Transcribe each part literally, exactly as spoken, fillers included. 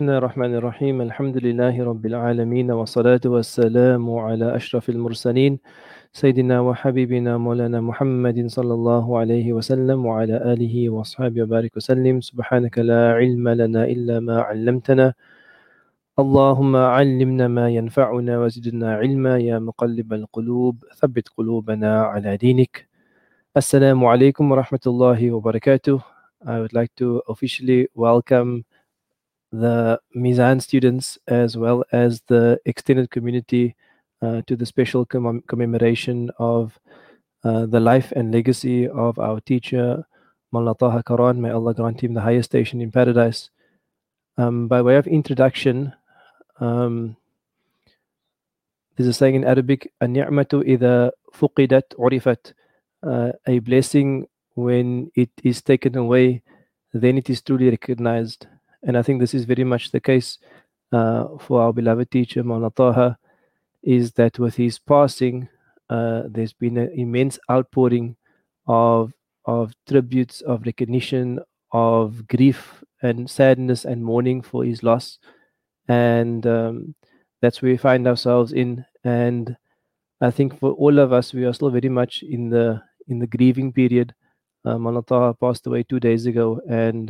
بسم الله الرحمن الرحيم. الحمد لله رب العالمين والصلاة والسلام على أشرف المرسلين سيدنا وحبيبنا مولانا محمد صلى الله عليه وسلم وعلى آله وصحبه وبارك وسلم. سبحانك لا علم لنا إلا ما علمتنا اللهم علمنا ما ينفعنا وزدنا علما يا مقلب القلوب ثبت قلوبنا على دينك. السلام عليكم ورحمة الله وبركاته. I would like to officially welcome the Mizan students as well as the extended community uh, to the special comm- commemoration of uh, the life and legacy of our teacher Maulana Taha Karan. May Allah grant him the highest station in paradise. Um, by way of introduction, um, there's a saying in Arabic, "An-ni'matu idha fuqidat urifat," uh, a blessing when it is taken away, then it is truly recognized. And I think this is very much the case uh, for our beloved teacher, Maulana Taha, is that with his passing, uh, there's been an immense outpouring of, of tributes, of recognition, of grief and sadness and mourning for his loss. And um, that's where we find ourselves in. And I think for all of us, we are still very much in the in the grieving period. Uh, Maulana Taha passed away two days ago, and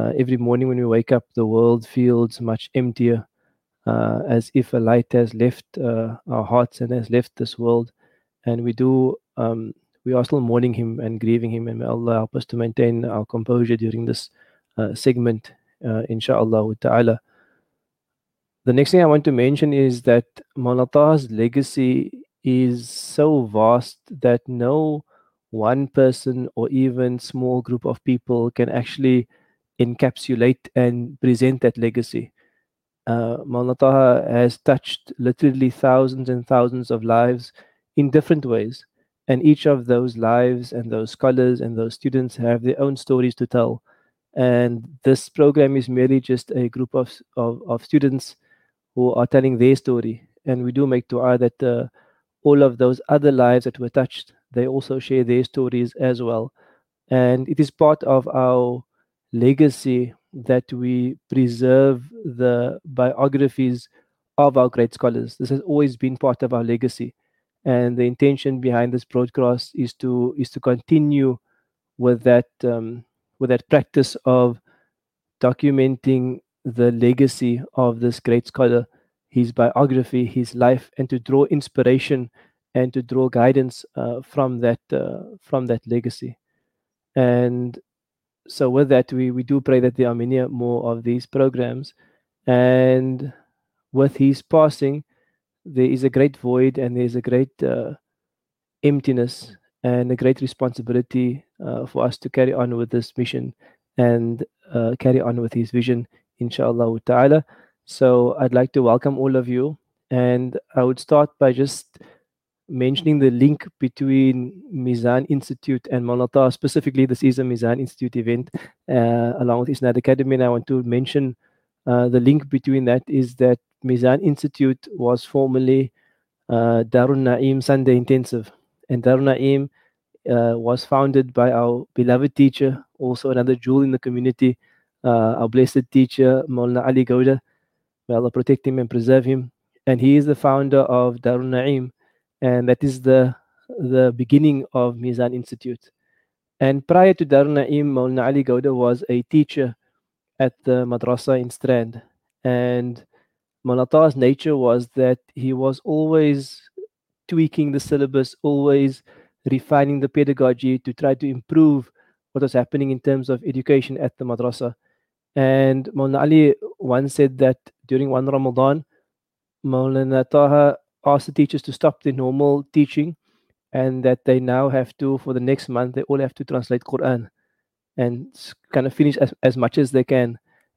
Uh, every morning when we wake up, the world feels much emptier, uh, as if a light has left uh, our hearts and has left this world. And we do, um, we are still mourning him and grieving him. And may Allah help us to maintain our composure during this uh, segment, uh, inshaAllah ta'ala. The next thing I want to mention is that Maulana Taha's legacy is so vast that no one person or even small group of people can actually encapsulate and present that legacy. Uh, Maulana Taha has touched literally thousands and thousands of lives in different ways, and each of those lives and those scholars and those students have their own stories to tell. And this program is merely just a group of of, of students who are telling their story, and we do make dua that uh, all of those other lives that were touched, they also share their stories as well. And it is part of our legacy that we preserve the biographies of our great scholars. This has always been part of our legacy, and the intention behind this broadcast is to is to continue with that um, with that practice of documenting the legacy of this great scholar, his biography, his life, and to draw inspiration and to draw guidance uh, from that uh, from that legacy. And so with that, we, we do pray that there are many more of these programs. And with his passing, there is a great void and there is a great uh, emptiness and a great responsibility uh, for us to carry on with this mission and uh, carry on with his vision, inshallah ta'ala. So I'd like to welcome all of you. And I would start by just mentioning the link between Mizan Institute and Maulana Taha. Specifically, this is a Mizan Institute event uh, along with Isnad Academy, and I want to mention uh, the link between that is that Mizan Institute was formerly uh, Darul Naeem Sunday Intensive, and Darul Naeem uh, was founded by our beloved teacher, also another jewel in the community, uh, our blessed teacher Maulana Ali Gowda. May Allah protect him and preserve him. And he is the founder of Darul Naeem, and that is the the beginning of Mizan Institute. And prior to Darul Naeem, Maulana Ali Gowda was a teacher at the madrasa in Strand. And Maulana Taha's nature was that he was always tweaking the syllabus, always refining the pedagogy to try to improve what was happening in terms of education at the madrasa. And Maulana Ali once said that during one Ramadan, Maulana Taha asked the teachers to stop the normal teaching, and that they now have to, for the next month, they all have to translate Quran and kind of finish as, as much as they can.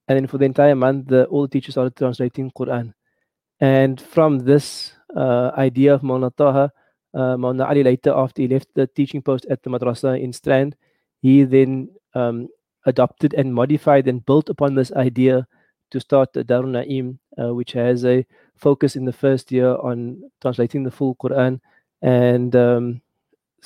And then for the entire month, the, all the teachers started translating Quran. And from this uh, idea of Maulana Taha, uh, Maulana Ali later, after he left the teaching post at the madrasa in Strand, he then um, adopted and modified and built upon this idea to start Darul Naeem, uh, which has a focus in the first year on translating the full Quran. And um,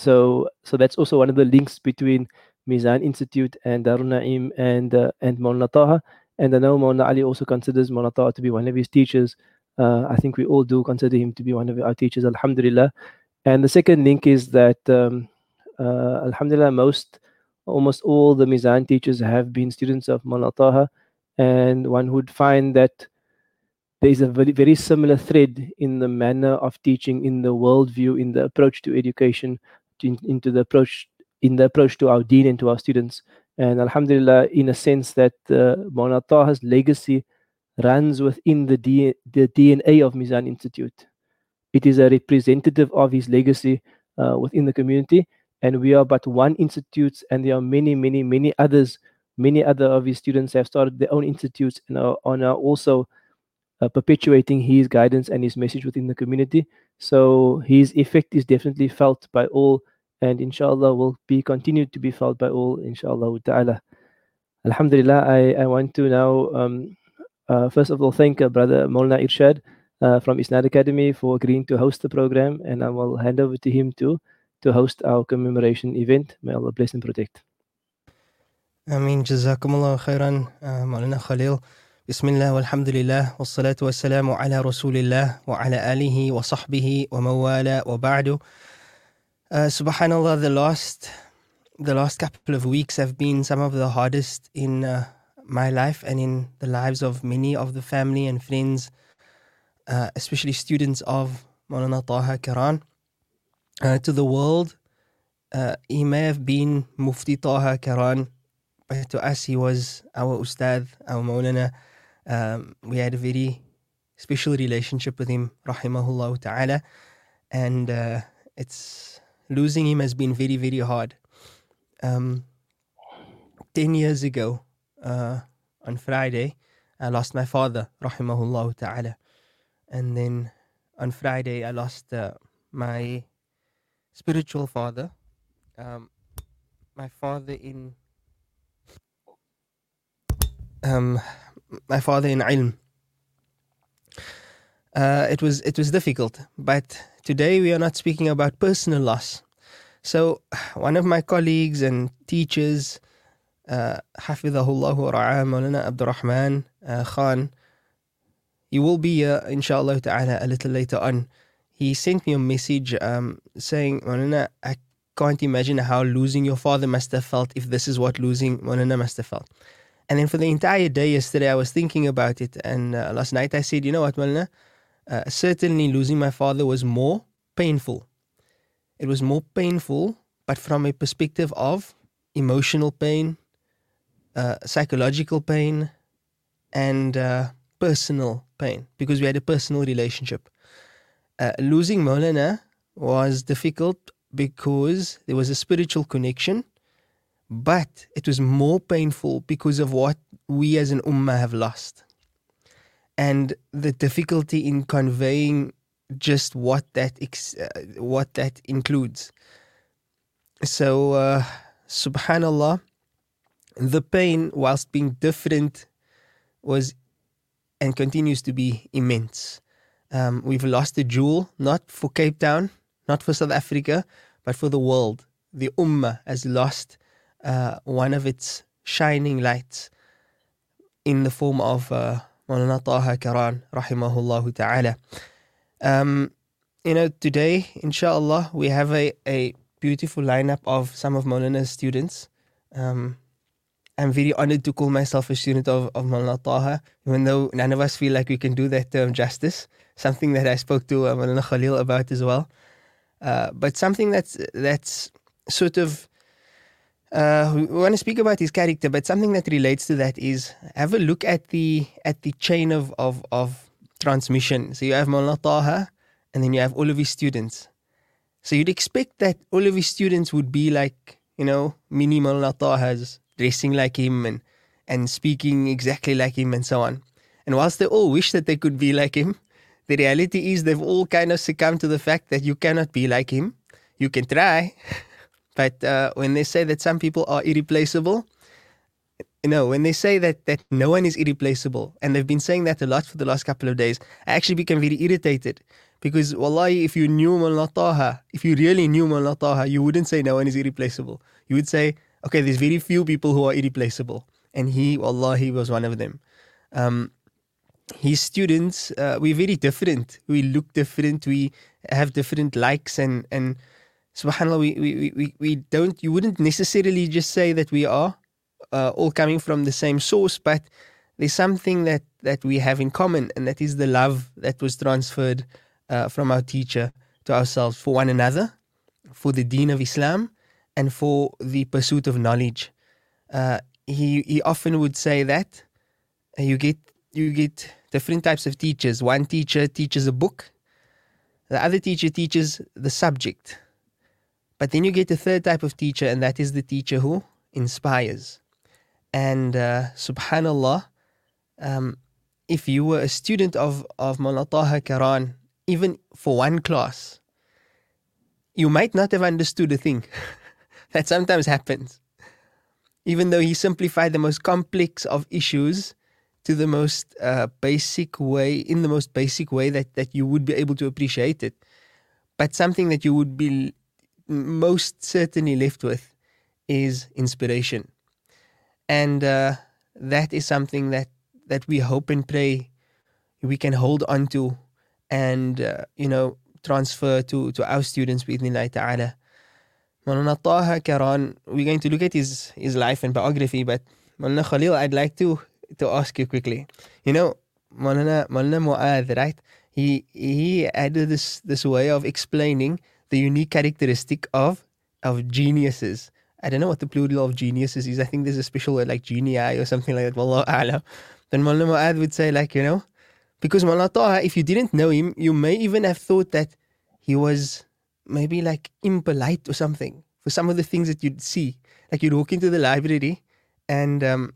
so so that's also one of the links between Mizan Institute and Darul Naeem and uh, and Maulana Taha. And I know Mawlana Ali also considers Mawlana Taha to be one of his teachers. Uh, I think we all do consider him to be one of our teachers, alhamdulillah. And the second link is that, um, uh, alhamdulillah, most, almost all the Mizan teachers have been students of Mawlana Taha. And one would find that there is a very, very similar thread in the manner of teaching, in the worldview, in the approach to education, to, in, into the approach, in the approach to our deen and to our students. And alhamdulillah, in a sense that uh, Mawlana Taha's legacy runs within the, D- the D N A of Mizan Institute. It is a representative of his legacy uh, within the community, and we are but one institute, and there are many, many, many others. Many other of his students have started their own institutes and are, are now also uh, perpetuating his guidance and his message within the community. So his effect is definitely felt by all, and inshallah will be continued to be felt by all, inshallah ta'ala. Alhamdulillah, I, I want to now, um, uh, first of all, thank uh, Brother Mawlana Irshad uh, from Isnad Academy for agreeing to host the program, and I will hand over to him to, to host our commemoration event. May Allah bless and protect. Ameen. Jazakumullah khairan, uh, Mawlana Khalil. Bismillah, walhamdulillah, wassalatu wassalamu ala rasulillah, wa ala alihi wa sahbihi wa mawala wa ba'du. Uh, subhanallah, the last the last couple of weeks have been some of the hardest in uh, my life and in the lives of many of the family and friends, uh, especially students of Mawlana Taha Karan. Uh, to the world, uh, he may have been Mufti Taha Karan, but to us he was our Ustad, our Mawlana. Um, we had a very special relationship with him, rahimahullah ta'ala, and uh, it's... losing him has been very, very hard. Um, ten years ago, uh, on Friday, I lost my father, rahimahullah ta'ala. And then on Friday, I lost uh, my spiritual father. Um, my father in... Um, my father in ilm. Uh, it was it was difficult, but today we are not speaking about personal loss. So one of my colleagues and teachers, Hafidhahullah wa Ra'a, Mawlana Abdurrahman Khan, you will be here, inshallah ta'ala, a little later on. He sent me a message um, saying, Mawlana, I can't imagine how losing your father must have felt, if this is what losing Mawlana must have felt. And then for the entire day yesterday, I was thinking about it. And uh, last night I said, you know what, Mawlana? Uh, certainly losing my father was more painful. It was more painful, but from a perspective of emotional pain, uh, psychological pain, and uh, personal pain, because we had a personal relationship. Uh, losing Mawlana was difficult because there was a spiritual connection, but it was more painful because of what we as an ummah have lost. And the difficulty in conveying just what that ex- uh, what that includes. So, uh, subhanallah, the pain, whilst being different, was and continues to be immense. Um, we've lost a jewel, not for Cape Town, not for South Africa, but for the world. The ummah has lost uh, one of its shining lights in the form of... Uh, Mawlana Taha Karan, rahimahullah ta'ala. Um, you know, today, inshallah, we have a, a beautiful lineup of some of Mawlana's students. Um, I'm very honored to call myself a student of, of Mawlana Taha, even though none of us feel like we can do that term justice, something that I spoke to uh, Mawlana Khalil about as well. Uh, but something that's, that's sort of... Uh, we want to speak about his character, but something that relates to that is have a look at the at the chain of, of, of transmission. So you have Mawlana Taha, and then you have all of his students. So you'd expect that all of his students would be like, you know, mini Mawlana Tahas, dressing like him and, and speaking exactly like him and so on. And whilst they all wish that they could be like him, the reality is they've all kind of succumbed to the fact that you cannot be like him. You can try. But uh, when they say that some people are irreplaceable, no, when they say that, that no one is irreplaceable, and they've been saying that a lot for the last couple of days, I actually became very irritated. Because wallahi, if you knew Mawlana Taha, if you really knew Mawlana Taha, you wouldn't say no one is irreplaceable. You would say, okay, there's very few people who are irreplaceable. and he, Allah, he was one of them. Um, his students, uh, we're very different. We look different. We have different likes and, and subhanAllah, we, we, we, we don't, you wouldn't necessarily just say that we are uh, all coming from the same source, but there's something that, that we have in common, and that is the love that was transferred uh, from our teacher to ourselves for one another, for the deen of Islam, and for the pursuit of knowledge. Uh, he he often would say that you get you get different types of teachers. One teacher teaches a book, the other teacher teaches the subject. But then you get a third type of teacher, and that is the teacher who inspires. And uh, subhanAllah, um, if you were a student of, of Mawlana Taha Karan, even for one class, you might not have understood a thing. That sometimes happens. Even though he simplified the most complex of issues to the most uh, basic way, in the most basic way that, that you would be able to appreciate it. But something that you would be most certainly left with is inspiration. And uh, that is something that, that we hope and pray we can hold on to and, uh, you know, transfer to, to our students, bi'idhnillahi ta'ala. Mawlana Taha Karan, we're going to look at his, his life and biography, but Mawlana Khalil, I'd like to, to ask you quickly. You know, Mawlana Mu'adh, right? He he had this, this way of explaining the unique characteristic of of geniuses. I don't know what the plural of geniuses is. I think there's a special word like genii or something like that. Wallahu a'lam. Then Mawlana Mu'adh would say, like, you know, because Mawlana Taha, if you didn't know him, you may even have thought that he was maybe like impolite or something for some of the things that you'd see. Like you'd walk into the library and um,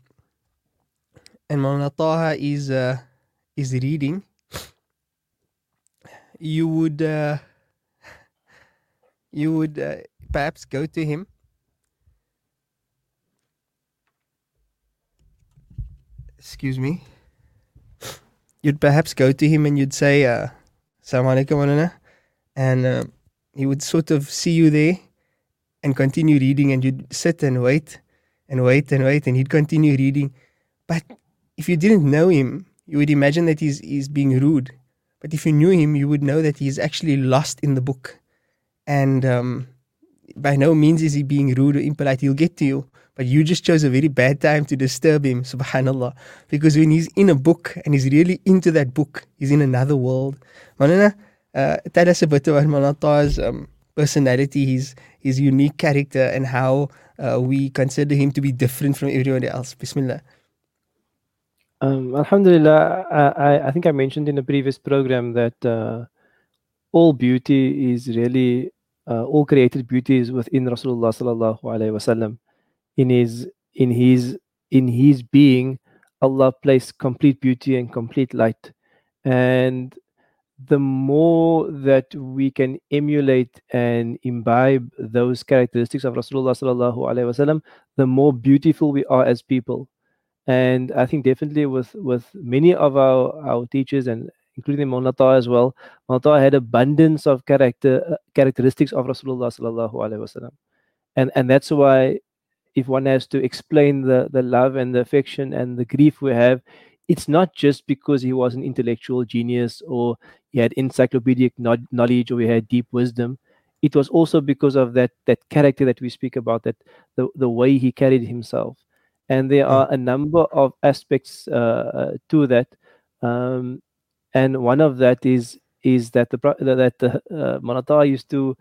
and Mawlana Taha is, uh, is reading. You would, uh, you would uh, perhaps go to him excuse me you'd perhaps go to him and you'd say Assalamu alaikum Mawlana, and uh, he would sort of see you there and continue reading, and you'd sit and wait and wait and wait, and he'd continue reading. But if you didn't know him, you would imagine that he's, he's being rude. But if you knew him, you would know that he's actually lost in the book. And um, by no means is he being rude or impolite. He'll get to you. But you just chose a very bad time to disturb him, subhanAllah. Because when he's in a book and he's really into that book, he's in another world. Mawlana, Uh, tell us a bit about Mawlana Taha's um, personality, his his unique character, and how uh, we consider him to be different from everyone else. Bismillah. Um, Alhamdulillah, I, I think I mentioned in a previous program that uh, all beauty is really, uh, all created beauty is within Rasulullah sallallahu alaihi wasallam. In his, in his, in his being, Allah placed complete beauty and complete light. And the more that we can emulate and imbibe those characteristics of Rasulullah sallallahu alaihi wasallam, the more beautiful we are as people. And I think definitely with, with many of our, our teachers, and including Mawlana Taha as well, Mawlana Taha had abundance of character characteristics of Rasulullah sallallahu alaihi wasallam. And and that's why if one has to explain the, the love and the affection and the grief we have, it's not just because he was an intellectual genius or he had encyclopedic knowledge or he had deep wisdom. It was also because of that that character that we speak about, that the, the way he carried himself. And there are a number of aspects uh, to that. Um, and one of that is is that the that the, uh, Mawlana Taha used to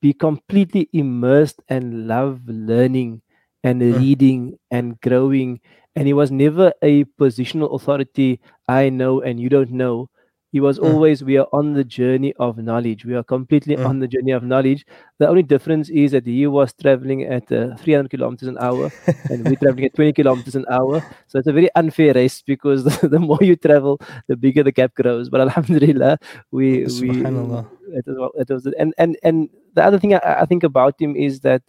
be completely immersed and love learning and reading and growing. And he was never a positional authority, I know and you don't know. He was always, mm. we are on the journey of knowledge. We are completely mm. on the journey of knowledge. The only difference is that he was traveling at uh, three hundred kilometers an hour and we're traveling at twenty kilometers an hour. So it's a very unfair race, because the, the more you travel, the bigger the gap grows. But alhamdulillah, we... Subhanallah. We, it was, it was, and, and, and the other thing I, I think about him is that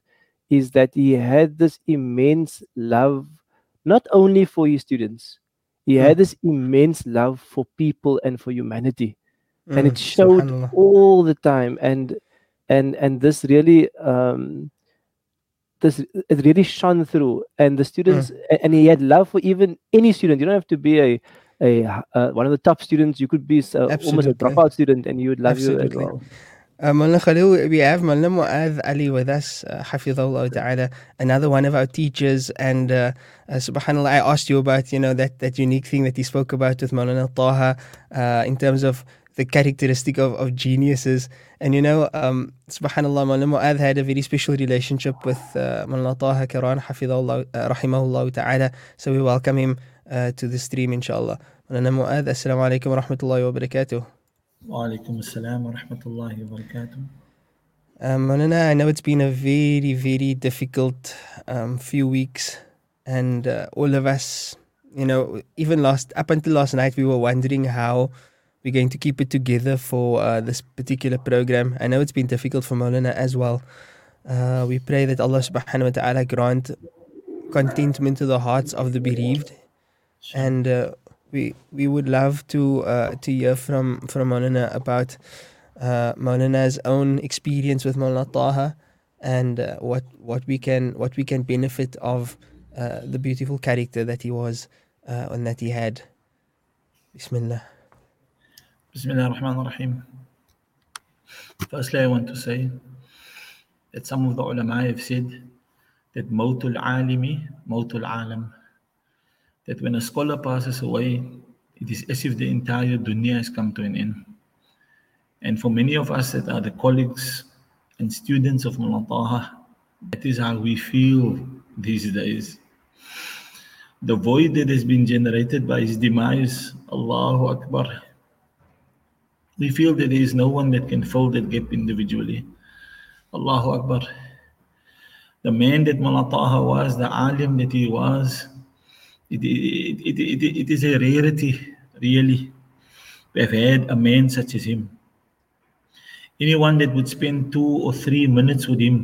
is that he had this immense love, not only for his students. He mm. had this immense love for people and for humanity. Mm. And it showed all the time. And and and this really um, this it really shone through, and the students mm. and he had love for even any student. You don't have to be a a uh, one of the top students. You could be uh, almost a dropout student, and you would love Absolutely. You as well. Mullah Khalil Bi'af, Mullah Mu'adh Ali with us, Hafidhullah Ta'ala, another one of our teachers. And uh, uh, subhanAllah, I asked you about, you know, that, that unique thing that he spoke about with Maulana Taha uh, in terms of the characteristic of, of geniuses. And, you know, um, subhanAllah, Mullah Mu'adh had a very special relationship with uh, Maulana Taha Kiran, Hafidhullah, uh, Rahimahullah Ta'ala. So we welcome him uh, to the stream, inshallah. Maulana Mu'adh, Assalamu alaikum wa rahmatullahi wa barakatuh. Wa alaikum assalam wa rahmatullahi wa barakatuh. Um, Maulana, I know it's been a very, very difficult um, few weeks, and uh, all of us, you know, even last up until last night, we were wondering how we're going to keep it together for uh, this particular program. I know it's been difficult for Maulana as well. Uh, we pray that Allah subhanahu wa ta'ala grant contentment to the hearts of the bereaved, and uh, We we would love to uh, to hear from from Maulana about uh, Maulana's own experience with Maulana Taha, and uh, what what we can what we can benefit of uh, the beautiful character that he was uh, and that he had. Bismillah. Bismillah ar-Rahman ar-Rahim. Firstly, I want to say that some of the ulama have said that mawtul alimi, mawtul alam. That when a scholar passes away, it is as if the entire dunya has come to an end. And for many of us that are the colleagues and students of Maulana Taha, that is how we feel these days. The void that has been generated by his demise, Allahu Akbar. We feel that there is no one that can fill that gap individually. Allahu Akbar. The man that Maulana Taha was, the alim that he was, It, it, it, it, it is a rarity, really. We have had a man such as him. Anyone that would spend two or three minutes with him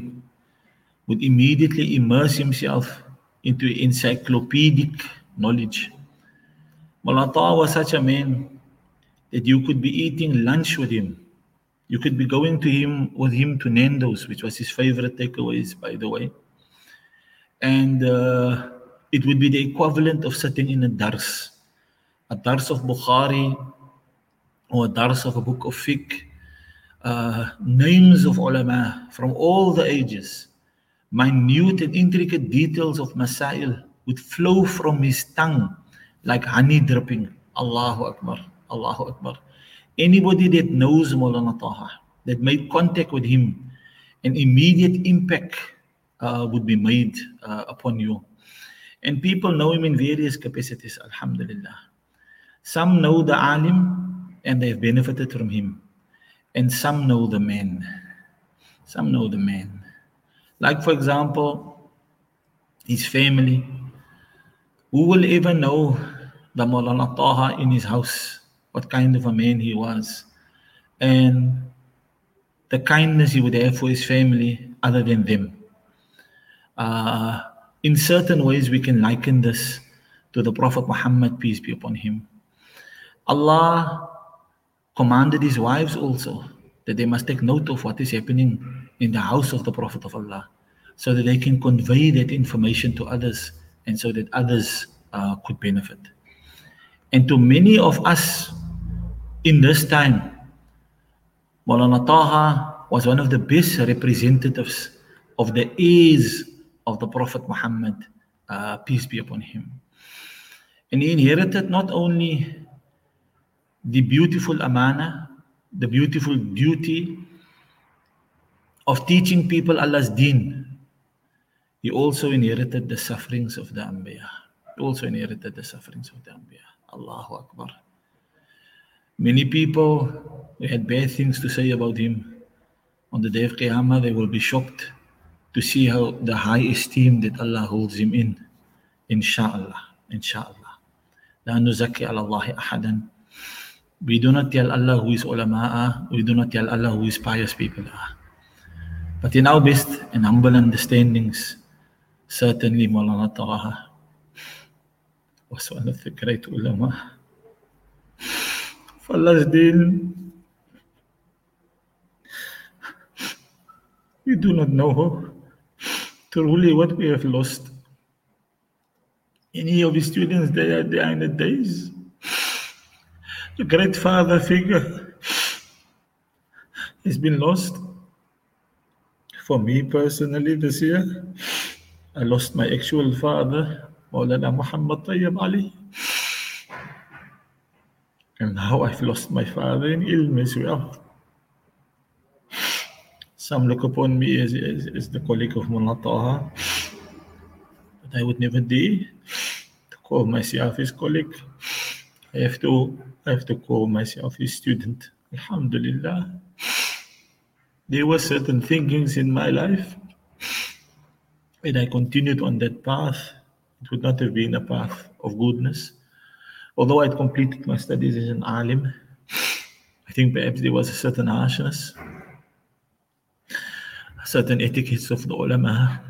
would immediately immerse himself into encyclopedic knowledge. Maulana Taha was such a man that you could be eating lunch with him. You could be going to him with him to Nando's, which was his favorite takeaways, by the way. And Uh, It would be the equivalent of sitting in a dars, a dars of Bukhari, or a dars of a book of fiqh, uh, names of ulama from all the ages, minute and intricate details of masail would flow from his tongue like honey dripping. Allahu Akbar, Allahu Akbar. Anybody that knows Maulana Taha, that made contact with him, an immediate impact uh, would be made uh, upon you. And people know him in various capacities, alhamdulillah. Some know the alim and they've benefited from him. And some know the man. Some know the man. Like, for example, his family. Who will ever know the Maulana Taha in his house? What kind of a man he was. And the kindness he would have for his family other than them. Uh, In certain ways, we can liken this to the Prophet Muhammad, peace be upon him. Allah commanded his wives also that they must take note of what is happening in the house of the Prophet of Allah, so that they can convey that information to others, and so that others uh, could benefit. And to many of us in this time, Maulana Taha was one of the best representatives of the heirs of the Prophet Muhammad, uh, peace be upon him. And he inherited not only the beautiful amana, the beautiful duty of teaching people Allah's deen, he also inherited the sufferings of the Anbiya. He also inherited the sufferings of the Anbiya. Allahu Akbar. Many people had bad things to say about him. On the day of Qiyamah, they will be shocked to see how the high esteem that Allah holds him in. Insha'Allah, Insha'Allah. La nuzaki ala Allahi ahadan. We do not tell Allah who is ulama'a. We do not tell Allah who is pious people. But in our best and humble understandings, certainly Maulana Taha was one of the great ulama. For Allah's deen, we do not know truly what we have lost. Any of the students they are in the days, the great father figure has been lost. For me personally this year, I lost my actual father, Maulana Muhammad Tayyab Ali. And now I've lost my father in ilm as well. Some look upon me as, as, as the colleague of Mullah Taha, but I would never dare to call myself his colleague. I have to, I have to call myself his student. Alhamdulillah. There were certain thinkings in my life, and I continued on that path. It would not have been a path of goodness. Although I'd completed my studies as an alim, I think perhaps there was a certain harshness, certain etiquettes of the ulama.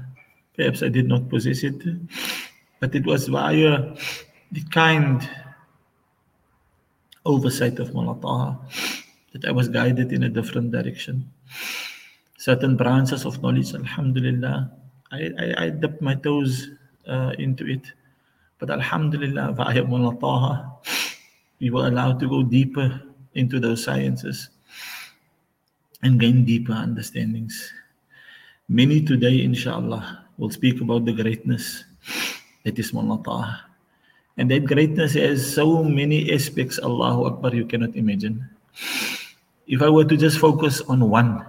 Perhaps I did not possess it, but it was via the kind oversight of Mullah Taha that I was guided in a different direction. Certain branches of knowledge, alhamdulillah, I, I, I dipped my toes uh, into it. But alhamdulillah, via Mullah Taha, we were allowed to go deeper into those sciences and gain deeper understandings. Many today, inshallah, will speak about the greatness that is Mullah Taha. And that greatness has so many aspects, Allahu Akbar, you cannot imagine. If I were to just focus on one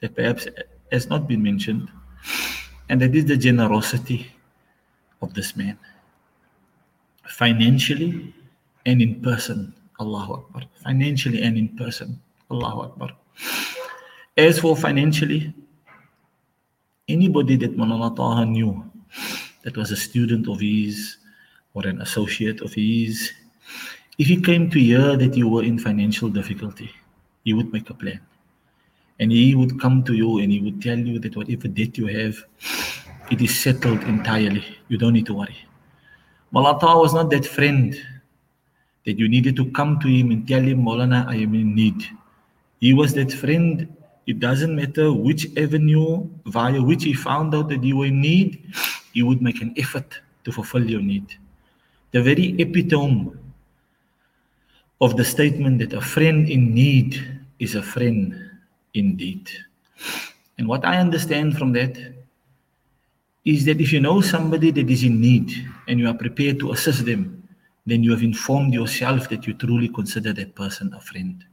that perhaps has not been mentioned, and that is the generosity of this man, financially and in person. Allahu Akbar. Financially and in person. Allahu Akbar. As for financially, anybody that Mullah Taha knew that was a student of his or an associate of his, if he came to hear that you were in financial difficulty, he would make a plan. And he would come to you and he would tell you that whatever debt you have, it is settled entirely. You don't need to worry. Mullah Taha was not that friend that you needed to come to him and tell him, Maulana, I am in need. He was that friend, it doesn't matter which avenue, via which he found out that you were in need, he would make an effort to fulfill your need. The very epitome of the statement that a friend in need is a friend indeed. And what I understand from that is that if you know somebody that is in need and you are prepared to assist them, then you have informed yourself that you truly consider that person a friend.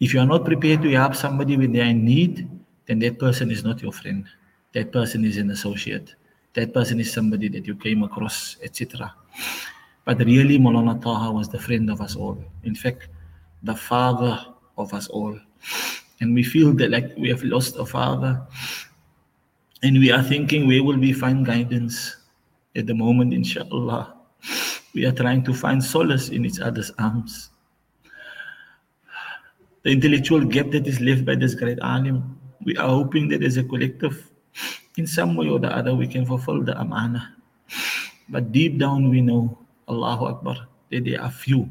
If you are not prepared to help somebody when they are in need, then that person is not your friend. That person is an associate. That person is somebody that you came across, et cetera. But really, Maulana Taha was the friend of us all. In fact, the father of us all. And we feel that like we have lost a father. And we are thinking, where will we find guidance? At the moment, inshallah, we are trying to find solace in each other's arms. The intellectual gap that is left by this great alim, we are hoping that as a collective, in some way or the other, we can fulfill the amana. But deep down we know, Allahu Akbar, that there are few,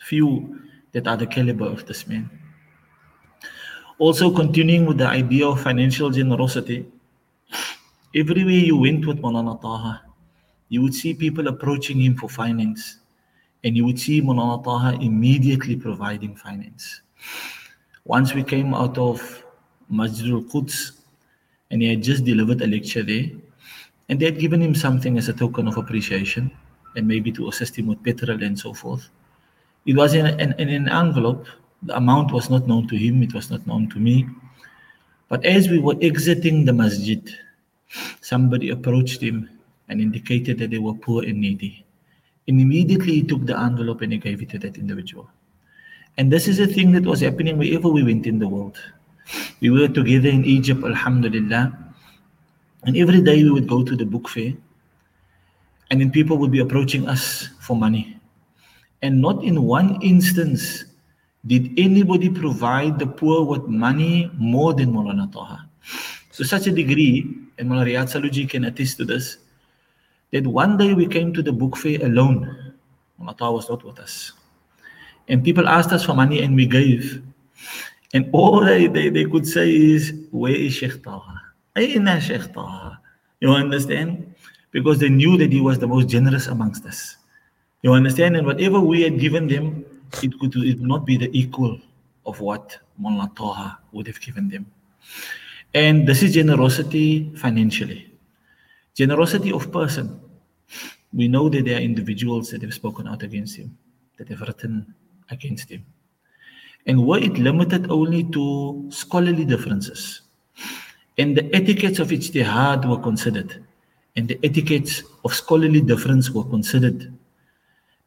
few that are the caliber of this man. Also continuing with the idea of financial generosity, everywhere you went with Maulana Taha, you would see people approaching him for finance, and you would see Maulana Taha immediately providing finance. Once we came out of Masjid al-Quds, and he had just delivered a lecture there, and they had given him something as a token of appreciation, and maybe to assist him with petrol and so forth. It was in an, in an envelope. The amount was not known to him, it was not known to me. But as we were exiting the masjid, somebody approached him and indicated that they were poor and needy. And immediately he took the envelope and he gave it to that individual. And this is a thing that was happening wherever we went in the world. We were together in Egypt, alhamdulillah. And every day we would go to the book fair. And then people would be approaching us for money. And not in one instance did anybody provide the poor with money more than Maulana Taha. To such a degree, and Maulana Riyad Saluji can attest to this, that one day we came to the book fair alone. Maulana Taha was not with us. And people asked us for money and we gave. And all they, they, they could say is, where is Sheikh Taha? Aina Sheikh Taha? You understand? Because they knew that he was the most generous amongst us. You understand? And whatever we had given them, it could it would not be the equal of what Mullah Toha would have given them. And this is generosity financially. Generosity of person. We know that there are individuals that have spoken out against him, that have written against him. And were it limited only to scholarly differences, and the etiquettes of ijtihad were considered, and the etiquettes of scholarly difference were considered,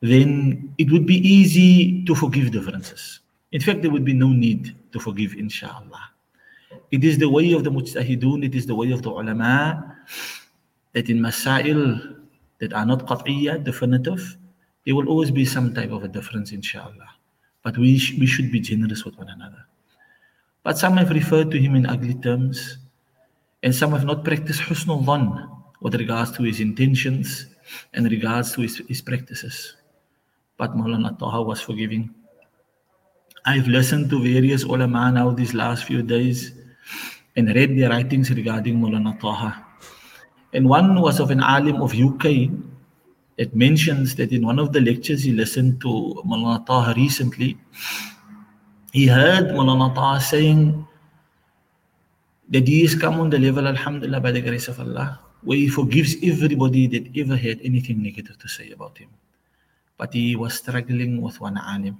then it would be easy to forgive differences. In fact, there would be no need to forgive, inshallah. It is the way of the mujtahidun, it is the way of the ulama, that in masail that are not qat'iyya, definitive, there will always be some type of a difference, inshallah. But we, sh- we should be generous with one another. But some have referred to him in ugly terms, and some have not practiced husnul dhan with regards to his intentions and regards to his, his practices. But Mawlana Taha was forgiving. I've listened to various ulama now these last few days and read their writings regarding Mawlana Taha. And one was of an alim of U K that mentions that in one of the lectures he listened to Mawlana Taha recently, he heard Mawlana Taha saying that he has come on the level, alhamdulillah, by the grace of Allah, where he forgives everybody that ever had anything negative to say about him. But he was struggling with one alim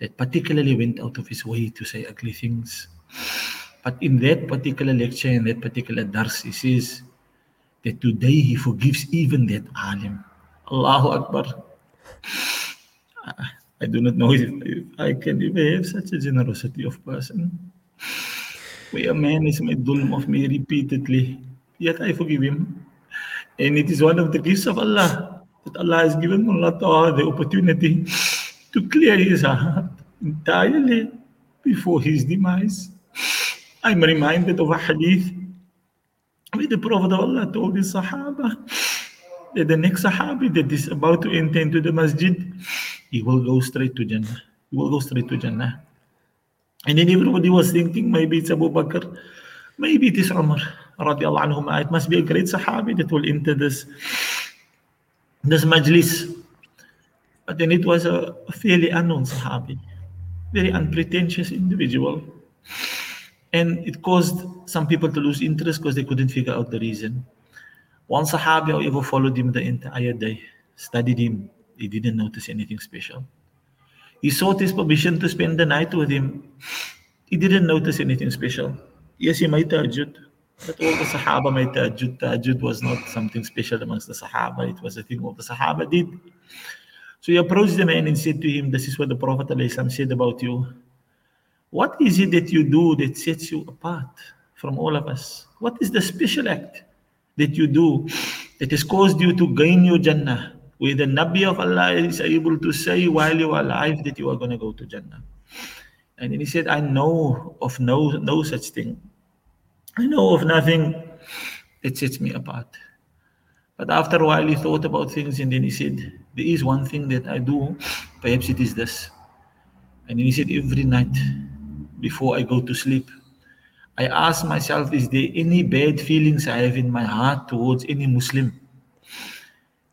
that particularly went out of his way to say ugly things. But in that particular lecture, in that particular dars, he says that today he forgives even that alim. Allahu Akbar. I do not know if I can even have such a generosity of person, where a man has made dhulm of me repeatedly, yet I forgive him. And it is one of the gifts of Allah, that Allah has given Mullah Taha the opportunity to clear his heart entirely before his demise. I'm reminded of a hadith where the Prophet of Allah told his Sahaba that the next Sahabi that is about to enter into the masjid, he will go straight to Jannah. He will go straight to Jannah. And then everybody was thinking, maybe it's Abu Bakr, maybe it is Umar, radiallahu anhuma. It must be a great Sahabi that will enter this this majlis. But then it was a fairly unknown Sahabi, very unpretentious individual. And it caused some people to lose interest because they couldn't figure out the reason. One Sahabi, however, followed him the entire day, studied him. He didn't notice anything special. He sought his permission to spend the night with him. He didn't notice anything special. Yes, he made tahajjud, but all the Sahaba made tahajjud. Tahajjud was not something special amongst the Sahaba. It was a thing all the Sahaba did. So he approached the man and said to him, this is what the Prophet ﷺ said about you. What is it that you do that sets you apart from all of us? What is the special act that you do that has caused you to gain your Jannah, where the Nabi of Allah is able to say while you are alive that you are going to go to Jannah? And then he said, I know of no, no such thing. I know of nothing that sets me apart. But after a while he thought about things, and then he said, there is one thing that I do, perhaps it is this. And then he said, every night before I go to sleep, I ask myself, is there any bad feelings I have in my heart towards any Muslim?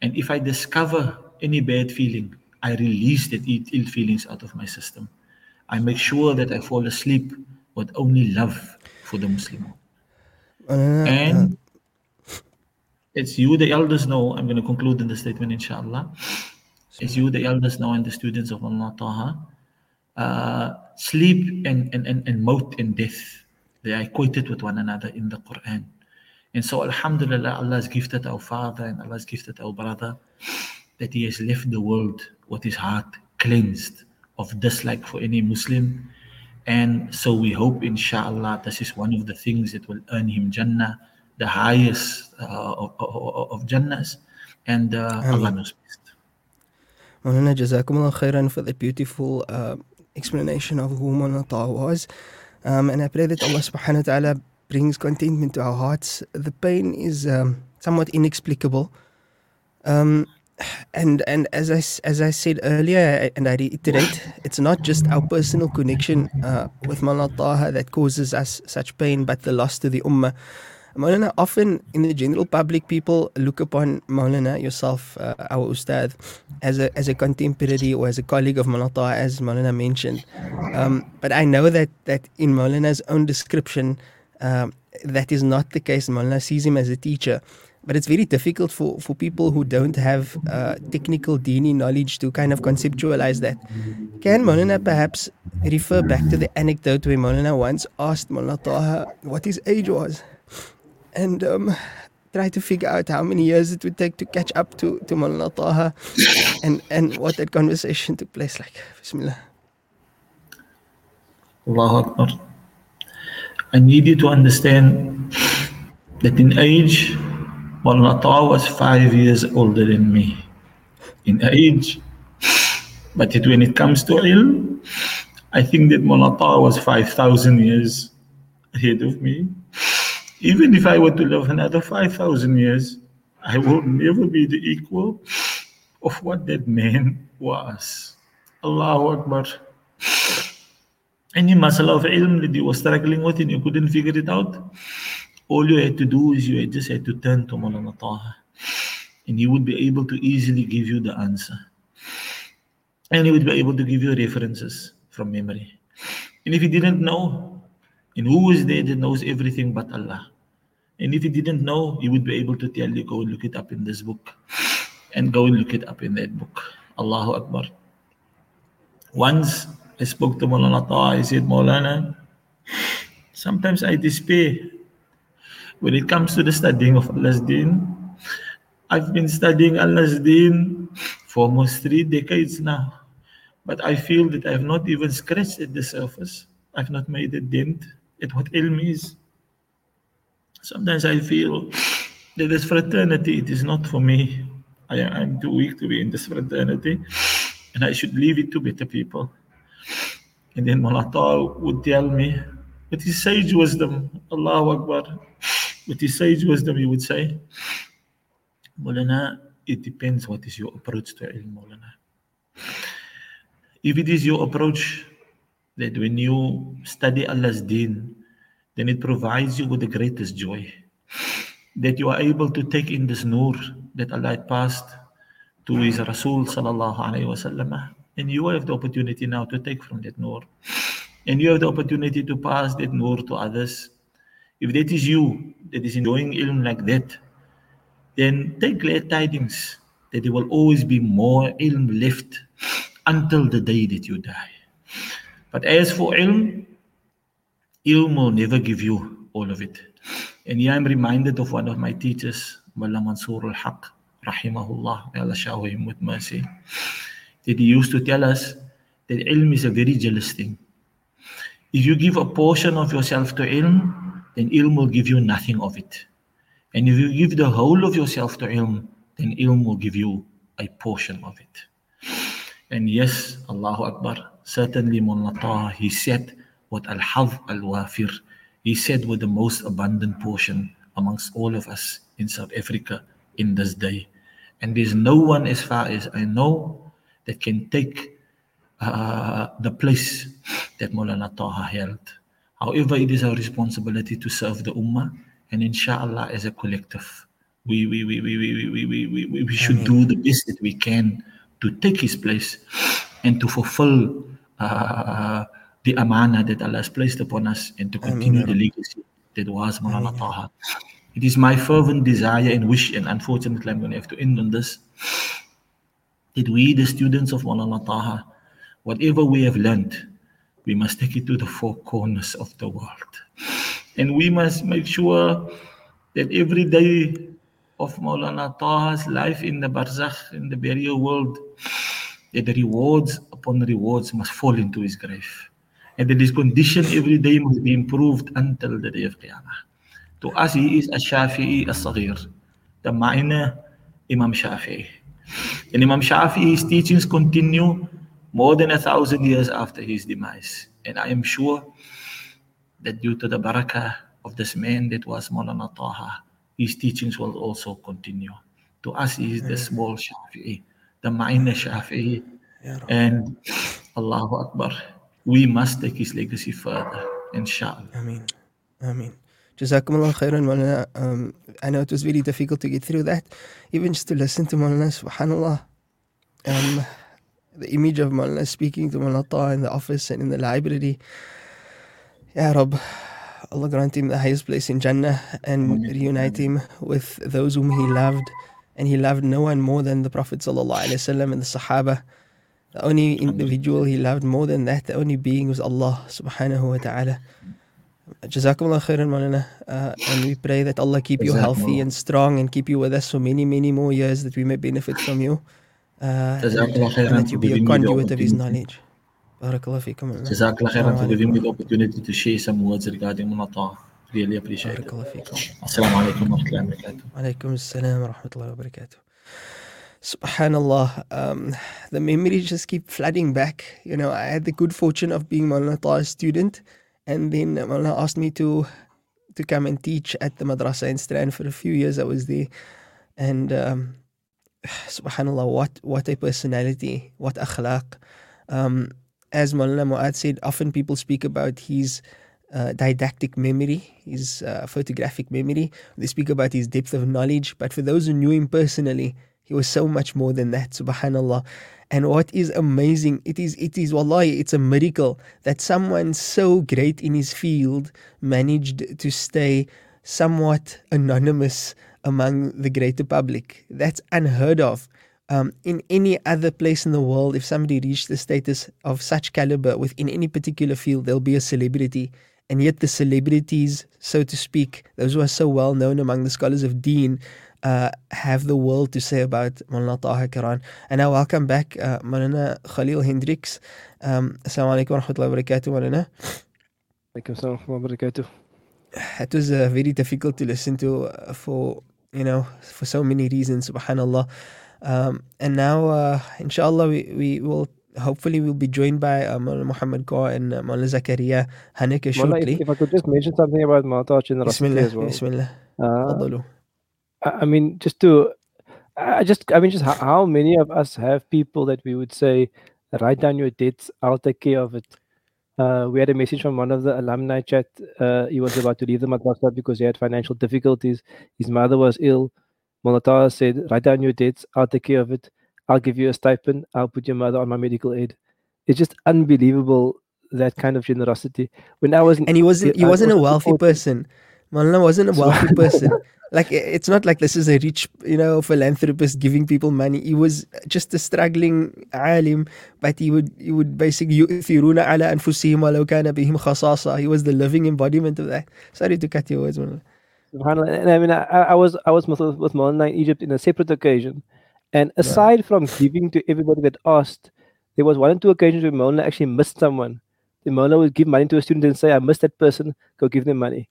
And if I discover any bad feeling, I release that ill feelings out of my system. I make sure that I fall asleep with only love for the Muslim. Uh, and as you, the elders, know, I'm going to conclude in the statement, inshallah. As you, the elders, know, and the students of Mullah Taha, uh, sleep and, and, and, and maut and death, they are equated with one another in the Quran. And so, alhamdulillah, Allah has gifted our father and Allah has gifted our brother that he has left the world with his heart cleansed of dislike for any Muslim. And so we hope, inshallah, this is one of the things that will earn him Jannah, the highest uh, of, of, of Jannahs, and uh, Allah knows best. Mawlana, Jazakumullah khairan for the beautiful uh, explanation of who Mawlana Taha was, um, and I pray that Allah subhanahu wa ta'ala brings contentment to our hearts. The pain is um, somewhat inexplicable, um, And and as I, as I said earlier, and I reiterate, it's not just our personal connection uh, with Mullah Taha that causes us such pain, but the loss to the Ummah. Maulana, often in the general public, people look upon Maulana, yourself, uh, our Ustad, as a as a contemporary or as a colleague of Maulana Taha, as Maulana mentioned. Um, but I know that, that in Maulana's own description, um, that is not the case. Maulana sees him as a teacher. But it's very difficult for, for people who don't have uh, technical Dini knowledge to kind of conceptualize that. Can Maulana perhaps refer back to the anecdote where Maulana once asked Maulana Taha what his age was and um, try to figure out how many years it would take to catch up to, to Maulana Taha and, and what that conversation took place like? Bismillah. Allahu Akbar. I need you to understand that in age, Maulana Taha was five years older than me in age, but it, when it comes to ilm, I think that Maulana Taha was five thousand years ahead of me. Even if I were to live another five thousand years, I will never be the equal of what that man was. Allahu Akbar. Any masala of ilm that you were struggling with and you couldn't figure it out, all you had to do is you had just had to turn to Maulana Taha, and he would be able to easily give you the answer. And he would be able to give you references from memory. And if he didn't know, and who is there that knows everything but Allah? And if he didn't know, he would be able to tell you, go and look it up in this book, and go and look it up in that book. Allahu Akbar. Once I spoke to Maulana Taha, I said, Maulana, sometimes I despair. When it comes to the studying of Allah's Deen, I've been studying Allah's Deen for almost three decades now, but I feel that I've not even scratched at the surface. I've not made a dent at what ilm is. Sometimes I feel that this fraternity, it is not for me. I, I'm too weak to be in this fraternity, and I should leave it to better people. And then Maulana Taha would tell me, with his sage wisdom, Allahu Akbar, with his sage wisdom, he would say, Maulana, it depends what is your approach to ilm, Maulana. If it is your approach that when you study Allah's Deen, then it provides you with the greatest joy, that you are able to take in this nur that Allah had passed to his Rasul sallallahu alayhi wa sallam, and you have the opportunity now to take from that nur, and you have the opportunity to pass that nur to others. If that is you that is enjoying ilm like that, then take glad tidings that there will always be more ilm left until the day that you die. But as for ilm, ilm will never give you all of it. And here I'm reminded of one of my teachers, Mullah Mansur al-Haq, rahimahullah, may Allah shower him with mercy, that he used to tell us that ilm is a very jealous thing. If you give a portion of yourself to ilm, then ilm will give you nothing of it. And if you give the whole of yourself to ilm, then ilm will give you a portion of it. And yes, Allahu Akbar, certainly Maulana Taha, he said what al-Hadh al-Wafir, he said with the most abundant portion amongst all of us in South Africa in this day. And there's no one, as far as I know, that can take uh, the place that Maulana Taha held. However, it is our responsibility to serve the Ummah, and inshallah, as a collective, we we we we we we we, we, we should do the best that we can to take his place and to fulfill uh, the amana that Allah has placed upon us and to continue Amen. The legacy that was Maulana Taha. It is my fervent desire and wish, and unfortunately I'm going to have to end on this, that we, the students of Maulana Taha, whatever we have learned, we must take it to the four corners of the world. And we must make sure that every day of Maulana Taha's life in the Barzakh, in the burial world, that the rewards upon the rewards must fall into his grave. And that his condition every day must be improved until the day of Qiyamah. To us, he is Ash-Shafi'i As-Saghir, the minor Imam Shafi'i. And Imam Shafi'i's teachings continue more than a thousand years after his demise. And I am sure that due to the barakah of this man that was Maulana Taha, his teachings will also continue. To us, he is the small Shafi'i, the minor Shafi'i. And Allahu Akbar, we must take his legacy further, inshallah. Ameen. Ameen. Jazakum Allah khairan, Maulana. Um, I know it was really difficult to get through that. Even just to listen to Maulana, subhanAllah. Um, the image of Maulana speaking to Maulana in the office and in the library. Ya Rabb, Allah grant him the highest place in Jannah and reunite him with those whom he loved. And he loved no one more than the Prophet sallallahu alaihi wasallam and the Sahaba. The only individual he loved more than that, the only being, was Allah subhanahu wa ta'ala. Jazakumullah khairan, Maulana. Uh, and we pray that Allah keep you healthy and strong and keep you with us for many, many more years, that we may benefit from you. Uh, and that you be a conduit of His knowledge. Barakallah feekum. Jazakallah khairan for giving me the opportunity to share some words regarding Munata. Really appreciate it. Barakallah feekum. Assalamu alaikum wa rahmatullahi wa barakatuh. Alaikum assalam wa rahmatullahi wa barakatuh. Subhanallah, um, the memories just keep flooding back. You know, I had the good fortune of being Maulana Ta's student, and then Maulana asked me to to come and teach at the madrasa in Strand for a few years. I was there, and um, subhanallah, what what a personality, what akhlaq. Um, as Maulana Mu'ad said, often people speak about his Uh, didactic memory, his uh, photographic memory. They speak about his depth of knowledge, but for those who knew him personally, he was so much more than that, subhanallah. And what is amazing, it is, it is, wallahi, it's a miracle that someone so great in his field managed to stay somewhat anonymous among the greater public. That's unheard of. Um, in any other place in the world, if somebody reached the status of such caliber within any particular field, they'll be a celebrity. And yet the celebrities, so to speak, those who are so well known among the scholars of Deen, uh, have the world to say about Maulana Taha Karan. And I welcome back uh, Maulana Khalil Hendricks. Um, Assalamu alaikum wa rahmatullahi wa barakatuh, Maulana. Alaikum assalam wa barakatuh. It was uh, very difficult to listen to uh, for, you know, for so many reasons, subhanallah. Um, and now, uh, inshallah, we, we will, hopefully we'll be joined by uh, Maulana Muhammad Kaur and uh, Maulana Zakaria Haneke shortly. If I could just mention something about Maulana Taha Bismillah, as well. Bismillah. Uh, I mean, just to, I just, I mean, just how, how many of us have people that we would say, write down your debts, I'll take care of it. Uh, we had a message from one of the alumni chat. Uh, he was about to leave the madrasa because he had financial difficulties. His mother was ill. Maulana Taha said, write down your debts, I'll take care of it, I'll give you a stipend, I'll put your mother on my medical aid. It's just unbelievable, that kind of generosity. When I was And he wasn't he I wasn't was a wealthy person. Maulana wasn't a wealthy person. Like, it's not like this is a rich, you know, philanthropist giving people money. He was just a struggling alim, but he would he would basically yu'thiruna ala anfusihim wa law kana bihim khasasa. He was the living embodiment of that. Sorry to cut your words, Maulana. And I mean, I, I was I was with Maulana in Egypt in a separate occasion, and aside right. from giving to everybody that asked, there was one or two occasions where Maulana actually missed someone. The Maulana would give money to a student and say, "I missed that person, go give them money,"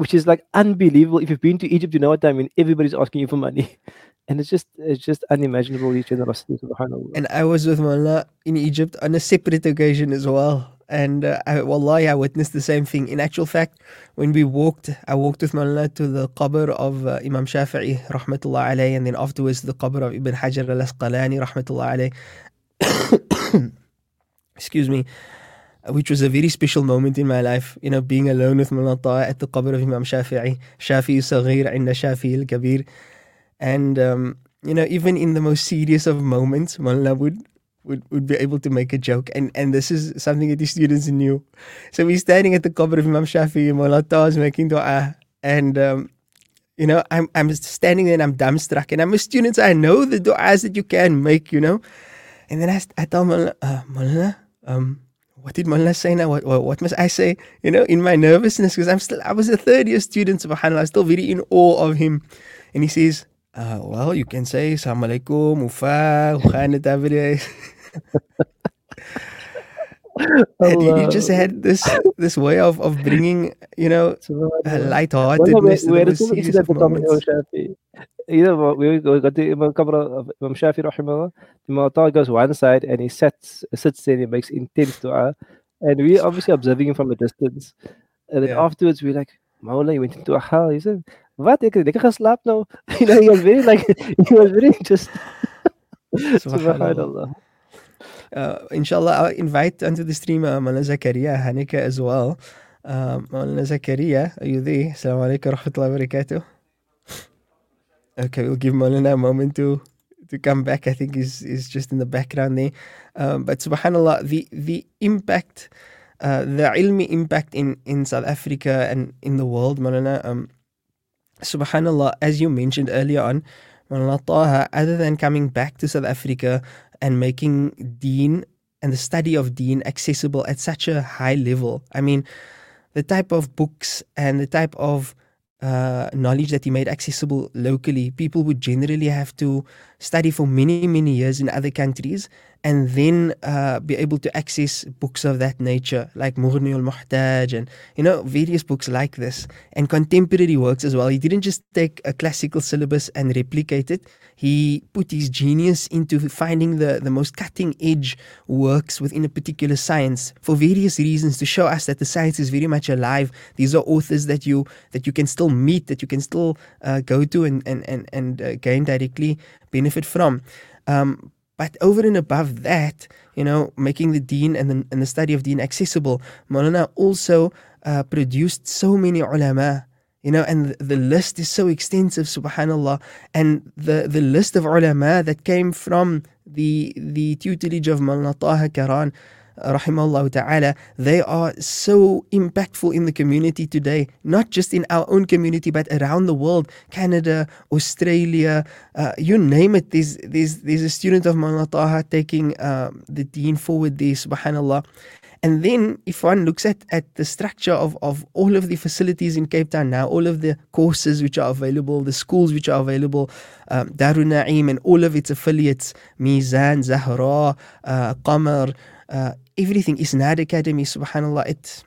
which is like unbelievable. If you've been to Egypt, you know what I mean. Everybody's asking you for money, and it's just it's just unimaginable, the generosity. And I was with Maulana in Egypt on a separate occasion as well. And uh, I, wallahi, I witnessed the same thing. In actual fact, when we walked, I walked with Maulana to the qabr of uh, Imam Shafi'i, rahmatullah alayhi, and then afterwards the qabr of Ibn Hajar al-Asqalani, rahmatullah alayhi. Excuse me. Which was a very special moment in my life, you know, being alone with Maulana Taha at the qabr of Imam Shafi'i. Shafi'i Saghir, inna Shafi'i al-Kabir. And, um, you know, even in the most serious of moments, Maulana would... Would, would be able to make a joke, and and this is something that the students knew. So we're standing at the qabr of Imam Shafi'i, Maulana Taha is making dua, and um, you know, I'm I'm standing there and I'm dumbstruck, and I'm a student, so I know the duas that you can make, you know. And then I, I tell Maulana, uh, Maulana, um, what did Maulana say now? What, what what must I say? You know, in my nervousness, because I'm still I was a third year student, subhanallah, I'm still very in awe of him, and he says, uh, well, you can say Assalamu alaikum, Mufa, and he, he just had this this way of, of bringing, you know, a lightheartedness. We got the Imam Qabr of Imam Shafi rahimahullah. Imam Taha goes one side and he sits sits there and he makes intense dua, and we obviously observing him from a distance. And then yeah. afterwards we're like, Maulana, you went into a hell. He said, "What? I can sleep now." You know, he was very like he was very just. Subhanallah. Uh, inshallah, I'll invite onto the stream uh, Maulana Zakaria Haneke as well. Maulana Zakaria, are you there? Assalamu alaikum wa rahmatullahi wa barakatuh. Okay, we'll give Maulana a moment to to come back. I think he's, he's just in the background there. Um, but subhanAllah, the, the impact, uh, the ilmi impact in, in South Africa and in the world, Maulana, um, subhanAllah, as you mentioned earlier on, Maulana Taha, other than coming back to South Africa and making deen and the study of deen accessible at such a high level, I mean, the type of books and the type of uh, knowledge that he made accessible locally, people would generally have to study for many, many years in other countries and then uh, be able to access books of that nature, like Mughni al-Muhtaj and, you know, various books like this, and contemporary works as well. He didn't just take a classical syllabus and replicate it. He put his genius into finding the, the most cutting-edge works within a particular science for various reasons, to show us that the science is very much alive. These are authors that you that you can still meet, that you can still uh, go to and, and, and, and uh, gain directly benefit from. Um, But over and above that, you know, making the deen and the, and the study of deen accessible, Maulana also uh, produced so many ulama, you know, and the, the list is so extensive, subhanAllah. And the, the list of ulama that came from the the tutelage of Maulana Taha Karan, rahimahullah ta'ala, they are so impactful in the community today, not just in our own community, but around the world. Canada, Australia, uh, you name it, there's, there's, there's a student of Maulana Taha taking uh, the deen forward there, subhanAllah. And then if one looks at, at the structure of, of all of the facilities in Cape Town now, all of the courses which are available, the schools which are available, um, Darun Naeem and all of its affiliates, Mizan, Zahra, uh, Qamar, uh, everything, Isnad Academy, subhanAllah, it,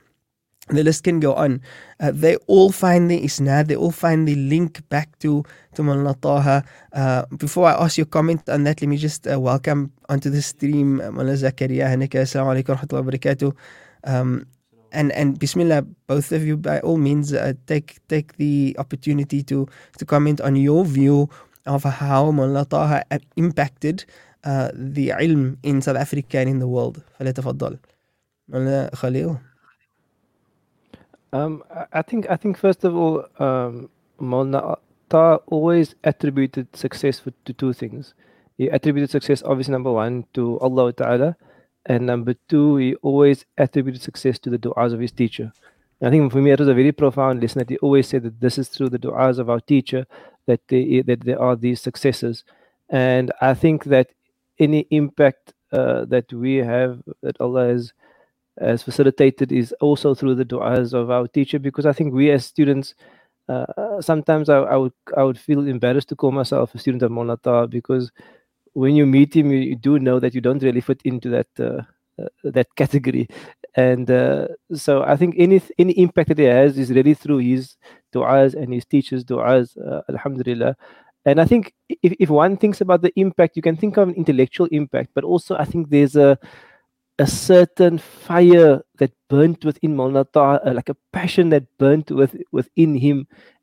the list can go on. Uh, they all find the Isnad, they all find the link back to, to Maulana Taha. Uh, before I ask your comment on that, let me just uh, welcome onto the stream uh, Maulana Zakaria Haneke. Assalamu alaikum wa rahmatullahi wa barakatuh. Um, and, and Bismillah, both of you, by all means, uh, take take the opportunity to, to comment on your view of how Maulana Taha impacted Uh, the ilm in South Africa and in the world. فليتفضل. Maulana Khalil. Um, I think I think first of all, um, Maulana Taha always attributed success to two things. He attributed success, obviously, number one, to Allah Ta'ala, and number two, he always attributed success to the du'as of his teacher. And I think for me it was a very profound lesson that he always said that this is through the du'as of our teacher that they, that there are these successes. And I think that any impact uh, that we have, that Allah has, has facilitated, is also through the du'as of our teacher, because I think we as students, uh, sometimes I, I would I would feel embarrassed to call myself a student of Maulana Taha, because when you meet him, you, you do know that you don't really fit into that uh, uh, that category. And uh, so I think any any impact that he has is really through his du'as and his teacher's du'as, uh, alhamdulillah. And I think if, if one thinks about the impact, you can think of an intellectual impact, but also I think there's a a certain fire that burnt within Maulana Taha, like a passion that burnt with, within him.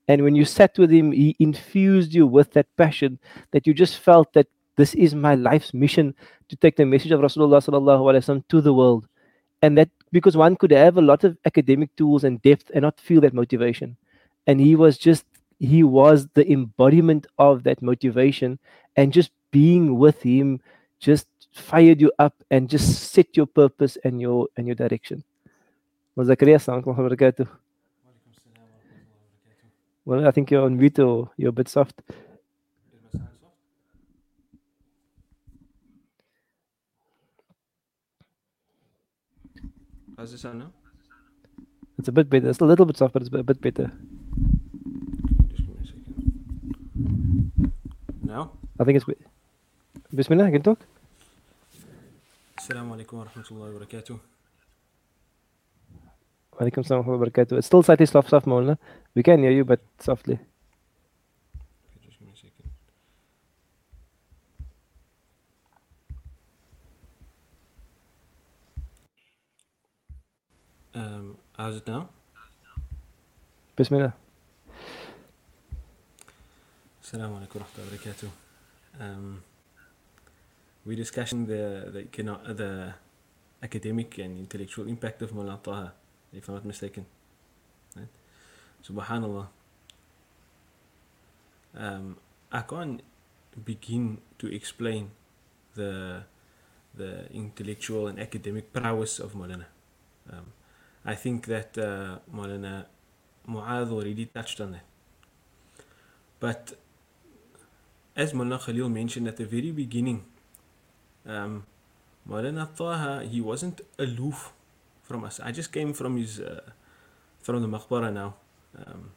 And when you sat with him, he infused you with that passion, that you just felt that this is my life's mission, to take the message of Rasulullah sallallahu alaihi wasallam to the world. And that, because one could have a lot of academic tools and depth and not feel that motivation. And he was just He was the embodiment of that motivation, and just being with him just fired you up and just set your purpose and your and your direction. Zakaria, assalamu alaikum wa barakatuh. Well, I think you're on mute, or you're a bit soft. How's this sound now? It's a bit better. It's a little bit soft, but it's a bit better. Now? I think it's good. Bismillah, I can talk. Assalamu alaikum wa rahmatullahi wa barakatuh. Wa alaikum salam wa barakatuh. It's still slightly soft, soft, Maulana. We can hear you, but softly. Okay, just give me a second. Um, how's it now? Bismillah. Assalamu alaikum wa rahmatullahi wa barakatuh. Um, we're discussing the, the the academic and intellectual impact of Maulana Taha, if I'm not mistaken. Right? Subhanallah. Um, I can't begin to explain the the intellectual and academic prowess of Maulana. Um, I think that uh, Maulana Mu'adh already touched on that. But as Maulana Khalil mentioned at the very beginning, um, Maulana Taha, he wasn't aloof from us. I just came from his uh, from the Maqbara now. Um,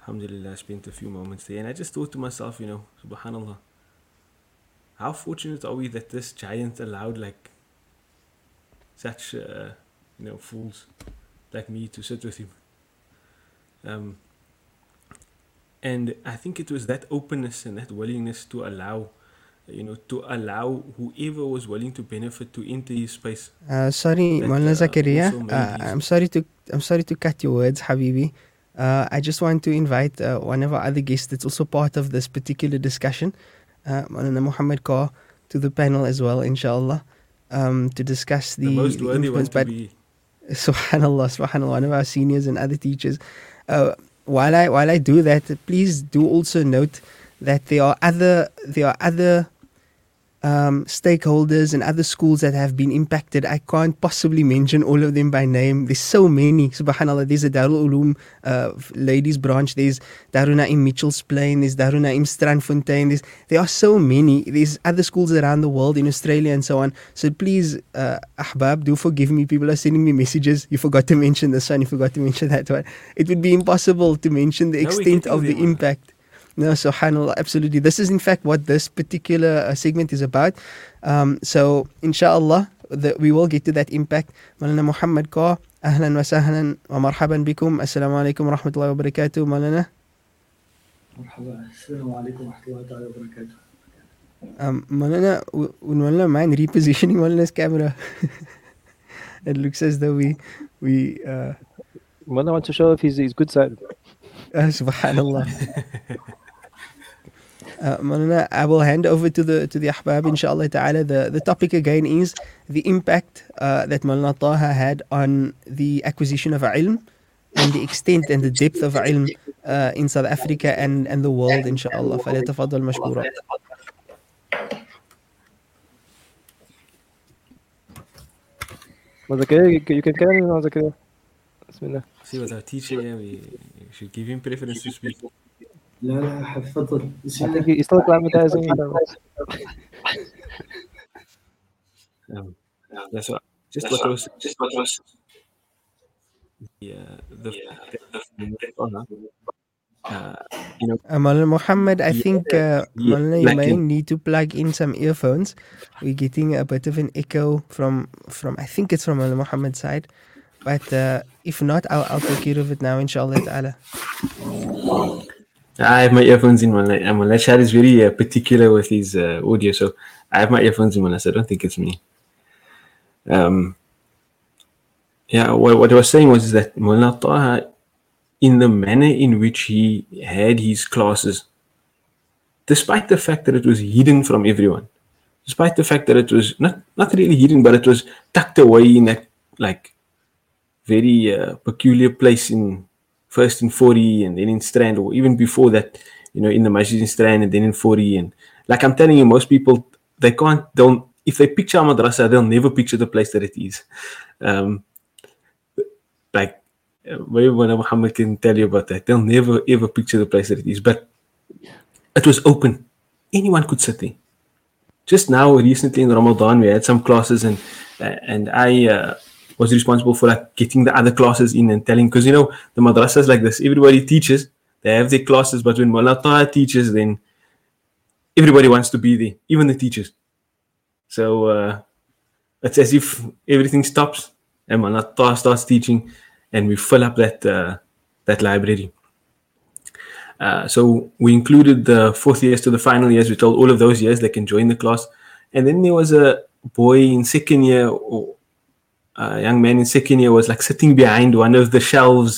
Alhamdulillah, I spent a few moments there and I just thought to myself, you know, subhanallah, how fortunate are we that this giant allowed like such, uh, you know, fools like me to sit with him. Um, and I think it was that openness and that willingness to allow, you know, to allow whoever was willing to benefit to enter his space. Uh, sorry, Maulana uh, Zakaria, uh, I'm sorry to I'm sorry to cut your words, Habibi. Uh, I just want to invite uh, one of our other guests that's also part of this particular discussion, uh, Maulana Muhammad Kaur, to the panel as well, inshallah, um, to discuss the, the most worthy one to be. Subhanallah, subhanallah, one of our seniors and other teachers. Uh, while I while I do that, please do also note that there are other there are other um, stakeholders and other schools that have been impacted. I can't possibly mention all of them by name. There's so many. Subhanallah, there's a Darul Uloom uh, ladies branch. There's Darul Naim Mitchell's Plain. There's Darul Naim Strandfontein. There's there are so many. There's other schools around the world in Australia and so on. So please, uh, Ahbab, do forgive me. People are sending me messages. You forgot to mention this one. You forgot to mention that one. It would be impossible to mention the extent no, of the impact. No, subhanAllah, absolutely. This is in fact what this particular uh, segment is about. Um, so, inshallah, the, we will get to that impact. Maulana Muhammad Kaur, ahlan wa sahlan wa marhaban bikum. Assalamu alaikum wa rahmatullahi wa barakatuh, Maulana. Marhaban, assalamu alaikum wa rahmatullahi wa barakatuh. Um, Maulana, would Maulana mind repositioning Maulana's camera? It looks as though we... we uh, Maulana wants to show off his, his good side. Uh, subhanallah. Uh, Maulana, I will hand over to the to the Ahbab, inshallah ta'ala. The, the topic again is the impact uh, that Maulana Taha had on the acquisition of ilm and the extent and the depth of ilm uh, in South Africa and, and the world, inshallah. فليتفضل مشكورا. You can carry on, Zakaria. Bismillah. See what our teacher, yeah, we should give him preference to speak. لا لا حفظت يستطلع متازم. That's what. Just what was. Just what was. Yeah. The. Uh, you know. Uh, Maulana Muhammad, I think uh, yeah, Maulana, you like may it. need to plug in some earphones. We're getting a bit of an echo from from. I think it's from Maulana Muhammad's side. But uh, if not, I'll, I'll take care of it now, inshallah ta'ala. I have my earphones in. Mullah Shah is very uh, particular with his uh, audio, so I have my earphones in, Mullah, so I don't think it's me. Um, yeah, what, what I was saying was that Mullah Taha, in the manner in which he had his classes, despite the fact that it was hidden from everyone, despite the fact that it was not, not really hidden, but it was tucked away in that, like, very uh, peculiar place in first in Fourie and then in Strand, or even before that, you know, in the masjid in Strand and then in Fourie. And like I'm telling you, most people, they can't, don't, if they picture a madrasa, they'll never picture the place that it is. Um, like, maybe Maulana Muhammad can tell you about that. They'll never, ever picture the place that it is. But it was open. Anyone could sit there. Just now, recently in Ramadan, we had some classes and, and I... Uh, was responsible for like getting the other classes in and telling, because you know the madrasas like this, everybody teaches, they have their classes, but when Maulana Taha teaches, then everybody wants to be there, even the teachers. So uh, it's as if everything stops and Maulana Taha starts teaching, and we fill up that uh, that library. Uh, so we included the fourth years to the final years. We told all of those years they can join the class, and then there was a boy in second year. Or, A uh, young man in second year was like sitting behind one of the shelves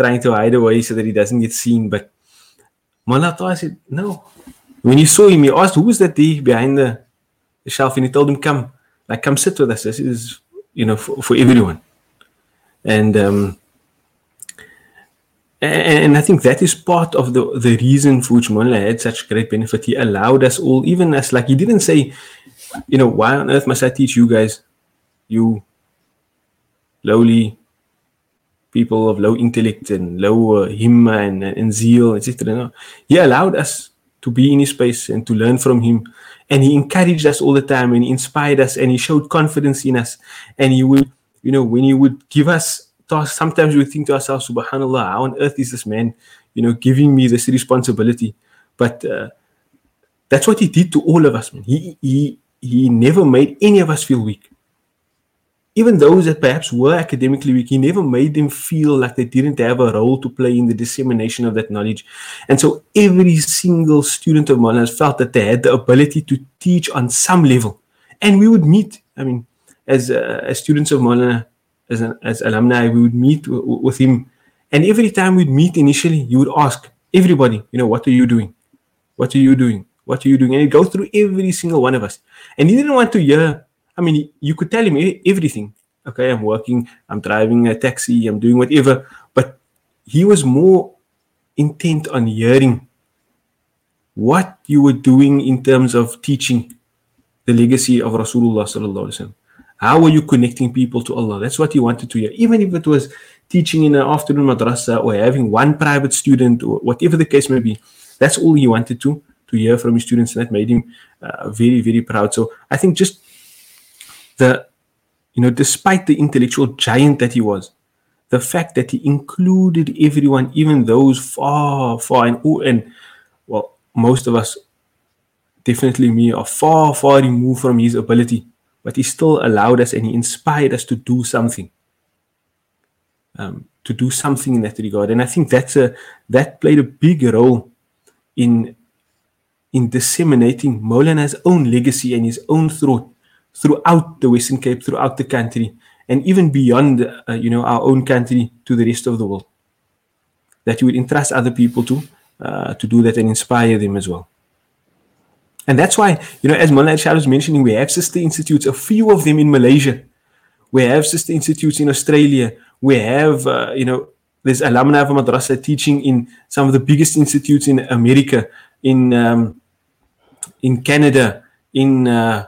trying to hide away so that he doesn't get seen. But Maulana Taha said, no. When he saw him, he asked, who was that there behind the, the shelf? And he told him, come, like, come sit with us. This is, you know, for, for everyone. And um, And I think that is part of the, the reason Fujimori had such great benefit. He allowed us all, even as like, he didn't say, you know, why on earth must I teach you guys, you lowly people of low intellect and low uh, himma and, and zeal, et cetera. No. He allowed us to be in his space and to learn from him. And he encouraged us all the time, and he inspired us, and he showed confidence in us. And he would, you know, when he would give us, sometimes we think to ourselves, subhanallah, how on earth is this man, you know, giving me this responsibility? But uh, that's what he did to all of us, man. He, he, he never made any of us feel weak. Even those that perhaps were academically weak, he never made them feel like they didn't have a role to play in the dissemination of that knowledge. And so every single student of Maulana felt that they had the ability to teach on some level. And we would meet, I mean, as, uh, as students of Maulana, As, an, as alumni, we would meet w- w- with him. And every time we'd meet initially, he would ask everybody, you know, what are you doing? What are you doing? What are you doing? And he'd go through every single one of us. And he didn't want to hear, I mean, he, you could tell him e- everything. Okay, I'm working, I'm driving a taxi, I'm doing whatever. But he was more intent on hearing what you were doing in terms of teaching the legacy of Rasulullah sallallahu alaihi wasallam. How are you connecting people to Allah? That's what he wanted to hear. Even if it was teaching in an afternoon madrasa or having one private student or whatever the case may be, that's all he wanted to, to hear from his students. And that made him uh, very, very proud. So I think just the, you know, despite the intellectual giant that he was, the fact that he included everyone, even those far, far, and, oh, and well, most of us, definitely me, are far, far removed from his ability. But he still allowed us and he inspired us to do something, um, to do something in that regard. And I think that's a, that played a big role in, in disseminating Maulana's own legacy and his own thought throughout the Western Cape, throughout the country, and even beyond uh, you know, our own country to the rest of the world. That you would entrust other people to, uh, to do that and inspire them as well. And that's why, you know, as Mullah Irshad was mentioning, we have sister institutes, a few of them in Malaysia. We have sister institutes in Australia. We have, uh, you know, there's alumni of madrasa teaching in some of the biggest institutes in America, in um, in Canada, in uh,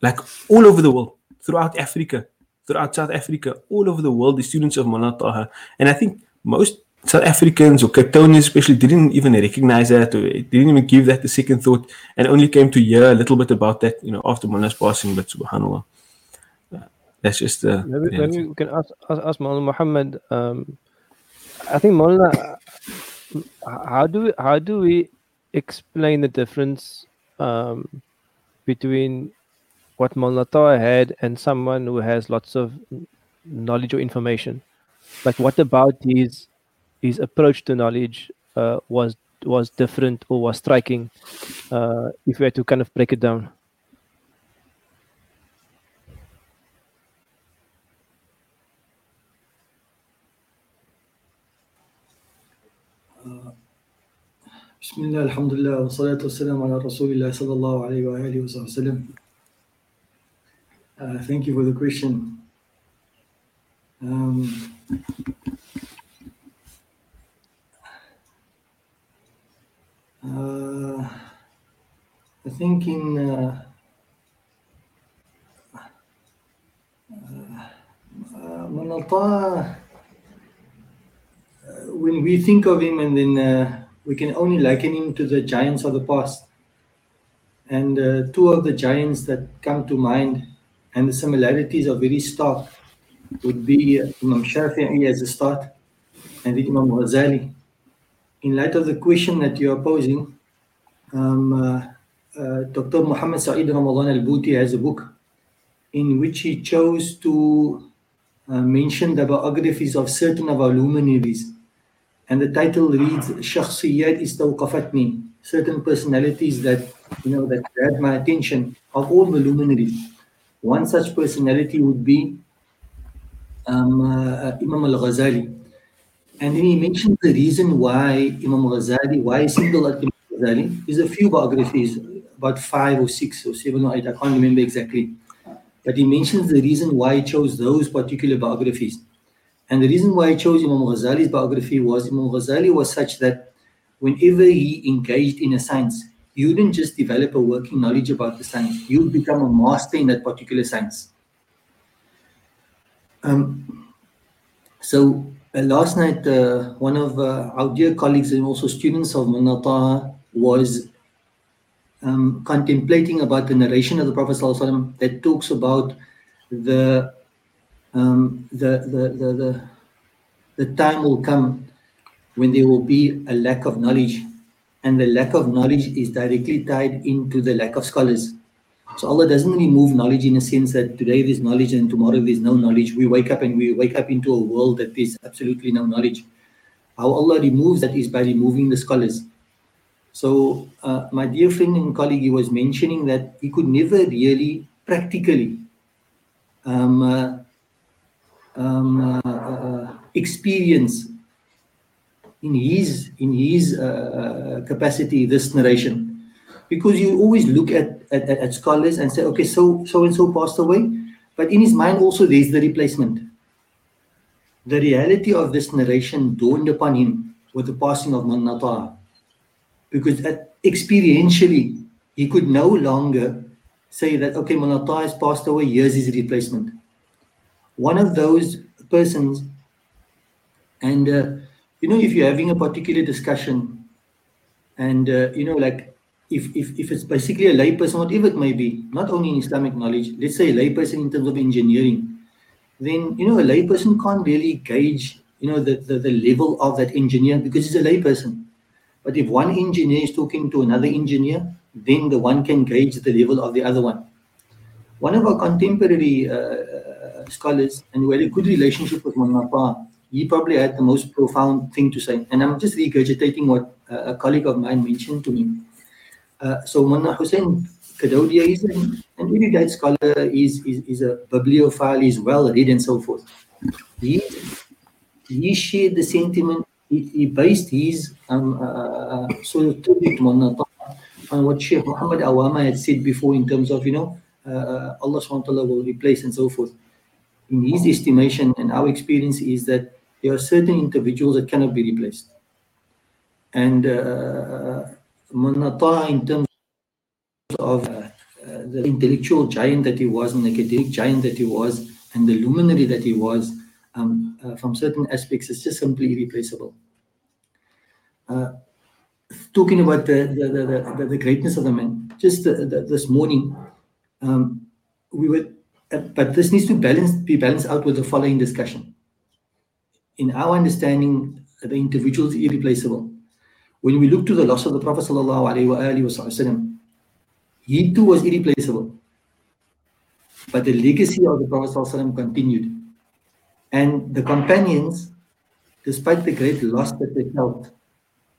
like all over the world, throughout Africa, throughout South Africa, all over the world, the students of Mullah Taha. And I think most South Africans or Capetonians especially didn't even recognize that, or didn't even give that a second thought, and only came to hear a little bit about that, you know, after Mola's passing. But subhanallah, that's just uh, maybe, maybe we can ask ask, ask Maulana Muhammad. Um, I think Maulana, how do we, how do we explain the difference um, between what Maulana Taha had and someone who has lots of knowledge or information? Like, what about these? His approach to knowledge uh, was was different or was striking, uh, if we had to kind of break it down. Uh, Bismillah, alhamdulillah, wa salatu wa salam ala Rasulillah sallallahu alayhi wa alihi wa sallam. Uh, thank you for the question. Um, Uh, I think in uh, uh, uh, Maulana Taha, uh, when we think of him, and then uh, we can only liken him to the giants of the past. And uh, two of the giants that come to mind, and the similarities are very stark, would be uh, Imam Shafi'i as a start, and then Imam Ghazali. In light of the question that you are posing, um, uh, uh, Doctor Muhammad Saeed Ramadan al-Bhuti has a book in which he chose to uh, mention the biographies of certain of our luminaries. And the title reads, Shakhsiyat Istawqafatni, certain personalities that, you know, that grabbed my attention of all the luminaries. One such personality would be um, uh, Imam al-Ghazali. And then he mentioned the reason why Imam Ghazali, why he singled out Imam Ghazali, is a few biographies, about five or six or seven or eight, I can't remember exactly. But he mentions the reason why he chose those particular biographies. And the reason why I chose Imam Ghazali's biography was Imam Ghazali was such that whenever he engaged in a science, you didn't just develop a working knowledge about the science, you become a master in that particular science. Um, so uh, last night, uh, one of uh, our dear colleagues and also students of Munna Taha was um, contemplating about the narration of the Prophet Sallallahu Alaihi Wasallam that talks about the Um, the, the, the, the, the time will come when there will be a lack of knowledge, and the lack of knowledge is directly tied into the lack of scholars. So Allah doesn't remove knowledge in a sense that today there's knowledge and tomorrow there's no knowledge. We wake up and we wake up into a world that there's absolutely no knowledge. How Allah removes that is by removing the scholars. So uh, my dear friend and colleague, he was mentioning that he could never really practically um, uh, Um, uh, uh, experience in his in his uh, capacity this narration, because you always look at, at at scholars and say, okay, so so and so passed away, but in his mind also there's the replacement. The reality of this narration dawned upon him with the passing of Munna Taha, because at, experientially he could no longer say that okay, Munna Taha has passed away, here's his replacement. One of those persons, and uh, you know, if you're having a particular discussion, and uh, you know, like if, if if it's basically a lay person, whatever it may be, not only in Islamic knowledge, let's say a lay person in terms of engineering, then you know, a lay person can't really gauge you know the, the, the level of that engineer because he's a lay person. But if one engineer is talking to another engineer, then the one can gauge the level of the other one. One of our contemporary uh, scholars, and who had a good relationship with Munna Taha, he probably had the most profound thing to say. And I'm just regurgitating what uh, a colleague of mine mentioned to me. Uh, so Munna Hussein Kadoudia is an erudite scholar, he's, he's, he's a bibliophile, he's well-read and so forth. He, he shared the sentiment, he, he based his um, uh, sort of tribute to Munna Taha on what Sheikh Muhammad Awama had said before in terms of, you know, Uh, Allah subhanahu wa ta'ala will replace and so forth. In his estimation and our experience is that there are certain individuals that cannot be replaced. And uh, Munna Taha, in terms of uh, uh, the intellectual giant that he was, and the academic giant that he was, and the luminary that he was, um, uh, from certain aspects is just simply irreplaceable. Uh, talking about the, the, the, the, the greatness of the man, just the, the, this morning, Um, we were, uh, but this needs to balance, be balanced out with the following discussion. In our understanding, the individual is irreplaceable. When we look to the loss of the Prophet sallallahu alaihi wa alihi wasallam, he too was irreplaceable. But the legacy of the Prophet sallallahu alaihi wasallam continued, and the companions, despite the great loss that they felt,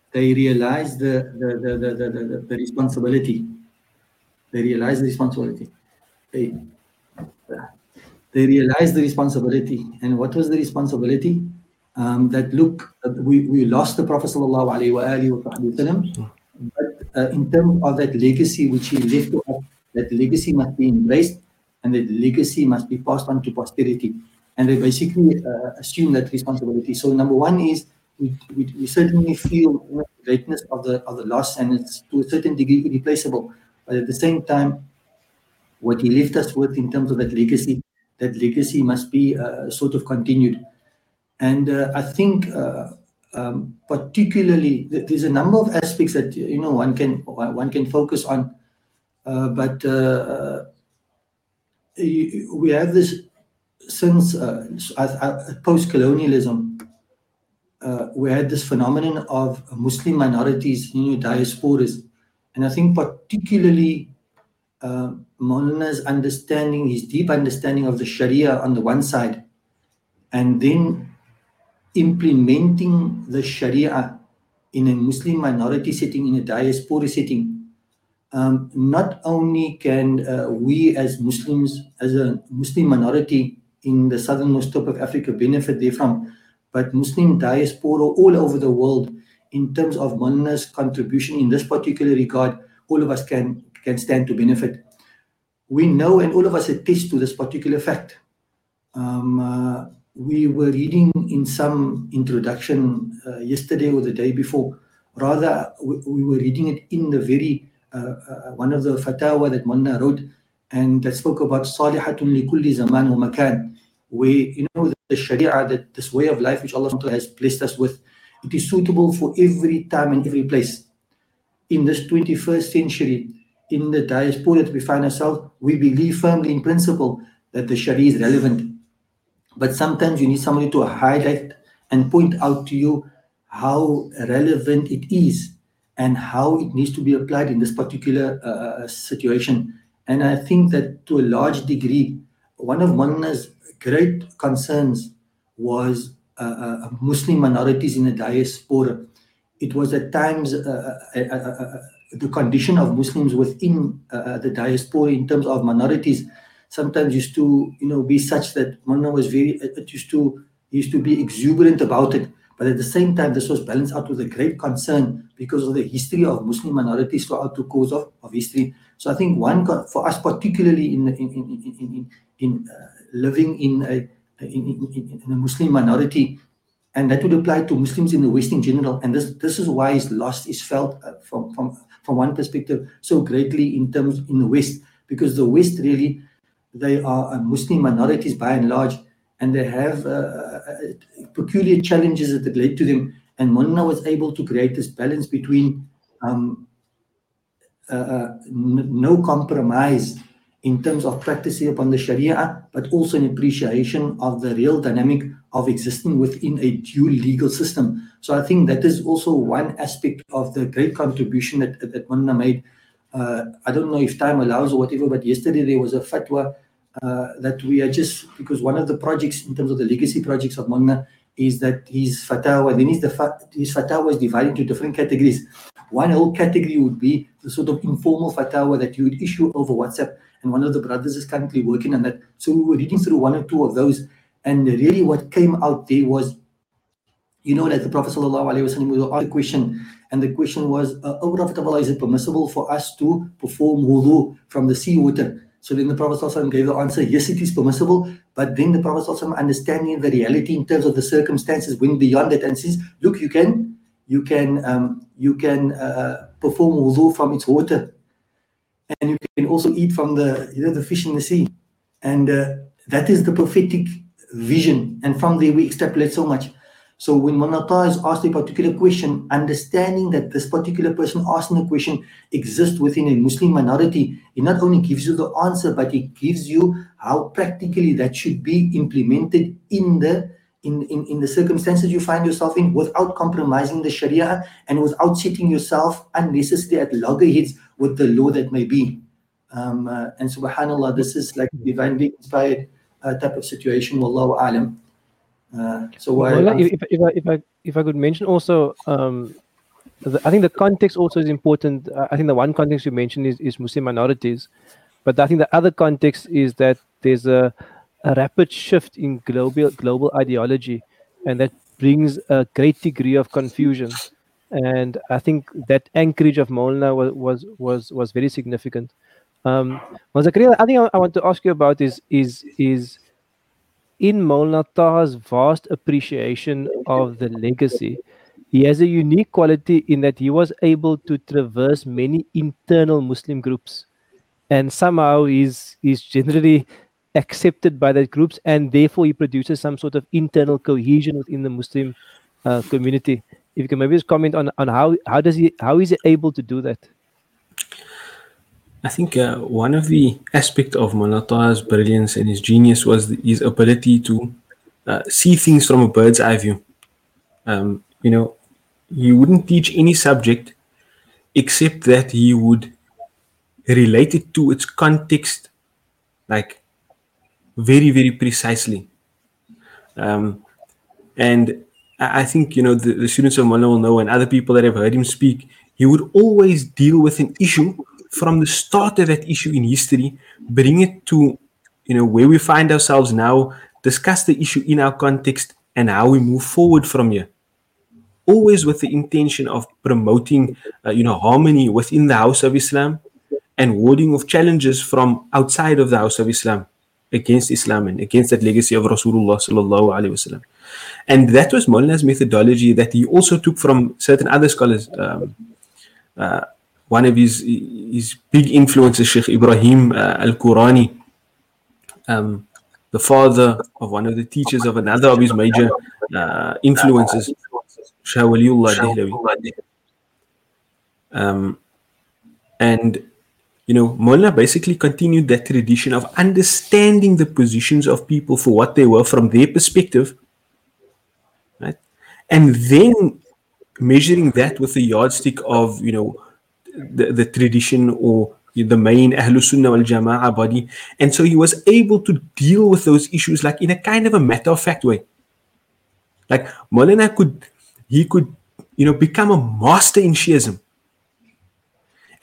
they realized the the the the the, the, the responsibility. They realize the responsibility. They, they realize the responsibility. And what was the responsibility? Um, that look, we, we lost the Prophet sallallahu alaihi wa alihi wasallam, but uh, in terms of that legacy which he left to us, that legacy must be embraced, and that legacy must be passed on to posterity. And they basically uh, assume that responsibility. So number one is we, we, we certainly feel the greatness of the of the loss, and it's to a certain degree irreplaceable. But at the same time, what he left us with in terms of that legacy, that legacy must be uh, sort of continued. And uh, I think uh, um, particularly, th- there's a number of aspects that, you know, one can one can focus on. Uh, but uh, you, we have this since uh, post-colonialism, uh, we had this phenomenon of Muslim minorities, you know, diasporas. And I think particularly uh, Maulana's understanding, his deep understanding of the Sharia on the one side, and then implementing the Sharia in a Muslim minority setting, in a diaspora setting, um, not only can uh, we as Muslims, as a Muslim minority in the southernmost tip of Africa benefit therefrom, but Muslim diaspora all over the world, in terms of Maulana's contribution in this particular regard, all of us can, can stand to benefit. We know, and all of us attest to this particular fact. Um, uh, we were reading in some introduction uh, yesterday or the day before. Rather, we, we were reading it in the very, uh, uh, one of the fatawa that Monna wrote, and that spoke about Salihatun li kulli zaman wa makan, where, you know, the sharia, that this way of life which Allah has blessed us with, it is suitable for every time and every place. In this twenty-first century, in the diaspora that we find ourselves, we believe firmly in principle that the sharia is relevant. But sometimes you need somebody to highlight and point out to you how relevant it is and how it needs to be applied in this particular uh, situation. And I think that to a large degree, one of Monna's great concerns was uh, uh, Muslim minorities in the diaspora. It was at times uh, uh, uh, uh, the condition of Muslims within uh, the diaspora in terms of minorities sometimes used to, you know, be such that Monna was very, it used to, used to be exuberant about it. But at the same time, this was balanced out with a great concern because of the history of Muslim minorities throughout the course of, of history. So I think one, for us particularly in in in in, in uh, living in a in, in, in a Muslim minority, and that would apply to Muslims in the West in general. And this this is why it's lost, is felt uh, from from from one perspective so greatly in terms in the West, because the West really, they are uh, Muslim minorities by and large, and they have uh, peculiar challenges that relate to them. And Monna was able to create this balance between um, uh, n- no compromise in terms of practicing upon the Sharia, but also an appreciation of the real dynamic of existing within a dual legal system. So I think that is also one aspect of the great contribution that, that Monna made. Uh, I don't know if time allows or whatever, but yesterday there was a fatwa Uh, that we are just, because one of the projects in terms of the legacy projects of Monna is that his fatawa, then his, fa- his fatawa is divided into different categories. One whole category would be the sort of informal fatawa that you would issue over WhatsApp, and one of the brothers is currently working on that. So we were reading through one or two of those, and really what came out there was, you know, that the Prophet sallallahu alaihi wasallam was asked a question, and the question was, uh, "O Prophet of Allah, is it permissible for us to perform wudu from the seawater?" So then the Prophet ﷺ gave the answer, yes, it is permissible. But then the Prophet ﷺ, understanding the reality in terms of the circumstances, went beyond that and says, look, you can you can, um, you can uh, perform wudu from its water. And you can also eat from the, you know, the fish in the sea. And uh, that is the prophetic vision. And from there we extrapolate so much. So when Monna Taha is asked a particular question, understanding that this particular person asking the question exists within a Muslim minority, he not only gives you the answer, but he gives you how practically that should be implemented in the in, in, in the circumstances you find yourself in, without compromising the Sharia and without setting yourself unnecessarily at loggerheads with the law that may be. Um, uh, and subhanAllah, this is like divinely inspired uh, type of situation. Wallahu alam. Uh, so why well, if, if, I, if I if I could mention also, um, the, I think the context also is important. I think the one context you mentioned is, is Muslim minorities, but I think the other context is that there's a, a rapid shift in global global ideology, and that brings a great degree of confusion. And I think that anchorage of Mawlana was was was, was very significant. Um, Zakariya, I think I, I want to ask you about is is is. In Mawlana Taha's vast appreciation of the legacy, he has a unique quality in that he was able to traverse many internal Muslim groups, and somehow he's, he's generally accepted by those groups, and therefore he produces some sort of internal cohesion within the Muslim uh, community. If you can maybe just comment on, on how, how does he how is he able to do that? I think uh, one of the aspects of Mawlana Taha's brilliance and his genius was the, his ability to uh, see things from a bird's eye view. Um, you know, he wouldn't teach any subject except that he would relate it to its context, like very, very precisely. Um, and I, I think, you know, the, the students of Mawlana will know, and other people that have heard him speak, he would always deal with an issue from the start of that issue in history, bring it to, you know, where we find ourselves now, discuss the issue in our context and how we move forward from here. Always with the intention of promoting, uh, you know, harmony within the house of Islam and warding off challenges from outside of the house of Islam. against Islam and against that legacy of Rasulullah sallallahu alaihi wasallam. And that was Molna's methodology that he also took from certain other scholars. Um, uh, one of his his big influences, Sheikh Ibrahim uh, Al-Qurani, um, the father of one of the teachers of another of his major uh, influences, Shah Waliullah Dehlawi. Um, and you know, Molna basically continued that tradition of understanding the positions of people for what they were from their perspective, right? And then measuring that with the yardstick of, you know, the, the tradition or the main Ahlus Sunnah wal Jama'ah body. And so he was able to deal with those issues like in a kind of a matter-of-fact way. Like Molna could, he could, you know, become a master in Shi'ism.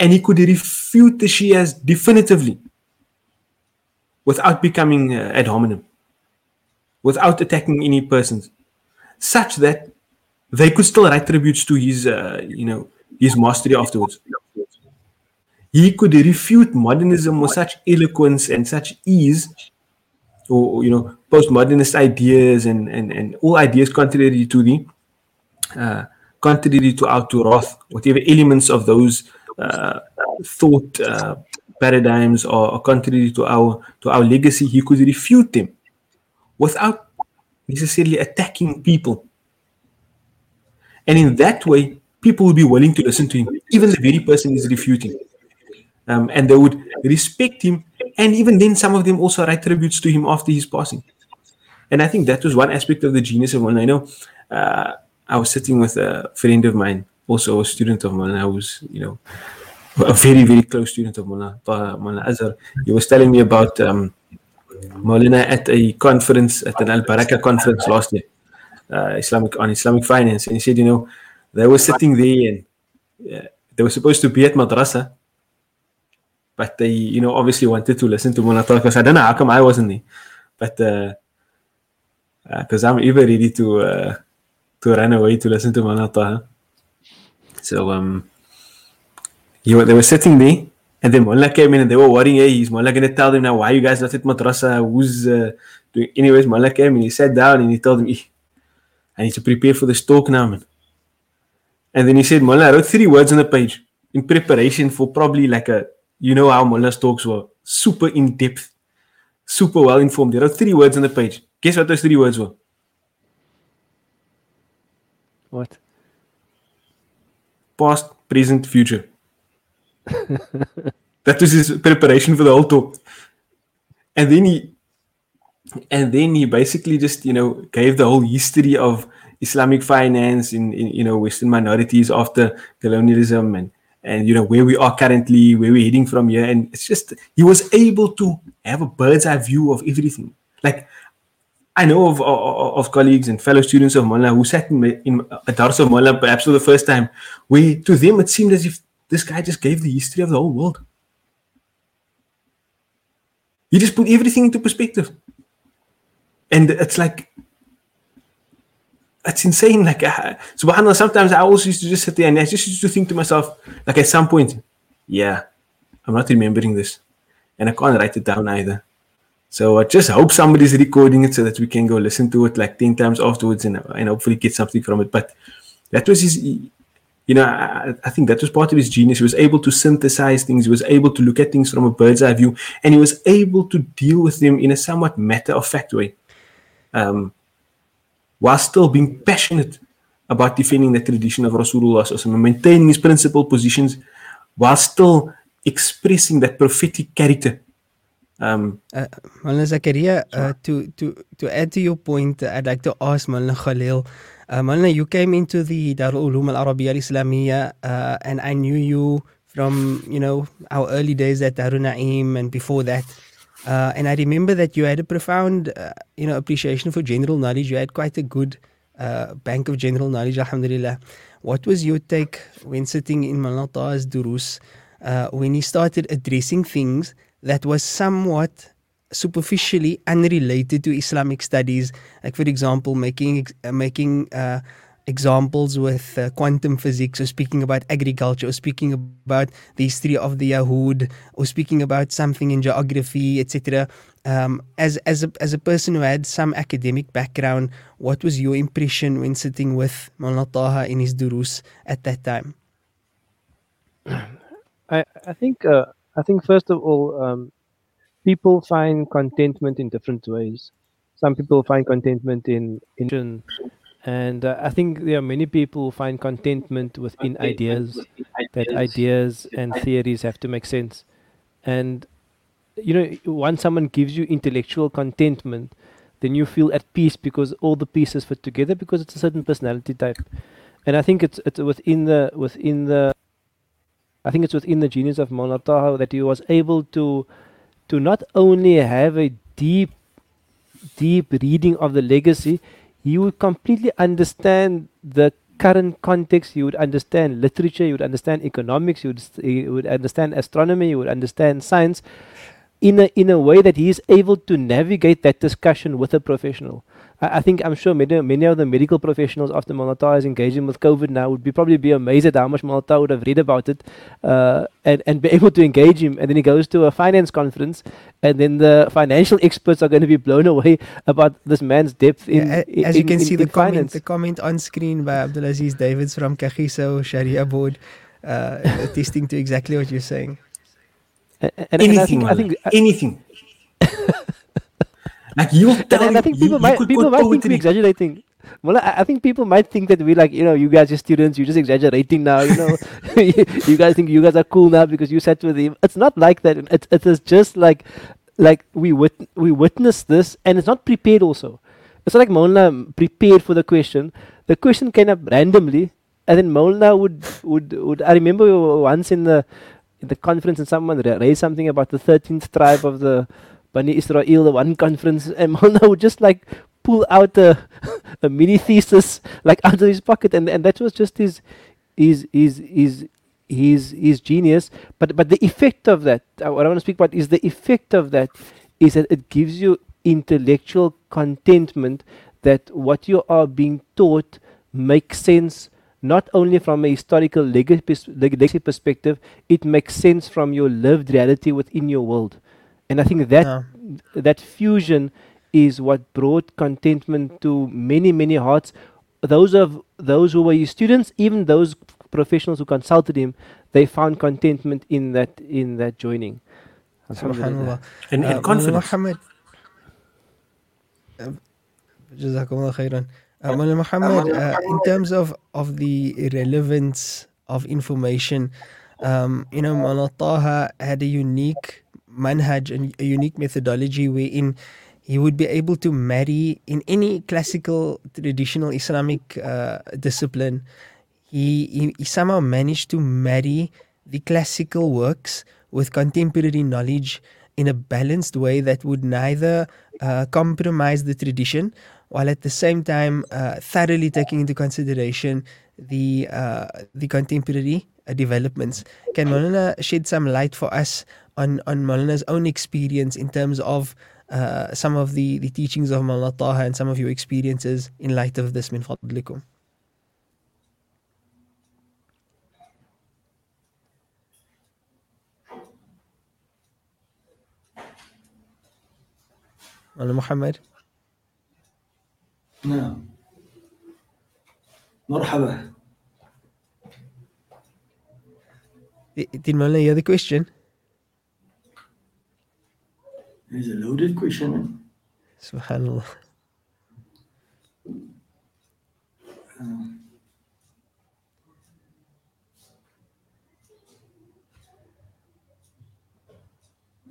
And he could refute the Shias definitively without becoming uh, ad hominem, without attacking any persons, such that they could still write tributes to his, uh, you know, his mastery afterwards. He could refute modernism with such eloquence and such ease, or, you know, postmodernist ideas and, and, and all ideas contrary to the, uh, contrary to our Turath, whatever elements of those Uh, thought uh, paradigms or contrary to our to our legacy, he could refute them without necessarily attacking people. And in that way, people would be willing to listen to him, even the very person he's refuting. Um, and they would respect him, and even then some of them also write tributes to him after his passing. And I think that was one aspect of the genius of Molna. I know uh, I was sitting with a friend of mine, also a student of Molna, who's, you know, a very, very close student of Molna, Molna Azhar. He was telling me about um, Molna at a conference, at an Al-Baraka conference last year, uh, Islamic on Islamic finance. And he said, you know, they were sitting there and uh, they were supposed to be at madrasa, but they, you know, obviously wanted to listen to Molna talk. I don't know how come I wasn't there, but because uh, uh, I'm ever ready to, uh, to run away to listen to Molna Taha. So um, you were, they were sitting there, and then Molna came in, and they were worrying, hey, is Molna going to tell them now, why are you guys not at madrasa? Who's uh, doing? Anyways, Molna came, and he sat down, and he told them, I need to prepare for this talk now, man. And then he said, Molna, I wrote three words on the page in preparation for probably like a, you know how Molna's talks were, super in-depth, super well-informed. He wrote three words on the page. Guess what those three words were? What? Past, present, future. That was his preparation for the whole talk. And then he, and then he basically just, you know, gave the whole history of Islamic finance in, in you know, Western minorities after colonialism and, and, you know, where we are currently, where we're heading from here. And it's just, he was able to have a bird's eye view of everything. Like, I know of, of of colleagues and fellow students of Molna who sat in, in a dars of Molna perhaps for the first time, where to them it seemed as if this guy just gave the history of the whole world. He just put everything into perspective. And it's like, it's insane. Like, uh, subhanAllah, sometimes I also used to just sit there and I just used to think to myself, like at some point, yeah, I'm not remembering this. And I can't write it down either. So I just hope somebody's recording it so that we can go listen to it like ten times afterwards and, and hopefully get something from it. But that was his, you know, I, I think that was part of his genius. He was able to synthesize things. He was able to look at things from a bird's eye view. And he was able to deal with them in a somewhat matter-of-fact way, um, while still being passionate about defending the tradition of Rasulullah and maintaining his principal positions, while still expressing that prophetic character. Um, uh, Molna Zakaria, uh, to, to, to add to your point, uh, I'd like to ask Molna Khalil. Uh, Molna, you came into the Darul Uloom Al Arabiya Al Islamiyya, uh, and I knew you from, you know, our early days at Darul Naeem and before that. Uh, and I remember that you had a profound, uh, you know, appreciation for general knowledge. You had quite a good uh, bank of general knowledge, alhamdulillah. What was your take when sitting in Molna Taha's Durus, uh, when he started addressing things that was somewhat superficially unrelated to Islamic studies, like for example, making uh, making uh, examples with uh, quantum physics, or speaking about agriculture, or speaking about the history of the Yahud, or speaking about something in geography, et cetera. Um, as as a, as a person who had some academic background, what was your impression when sitting with Mawlana Taha in his durus at that time? I I think uh, I think first of all, um, people find contentment in different ways. Some people find contentment in in and uh, I think there are many people who find contentment within ideas, that ideas and theories have to make sense. And, you know, once someone gives you intellectual contentment, then you feel at peace because all the pieces fit together, because it's a certain personality type. And I think it's it's within the within the I think it's within the genius of Mawlana Taha that he was able to to not only have a deep deep reading of the legacy, he would completely understand the current context. He would understand literature, he would understand economics, he would, st- he would understand astronomy, he would understand science in a in a way that he is able to navigate that discussion with a professional. I, I think I'm sure many, many of the medical professionals after Mawlana Taha is engaging with COVID now would be probably be amazed at how much Mawlana Taha would have read about it uh, and, and be able to engage him. And then he goes to a finance conference, and then the financial experts are going to be blown away about this man's depth in finance. Yeah, as in, you can in, see in, the, in comment, the comment on screen by Abdulaziz Davids from Kagiso Sharia Board, uh, attesting to exactly what you're saying. And, and, anything, and I think, I think, anything. Like you tell and, and I think people you, might you people might think we're exaggerating. Well, I, I think people might think that we like, you know, you guys are students, you're just exaggerating now, you know. you, you guys think you guys are cool now because you sat with him. It's not like that. It it is just like like we wit- we witnessed this, and it's not prepared also. It's not like Mawlana prepared for the question. The question came up randomly, and then Mawlana would, would, would I remember we once in the in the conference and someone raised something about the thirteenth tribe of the Bani Israel, the one conference, and Mawlana would just like pull out a, a mini thesis like out of his pocket, and, and that was just his his his his his his genius. But but the effect of that, uh, what I want to speak about is the effect of that is that it gives you intellectual contentment that what you are being taught makes sense. Not only from a historical legacy perspective, it makes sense from your lived reality within your world. And I think that yeah. that fusion is what brought contentment to many, many hearts. Those of those who were his students, even those professionals who consulted him, they found contentment in that in that joining. Alhamdulillah. And, and uh, confidence. Muhammad. Jazakumullah khairan. Mullah Muhammad, uh, in terms of, of the relevance of information, um, you know, Mawlana Taha had a unique manhaj and a unique methodology wherein he would be able to marry in any classical traditional Islamic uh, discipline. He, he, he somehow managed to marry the classical works with contemporary knowledge in a balanced way that would neither uh, compromise the tradition, while at the same time uh, thoroughly taking into consideration the uh, the contemporary uh, developments. Can Mawlana shed some light for us on, on Mawlana's own experience in terms of uh, some of the, the teachings of Mawlana Taha and some of your experiences in light of this, min fadlikum? Mawlana Muhammad? No. Marhaba. Did Mawlana hear the question? It's a loaded question. Subhanallah. Um,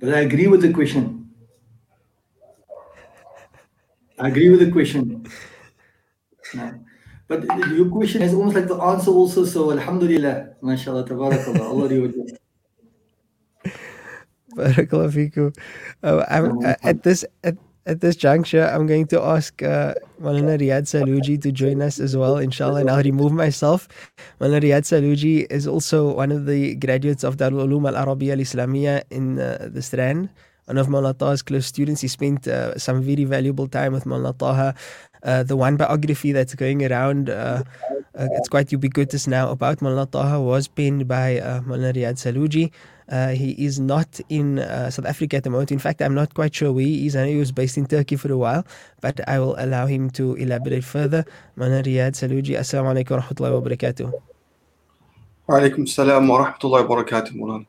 but I agree with the question. I agree with the question. No. But your question is almost like the answer also. So alhamdulillah, mashallah, tabarakallah, Allah reward. Barakallahu fikum. Uh, I'm, uh, at this at, at this juncture, I'm going to ask uh, Mawlana Riyad Saluji to join us as well, inshallah, and I'll remove myself. Mawlana Riyad Saluji is also one of the graduates of Darul Uloom Al Arabiya Al Islamiyya in uh, the Strand, one of Mawlana Taha's close students. He spent uh, some very valuable time with Mawlana Taha. uh, the one biography that's going around, uh, uh, it's quite ubiquitous now, about Mullah Taha was penned by uh, Mullah Riyad Saluji. Uh, he is not in uh, South Africa at the moment. In fact, I'm not quite sure where he is. I know he was based in Turkey for a while, but I will allow him to elaborate further. Mullah Riyad Saluji, Assalamu alaikum wa rahmatullahi wa barakatuh. Wa alaikum salam wa rahmatullahi wa barakatuh, Mullah.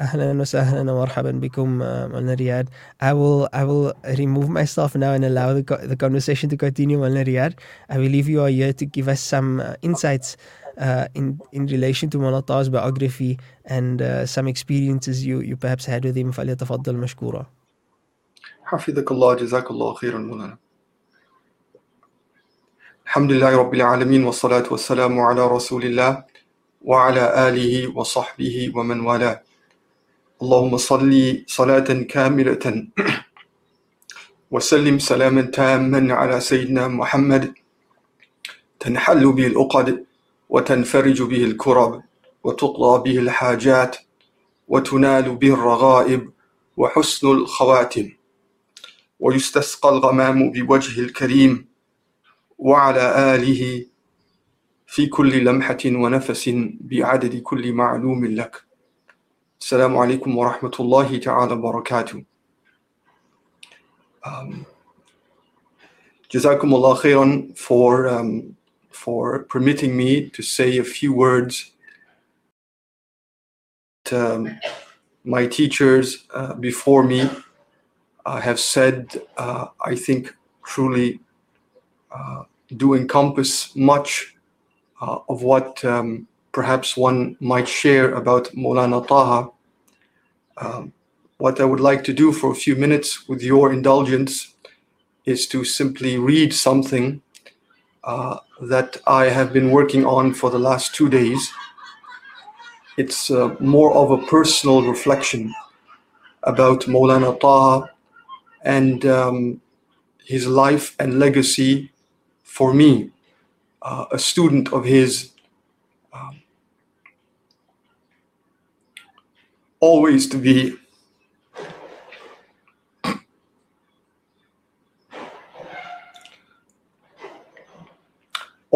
Ahlan wa sahlan wa marhaban bikum, Mullah Riyad. I will, I will remove myself now and allow the, co- the conversation to continue, Mullah Riyad. I believe you are here to give us some uh, insights Uh, in in relation to Mullah Taha's biography and uh, some experiences you, you perhaps had with him. فليتفضل مشكورا. حفظك الله جزاك الله خيرا مولانا. الحمد لله رب العالمين والصلاة والسلام على رسول الله وعلى آله وصحبه ومن والاه. اللهم صل صلاة كاملة وسلم سلاما تاما على سيدنا محمد تنحل به العقد وتنفرج به الكرب وتقضى به الحاجات وتنال به الرغائب وحسن الخواتم ويستسقى الغمام بوجه الكريم وعلى آله في كل لمحة ونفس بعدد كل معلوم لك. السلام عليكم ورحمة الله تعالى وبركاته. um, جزاكم الله خيرا for um, for permitting me to say a few words that um, my teachers uh, before me uh, have said, uh, I think truly uh, do encompass much uh, of what um, perhaps one might share about Maulana Taha. Um, what I would like to do for a few minutes with your indulgence is to simply read something Uh, that I have been working on for the last two days. It's uh, more of a personal reflection about Maulana Taha and um, his life and legacy for me, uh, a student of his, um, always to be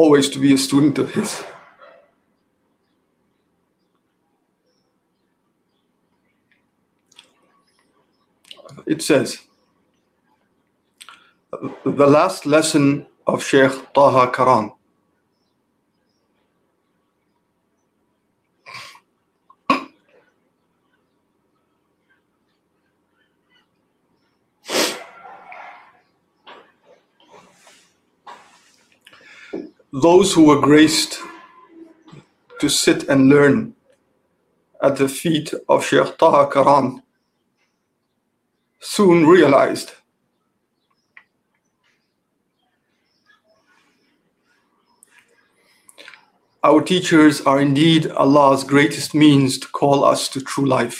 always to be a student of his. It says, the last lesson of Sheikh Taha Karan. Those who were graced to sit and learn at the feet of Sheikh Taha Karan soon realized our teachers are indeed Allah's greatest means to call us to true life.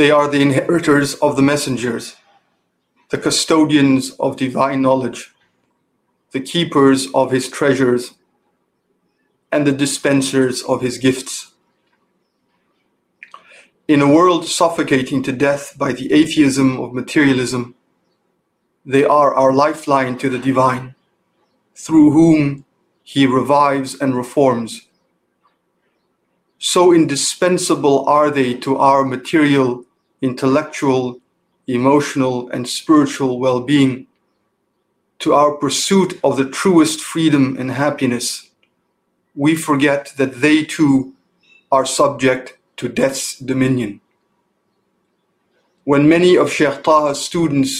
They are the inheritors of the messengers, the custodians of divine knowledge, the keepers of his treasures, and the dispensers of his gifts. In a world suffocating to death by the atheism of materialism, they are our lifeline to the divine, through whom he revives and reforms. So indispensable are they to our material, intellectual, emotional and spiritual well-being, to our pursuit of the truest freedom and happiness, we forget that they too are subject to death's dominion. When many of Sheikh Taha's students,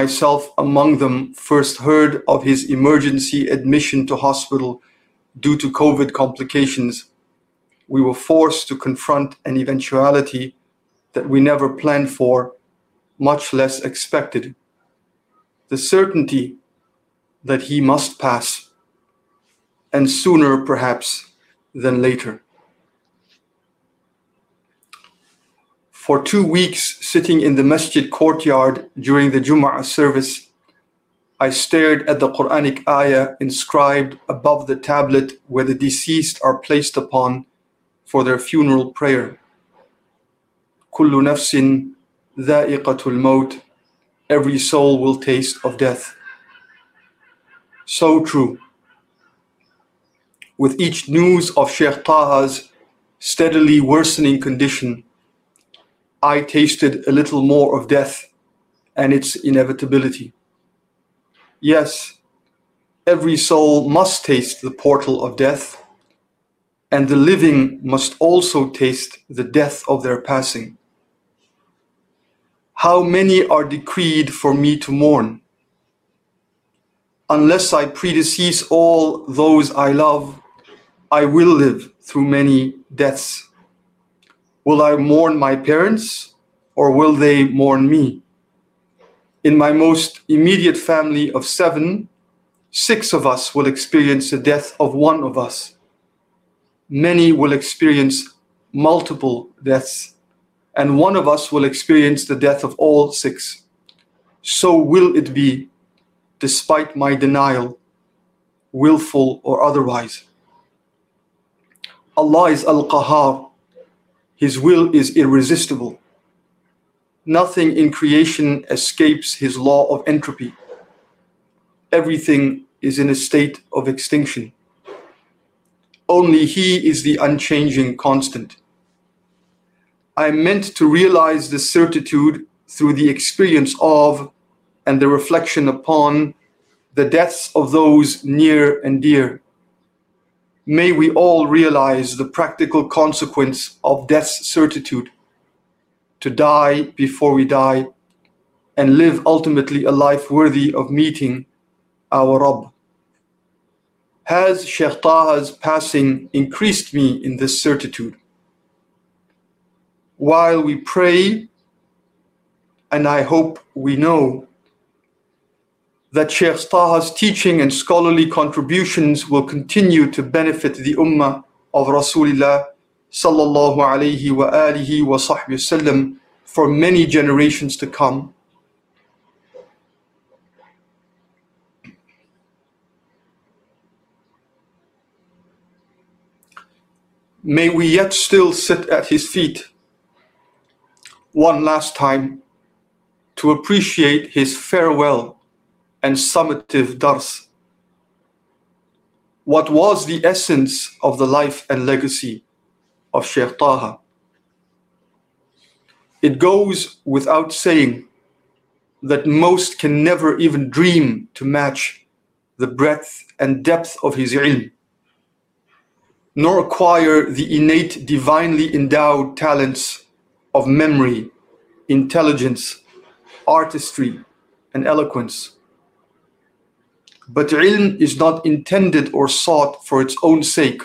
myself among them, first heard of his emergency admission to hospital due to COVID complications, we were forced to confront an eventuality that we never planned for, much less expected, the certainty that he must pass, and sooner perhaps than later. For two weeks sitting in the masjid courtyard during the Jumu'ah service, I stared at the Quranic ayah inscribed above the tablet where the deceased are placed upon for their funeral prayer. كل نفس ذائقة الموت every soul will taste of death. So true. With each news of Sheikh Taha's steadily worsening condition, I tasted a little more of death and its inevitability. Yes, every soul must taste the portal of death, and the living must also taste the death of their passing. How many are decreed for me to mourn? Unless I predecease all those I love, I will live through many deaths. Will I mourn my parents, or will they mourn me? In my most immediate family of seven, six of us will experience the death of one of us. Many will experience multiple deaths, and one of us will experience the death of all six. So will it be, despite my denial, willful or otherwise. Allah is Al-Qahhar. His will is irresistible. Nothing in creation escapes his law of entropy. Everything is in a state of extinction. Only he is the unchanging constant. I meant to realize this certitude through the experience of and the reflection upon the deaths of those near and dear. May we all realize the practical consequence of death's certitude, to die before we die, and live ultimately a life worthy of meeting our Rabb. Has Sheikh Taha's passing increased me in this certitude? While we pray, and I hope we know, that Sheikh Taha's teaching and scholarly contributions will continue to benefit the Ummah of Rasulullah sallallahu alayhi wa alihi wa sahbihi sallam for many generations to come. May we yet still sit at his feet one last time to appreciate his farewell and summative dars. What was the essence of the life and legacy of Sheikh Taha? It goes without saying that most can never even dream to match the breadth and depth of his ilm, nor acquire the innate divinely endowed talents of memory, intelligence, artistry, and eloquence. But ilm is not intended or sought for its own sake.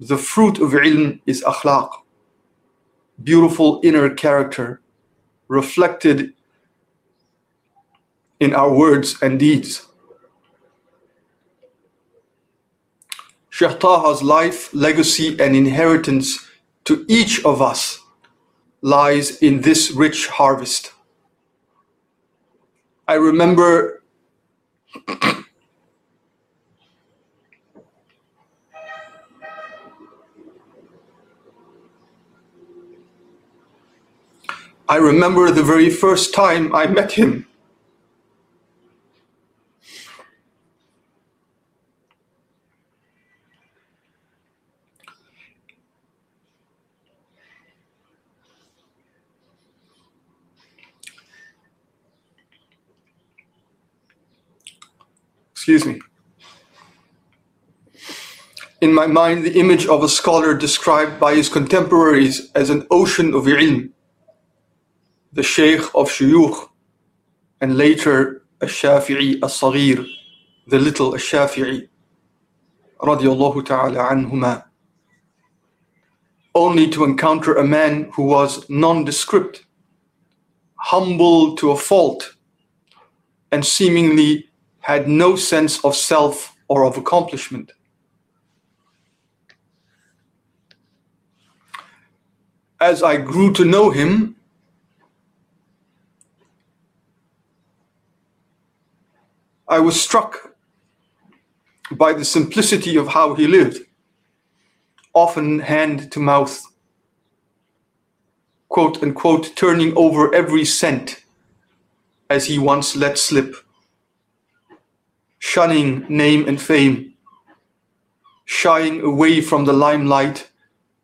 The fruit of ilm is akhlaq, beautiful inner character, reflected in our words and deeds. Sheikh Taha's life, legacy, and inheritance to each of us lies in this rich harvest. I remember I remember the very first time I met him. Excuse me. In my mind, the image of a scholar described by his contemporaries as an ocean of ilm, the Shaykh of Shuyukh, and later Ash-Shafi'i As-Saghir, the little Ash-Shafi'i, radiyallahu ta'ala anhuma, only to encounter a man who was nondescript, humble to a fault, and seemingly had no sense of self or of accomplishment. As I grew to know him, I was struck by the simplicity of how he lived, often hand to mouth, quote unquote, turning over every cent as he once let slip, shunning name and fame, shying away from the limelight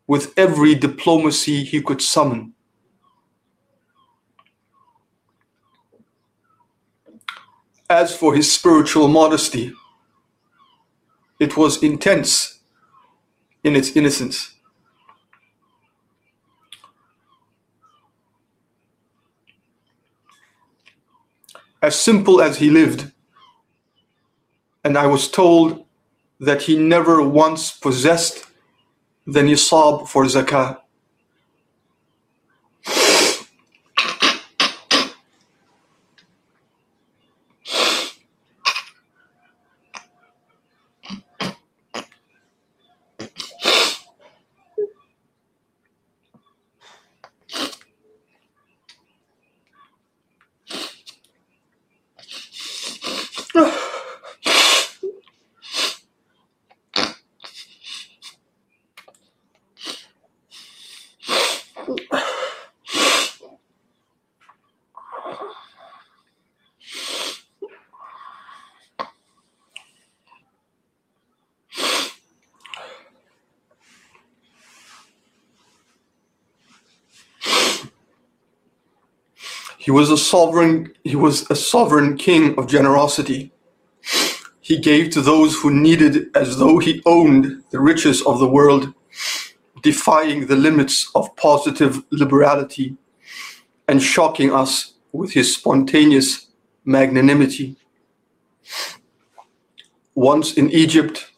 with every diplomacy he could summon. As for his spiritual modesty, it was intense in its innocence. As simple as he lived, and I was told that he never once possessed the nisab for zakah. He was a sovereign, he was a sovereign king of generosity. He gave to those who needed as though he owned the riches of the world, defying the limits of positive liberality and shocking us with his spontaneous magnanimity. Once in Egypt,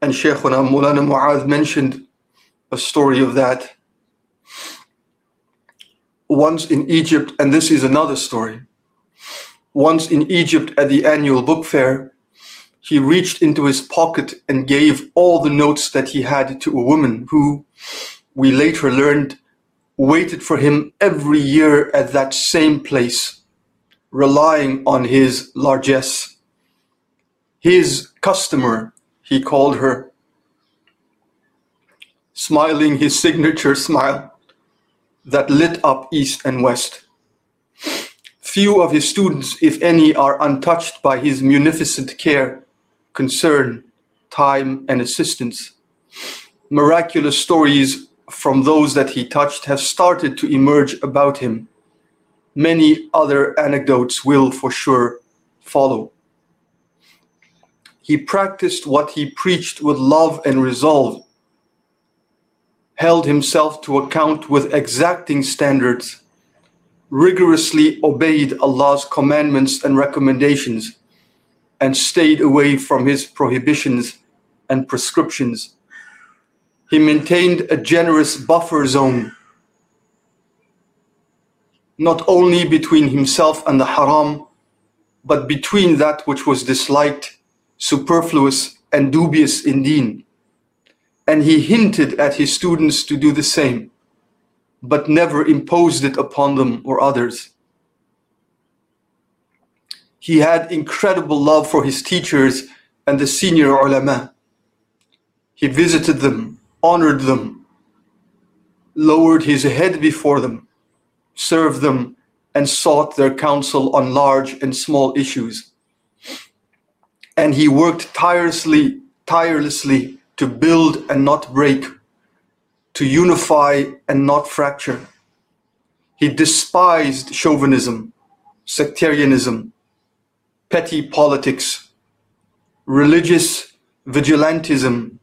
and Shaykhuna Mawlana Mu'adh mentioned a story of that. Once in Egypt, and this is another story, once in Egypt at the annual book fair, he reached into his pocket and gave all the notes that he had to a woman who, we later learned, waited for him every year at that same place, relying on his largesse. His customer, he called her, smiling his signature smile that lit up east and west. Few of his students, if any, are untouched by his munificent care, concern, time, and assistance. Miraculous stories from those that he touched have started to emerge about him. Many other anecdotes will, for sure, follow. He practiced what he preached with love and resolve, held himself to account with exacting standards, rigorously obeyed Allah's commandments and recommendations, and stayed away from his prohibitions and prescriptions. He maintained a generous buffer zone, not only between himself and the haram, but between that which was disliked, superfluous, and dubious in deen. And he hinted at his students to do the same, but never imposed it upon them or others. He had incredible love for his teachers and the senior ulama. He visited them, honored them, lowered his head before them, served them, and sought their counsel on large and small issues. And he worked tirelessly, tirelessly, to build and not break, to unify and not fracture. He despised chauvinism, sectarianism, petty politics, religious vigilantism,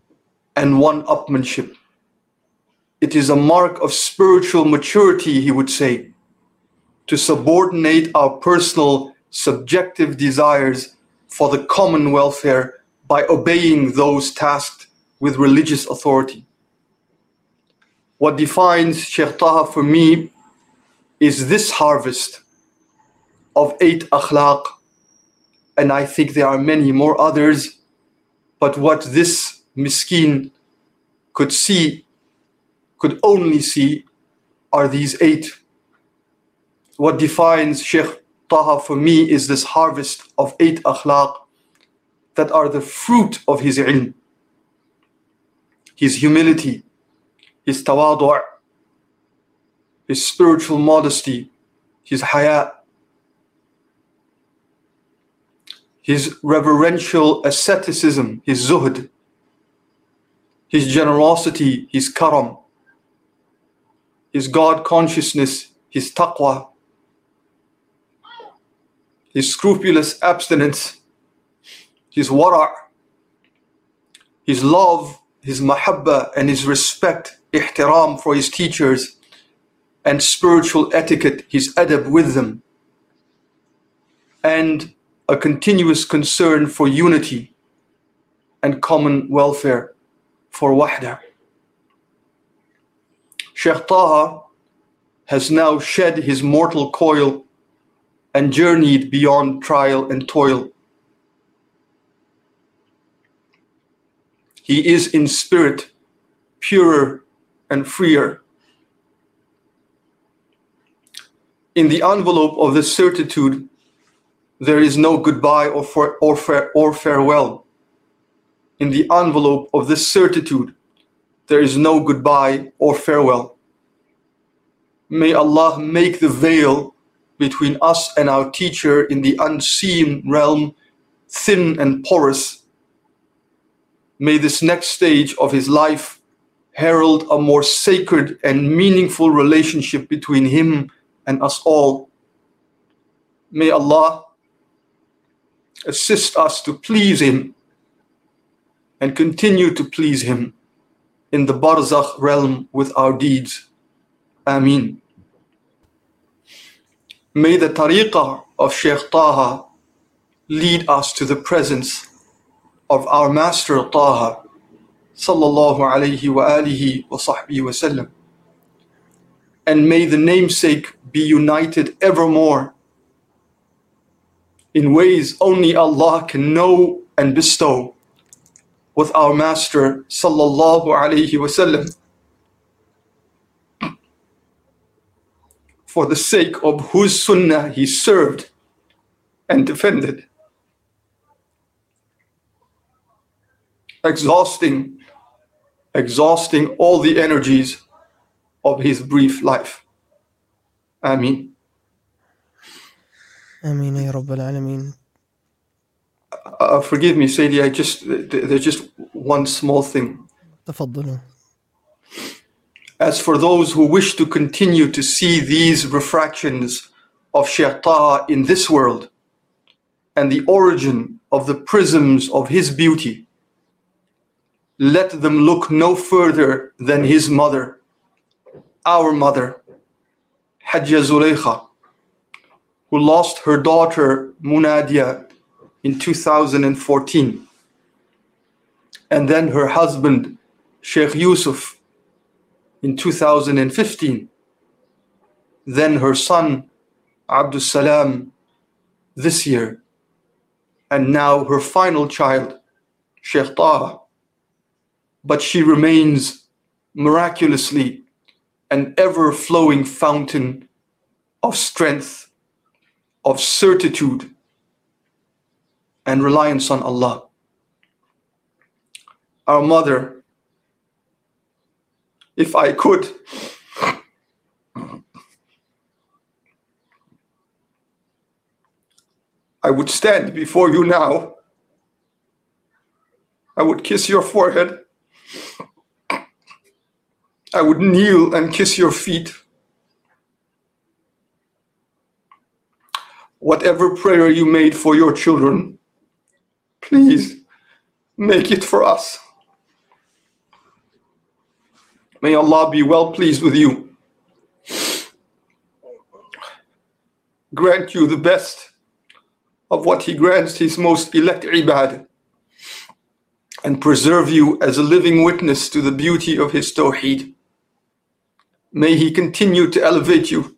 and one-upmanship. It is a mark of spiritual maturity, he would say, to subordinate our personal, subjective desires for the common welfare by obeying those tasked with religious authority. What defines Shaykh Taha for me is this harvest of eight akhlaq, and I think there are many more others, but what this miskin could see, could only see, are these eight. What defines Shaykh Taha for me is this harvest of eight akhlaq that are the fruit of his ilm, his humility, his tawadu', his spiritual modesty, his hayat, his reverential asceticism, his zuhd, his generosity, his karam, his God consciousness, his taqwa, his scrupulous abstinence, his wara', his love, his mahabba, and his respect, ihtiram, for his teachers, and spiritual etiquette, his adab with them, and a continuous concern for unity and common welfare, for wahda. Shaykh Taha has now shed his mortal coil and journeyed beyond trial and toil. He is in spirit purer and freer. In the envelope of this certitude, there is no goodbye or, for, or, fare, or farewell. In the envelope of this certitude, there is no goodbye or farewell. May Allah make the veil between us and our teacher in the unseen realm thin and porous. May this next stage of his life herald a more sacred and meaningful relationship between him and us all. May Allah assist us to please him and continue to please him in the barzakh realm with our deeds. Ameen. May the tariqah of Shaykh Taha lead us to the presence of our master Taha sallallahu alayhi wa alihi wa sahbihi wa sallam, and may the namesake be united evermore in ways only Allah can know and bestow with our master sallallahu alayhi wa sallam, for the sake of whose sunnah he served and defended, exhausting exhausting all the energies of his brief life. Ameen. Ameen ya Rabb al-Alameen. Uh, forgive me, Sayyidi, I just there's just one small thing. Tafaddal. As for those who wish to continue to see these refractions of Shaykh Taha in this world and the origin of the prisms of his beauty, let them look no further than his mother, our mother, Hajja Zulaykha, who lost her daughter Munadiya in two thousand fourteen, and then her husband Sheikh Yusuf in two thousand fifteen, then her son Abdus Salam this year, and now her final child Shaykh Taha. But she remains miraculously an ever-flowing fountain of strength, of certitude, and reliance on Allah. Our mother, if I could, I would stand before you now. I would kiss your forehead. I would kneel and kiss your feet. Whatever prayer you made for your children, please make it for us. May Allah be well pleased with you. Grant you the best of what He grants His most elect ibad, and preserve you as a living witness to the beauty of His tawheed. May He continue to elevate you,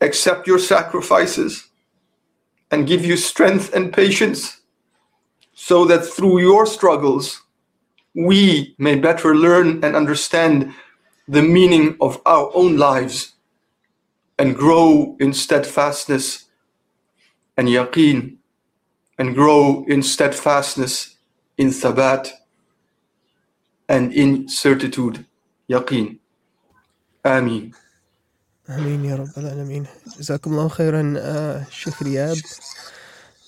accept your sacrifices, and give you strength and patience, so that through your struggles, we may better learn and understand the meaning of our own lives, and grow in steadfastness and yaqeen, and grow in steadfastness in thabat, and in certitude, yaqeen. Ameen. آمين يا رب العالمين. جزاكم الله خيرا Sheikh Riyab.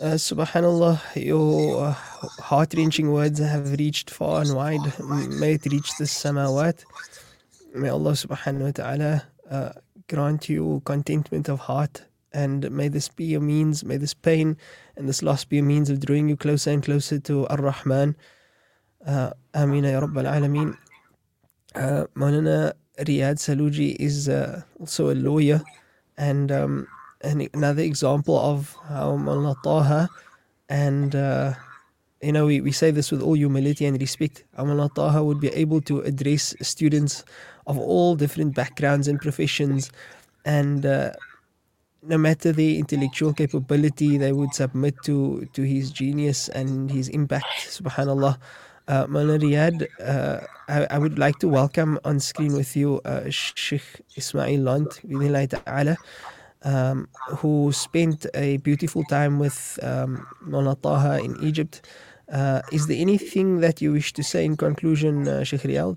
Uh, subhanallah, your uh, heart-wrenching words have reached far and wide. May it reach the samawat. May Allah subhanahu wa ta'ala uh, grant you contentment of heart, and may this be your means, may this pain and this loss be a means of drawing you closer and closer to Ar-Rahman. Uh, Ameen ya Rabb al-Alameen. Uh, Maulana Riyad Saluji is uh, also a lawyer, and um, And another example of how Maulana Taha, and uh, you know, we, we say this with all humility and respect, how Maulana Taha would be able to address students of all different backgrounds and professions, and uh, no matter their intellectual capability, they would submit to, to his genius and his impact, subhanallah. Uh, Maulana Riyad, uh, I, I would like to welcome on screen with you uh, Sheikh Ismail Lond, bidhnillahi ta'ala, Um, who spent a beautiful time with um, Maulana Taha in Egypt. Uh, is there anything that you wish to say in conclusion, uh, Sheikh Riyad?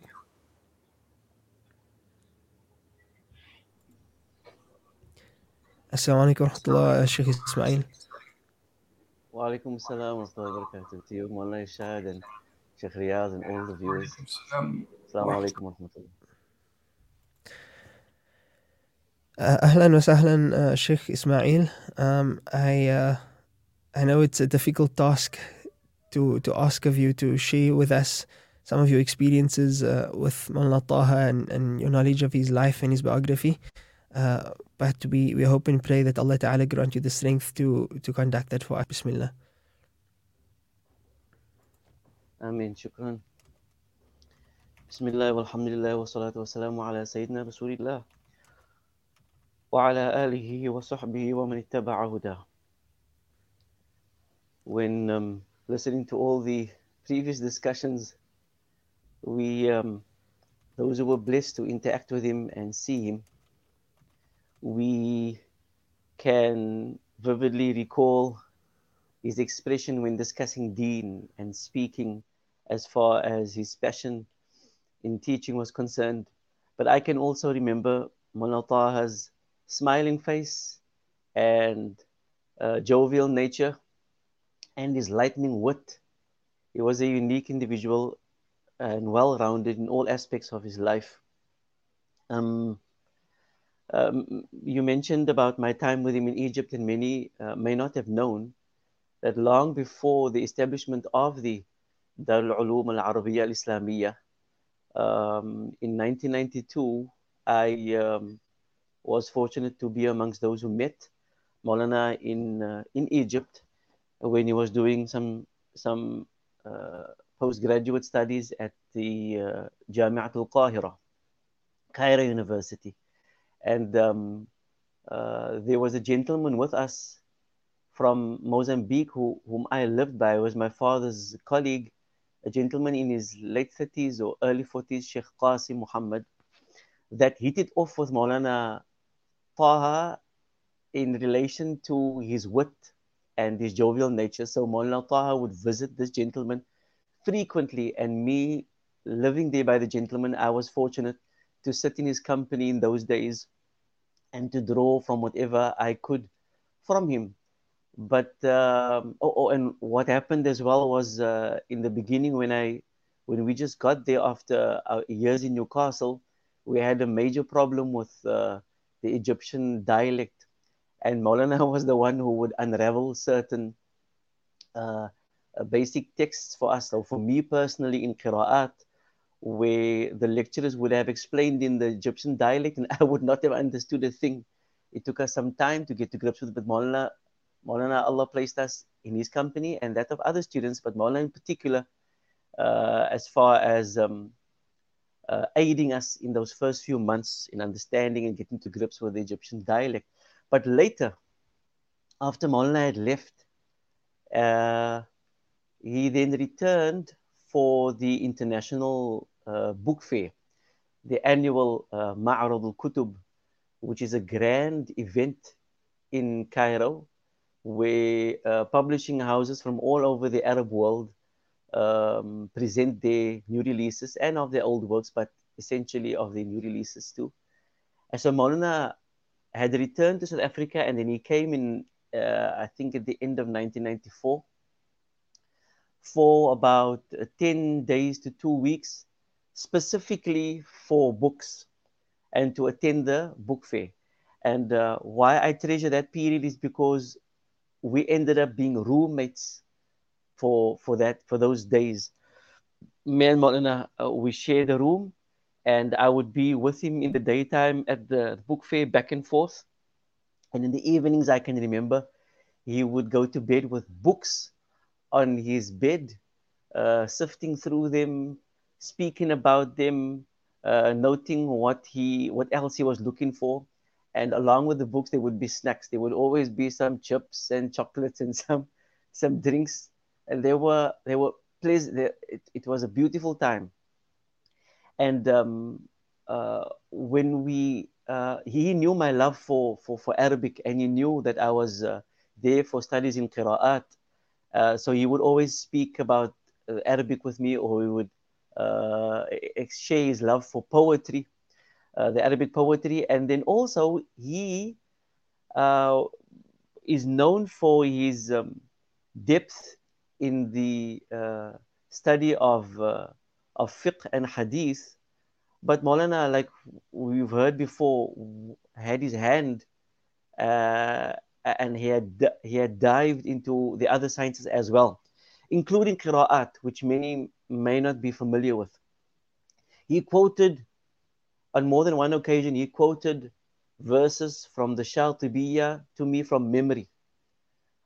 Assalamu alaikum wa rahmatullah, Sheikh Ismail. Wa alaikum assalam wa rahmatullahi wa barakatuh to you, Maulana Shahad and Sheikh Riyad and all the viewers. Assalamu alaikum wa rahmatullah. Uh, Ahlan wa sahlan, uh, Sheikh Ismail. Um, I uh, I know it's a difficult task to to ask of you to share with us some of your experiences uh, with Maulana Taha and, and your knowledge of his life and his biography. Uh, but we, we hope and pray that Allah Ta'ala grant you the strength to, to conduct that for us. Bismillah. Ameen. Shukran. Bismillah walhamdulillah wa salatu wa salamu ala Sayyidina Rasulillah. وعلى آله وصحبه ومن اتبع هداه. When um, listening to all the previous discussions, we, um, those who were blessed to interact with him and see him, we can vividly recall his expression when discussing deen and speaking as far as his passion in teaching was concerned. But I can also remember Maulana Taha's smiling face and uh, jovial nature and his lightning wit. He was a unique individual and well-rounded in all aspects of his life. Um, um, you mentioned about my time with him in Egypt, and many uh, may not have known that long before the establishment of the Darul Uloom Al-Arabiya Al-Islamiyya, um, in nineteen ninety-two, I... Um, was fortunate to be amongst those who met Maulana in uh, in Egypt when he was doing some some uh, postgraduate studies at the uh, Jami'at al-Qahira, Cairo University. And um, uh, there was a gentleman with us from Mozambique who, whom I lived by. It was my father's colleague, a gentleman in his late thirties or early forties, Sheikh Qasim Muhammad, that hit it off with Maulana Taha in relation to his wit and his jovial nature. So Maulana Taha would visit this gentleman frequently, and me living there by the gentleman, I was fortunate to sit in his company in those days and to draw from whatever I could from him. But um, oh, oh, and what happened as well was uh, in the beginning when I when we just got there after our years in Newcastle, we had a major problem with uh, the Egyptian dialect, and Maulana was the one who would unravel certain uh, basic texts for us. So for me personally in Qira'at, where the lecturers would have explained in the Egyptian dialect and I would not have understood a thing. It took us some time to get to grips with it, but Maulana, Maulana Allah placed us in his company and that of other students, but Maulana in particular, uh, as far as... Um, Uh, aiding us in those first few months in understanding and getting to grips with the Egyptian dialect. But later, after Maulana had left, uh, he then returned for the International uh, Book Fair, the annual uh, Ma'arad al-Kutub, which is a grand event in Cairo where uh, publishing houses from all over the Arab world Um, present their new releases and of their old works, but essentially of the new releases too. And so Maulana had returned to South Africa, and then he came in, uh, I think, at the end of nineteen ninety-four for about ten days to two weeks, specifically for books and to attend the book fair. And uh, why I treasure that period is because we ended up being roommates for for that for those days. Me and Molina, uh, we shared a room, and I would be with him in the daytime at the book fair, back and forth. And in the evenings, I can remember, he would go to bed with books on his bed, uh, sifting through them, speaking about them, uh, noting what he, what else he was looking for. And along with the books, there would be snacks. There would always be some chips and chocolates and some, some drinks. And there were, there were places, there, it, it was a beautiful time. And um, uh, when we, uh, he knew my love for, for, for Arabic, and he knew that I was uh, there for studies in Qira'at. Uh, so he would always speak about uh, Arabic with me, or we would uh, exchange his love for poetry, uh, the Arabic poetry. And then also he uh, is known for his um, depth in the uh, study of uh, of fiqh and hadith. But Maulana, like we've heard before, had his hand uh, and he had he had dived into the other sciences as well, including Qira'at, which many may not be familiar with. He quoted, on more than one occasion, he quoted verses from the Shatibiyyah to me from memory,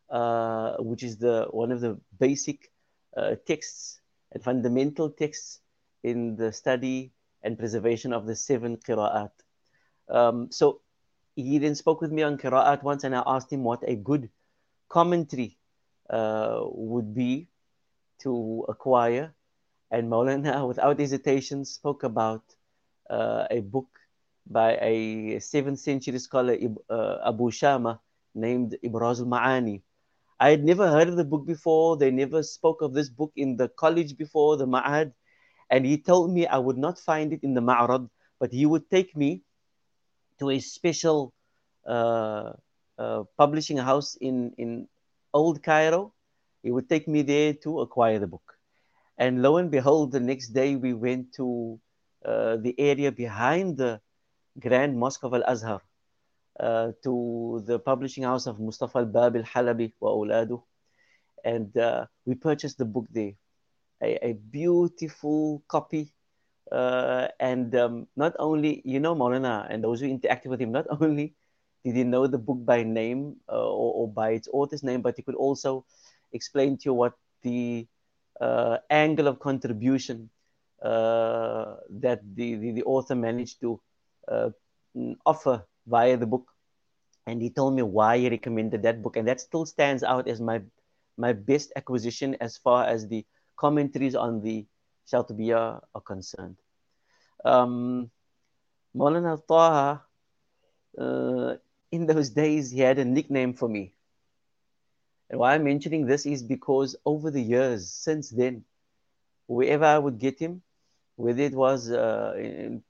uh, which is the one of the basic uh, texts and fundamental texts in the study and preservation of the seven Qira'at. Um, so he then spoke with me on Qira'at once, and I asked him what a good commentary uh, would be to acquire. And Maulana, without hesitation, spoke about uh, a book by a seventh century scholar, uh, Abu Shama, named Ibraz al-Ma'ani. I had never heard of the book before. They never spoke of this book in the college before, the Ma'ad. And he told me I would not find it in the Ma'arad, but he would take me to a special uh, uh, publishing house in, in Old Cairo. He would take me there to acquire the book. And lo and behold, the next day we went to uh, the area behind the Grand Mosque of Al-Azhar, Uh, to the publishing house of Mustafa al-Bab al-Halabi wa Awladuh. And uh, we purchased the book there, a, a beautiful copy. Uh, and um, not only, you know, Maulana and those who interacted with him, not only did he know the book by name uh, or, or by its author's name, but he could also explain to you what the uh, angle of contribution uh, that the, the, the author managed to uh, offer via the book. And he told me why he recommended that book. And that still stands out as my my best acquisition as far as the commentaries on the Shatibiyyah are concerned. Um, Maulana Taha, uh, in those days, he had a nickname for me. And why I'm mentioning this is because over the years, since then, wherever I would get him, whether it was uh, in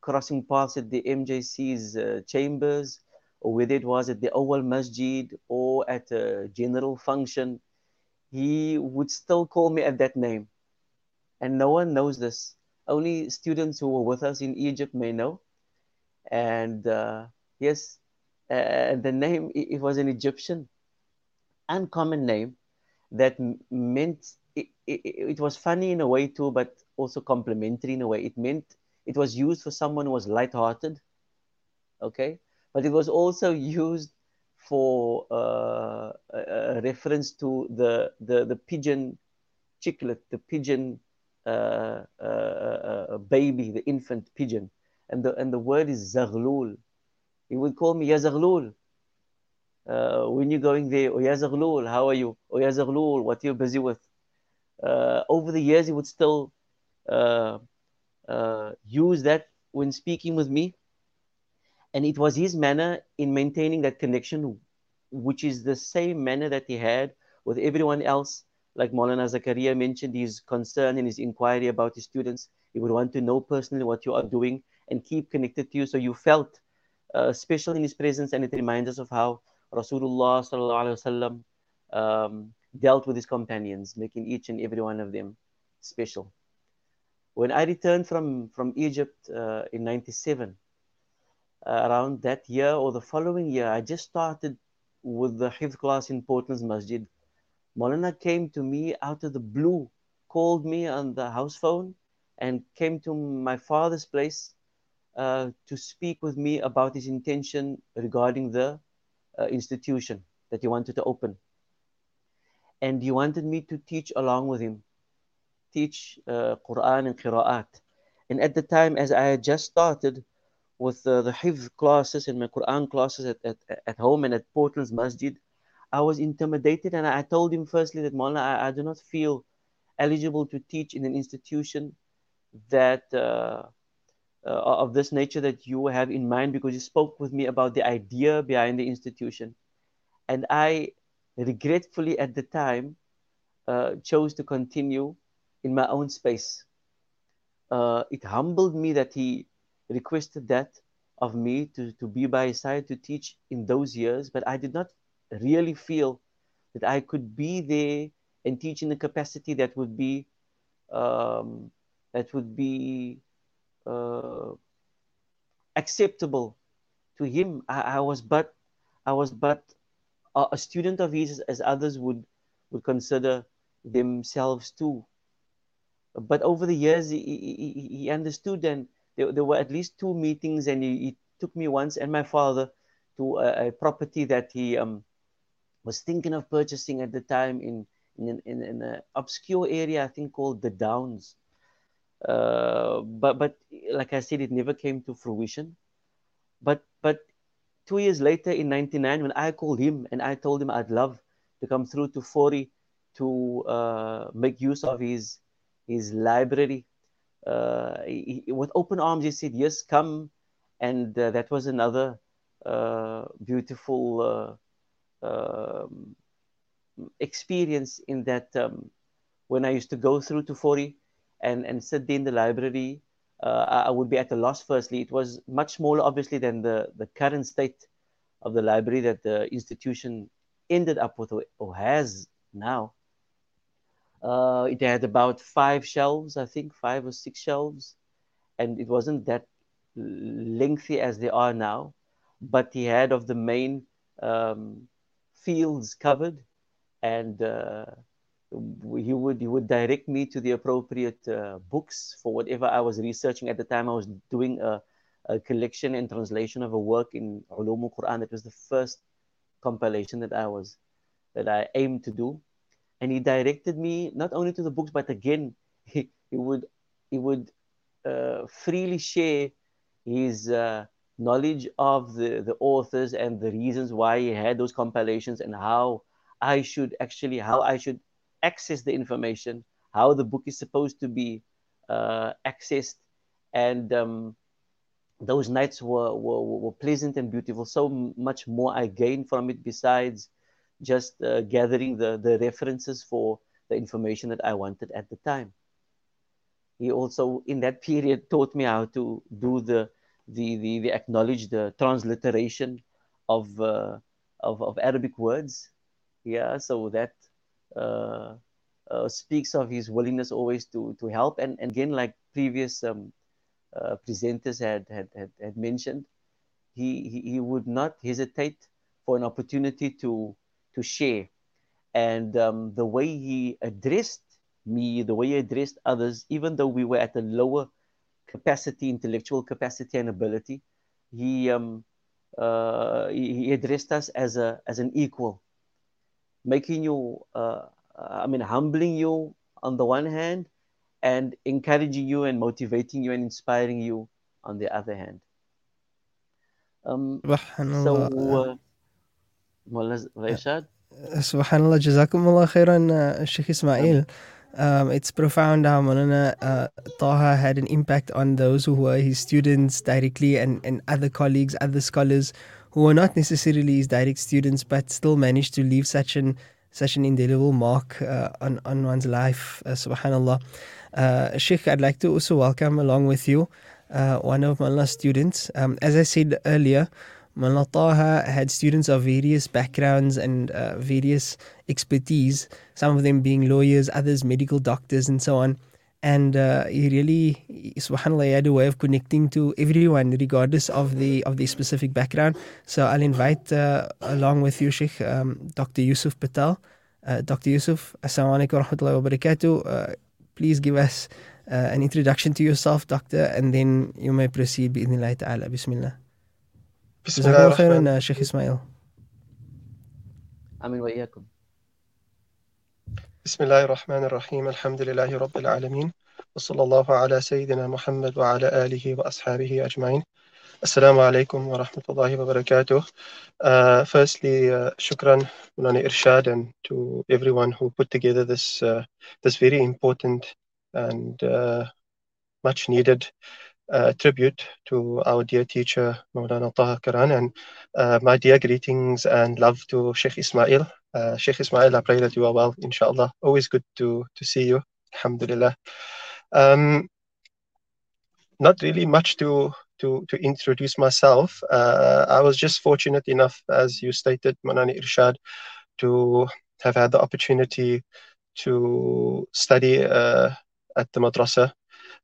crossing paths at the M J C's uh, chambers, or whether it was at the Awal Masjid or at a general function, he would still call me at that name. And no one knows this. Only students who were with us in Egypt may know. And uh, yes, uh, the name, it was an Egyptian, uncommon name that meant, it, it, it was funny in a way too, but also complimentary in a way. It meant it was used for someone who was lighthearted, okay? But it was also used for uh, a, a reference to the, the, the pigeon chicklet, the pigeon uh, uh, uh, baby, the infant pigeon. And the, and the word is Zaghlul. He would call me, Ya Zaghlul, uh, when you're going there, or Ya Zaghlul, how are you? Or Ya Zaghlul, what are you busy with? Uh, over the years, he would still Uh, Uh, use that when speaking with me. And it was his manner in maintaining that connection, which is the same manner that he had with everyone else. Like Maulana Zakaria mentioned, his concern and his inquiry about his students. He would want to know personally what you are doing and keep connected to you. So you felt uh, special in his presence, and it reminds us of how Rasulullah sallallahu alaihi wasallam um, dealt with his companions, making each and every one of them special. When I returned from, from Egypt uh, in ninety-seven, uh, around that year or the following year, I just started with the Hifz class in Portland's Masjid. Maulana came to me out of the blue, called me on the house phone, and came to my father's place uh, to speak with me about his intention regarding the uh, institution that he wanted to open. And he wanted me to teach along with him, teach uh, Quran and Qira'at. And at the time, as I had just started with uh, the Hifz classes and my Quran classes at, at, at home and at Portland's Masjid, I was intimidated, and I told him firstly that, Maulana, I, I do not feel eligible to teach in an institution that uh, uh, of this nature that you have in mind, because you spoke with me about the idea behind the institution. And I regretfully at the time uh, chose to continue in my own space. Uh, it humbled me that he requested that of me to, to be by his side, to teach in those years, but I did not really feel that I could be there and teach in a capacity that would be um, that would be uh, acceptable to him. I, I was but I was but a, a student of his, as others would would consider themselves too. But over the years, he, he, he understood, and there, there were at least two meetings, and he, he took me once and my father to a, a property that he um, was thinking of purchasing at the time in in, in, in an obscure area, I think, called the Downs. Uh, but, but like I said, it never came to fruition. But, but two years later, in ninety-nine, when I called him and I told him I'd love to come through to Fori to uh, make use of his his library, uh, he, he, with open arms, he said, yes, come. And uh, that was another uh, beautiful uh, um, experience, in that um, when I used to go through to Fori and, and sit there in the library, uh, I would be at a loss firstly. It was much smaller, obviously, than the, the current state of the library that the institution ended up with, or has now. Uh, it had about five shelves, I think, five or six shelves. And it wasn't that lengthy as they are now. But he had of the main um, fields covered. And uh, he, would, he would direct me to the appropriate uh, books for whatever I was researching. At the time, I was doing a, a collection and translation of a work in Ulum al-Quran. It was the first compilation that I, was, that I aimed to do. And he directed me not only to the books, but again, he, he would, he would uh, freely share his uh, knowledge of the, the authors and the reasons why he had those compilations, and how I should actually, how I should access the information, how the book is supposed to be uh, accessed. And um, those nights were, were, were pleasant and beautiful. So much more I gained from it, besides just uh, gathering the, the references for the information that I wanted at the time. He also, in that period, taught me how to do the, the, the, the acknowledged the transliteration of, uh, of, of Arabic words. Yeah, so that uh, uh, speaks of his willingness always to, to help. And, and again, like previous um, uh, presenters had, had, had, had mentioned, he, he, he would not hesitate for an opportunity to to share. And um, the way he addressed me, the way he addressed others, even though we were at a lower capacity, intellectual capacity and ability, he, um, uh, he addressed us as, a, as an equal, making you, uh, I mean, humbling you on the one hand, and encouraging you and motivating you and inspiring you on the other hand. Um, so, uh, Subhanallah, Jazakumullah Khairan, Sheikh Ismail. Um, it's profound how Maulana uh, Taha had an impact on those who were his students directly, and, and other colleagues, other scholars who were not necessarily his direct students, but still managed to leave such an such an indelible mark uh, on, on one's life. Uh, subhanallah. Uh, Sheikh, I'd like to also welcome along with you uh, one of Malna's students. Um, as I said earlier, Malna Taha had students of various backgrounds and uh, various expertise, some of them being lawyers, others medical doctors and so on. And uh, he really, subhanAllah, he had a way of connecting to everyone, regardless of the of the specific background. So I'll invite, uh, along with you, Sheikh, um, Doctor Yusuf Patel. Uh, Doctor Yusuf, assalamu alaikum wa rahmatullahi wa barakatuh. Uh, please give us uh, an introduction to yourself, Doctor, and then you may proceed bi'idhnillahi ta'ala. Bismillah. Bismillah. Khairan, Sheikh Ismail. Amin wa iyaakum. Bismillahir Rahmanir Rahim. Alhamdulillahi Rabbil Alameen. Wa sallallahu ala Sayyidina Muhammad wa ala alihi wa ashabihi ajma'in. Assalamu alaikum wa rahmatullahi wa barakatuh. Uh, firstly, uh, shukran, Mulana Irshad, and to everyone who put together this uh, this very important and uh, much needed uh, tribute to our dear teacher, Maulana Taha Karan. And uh, my dear greetings and love to Sheikh Ismail. Uh, Sheikh Ismail, I pray that you are well, inshallah. Always good to, to see you, alhamdulillah. Um, not really much to, to, to introduce myself. Uh, I was just fortunate enough, as you stated, Manani Irshad, to have had the opportunity to study uh, at the madrasa.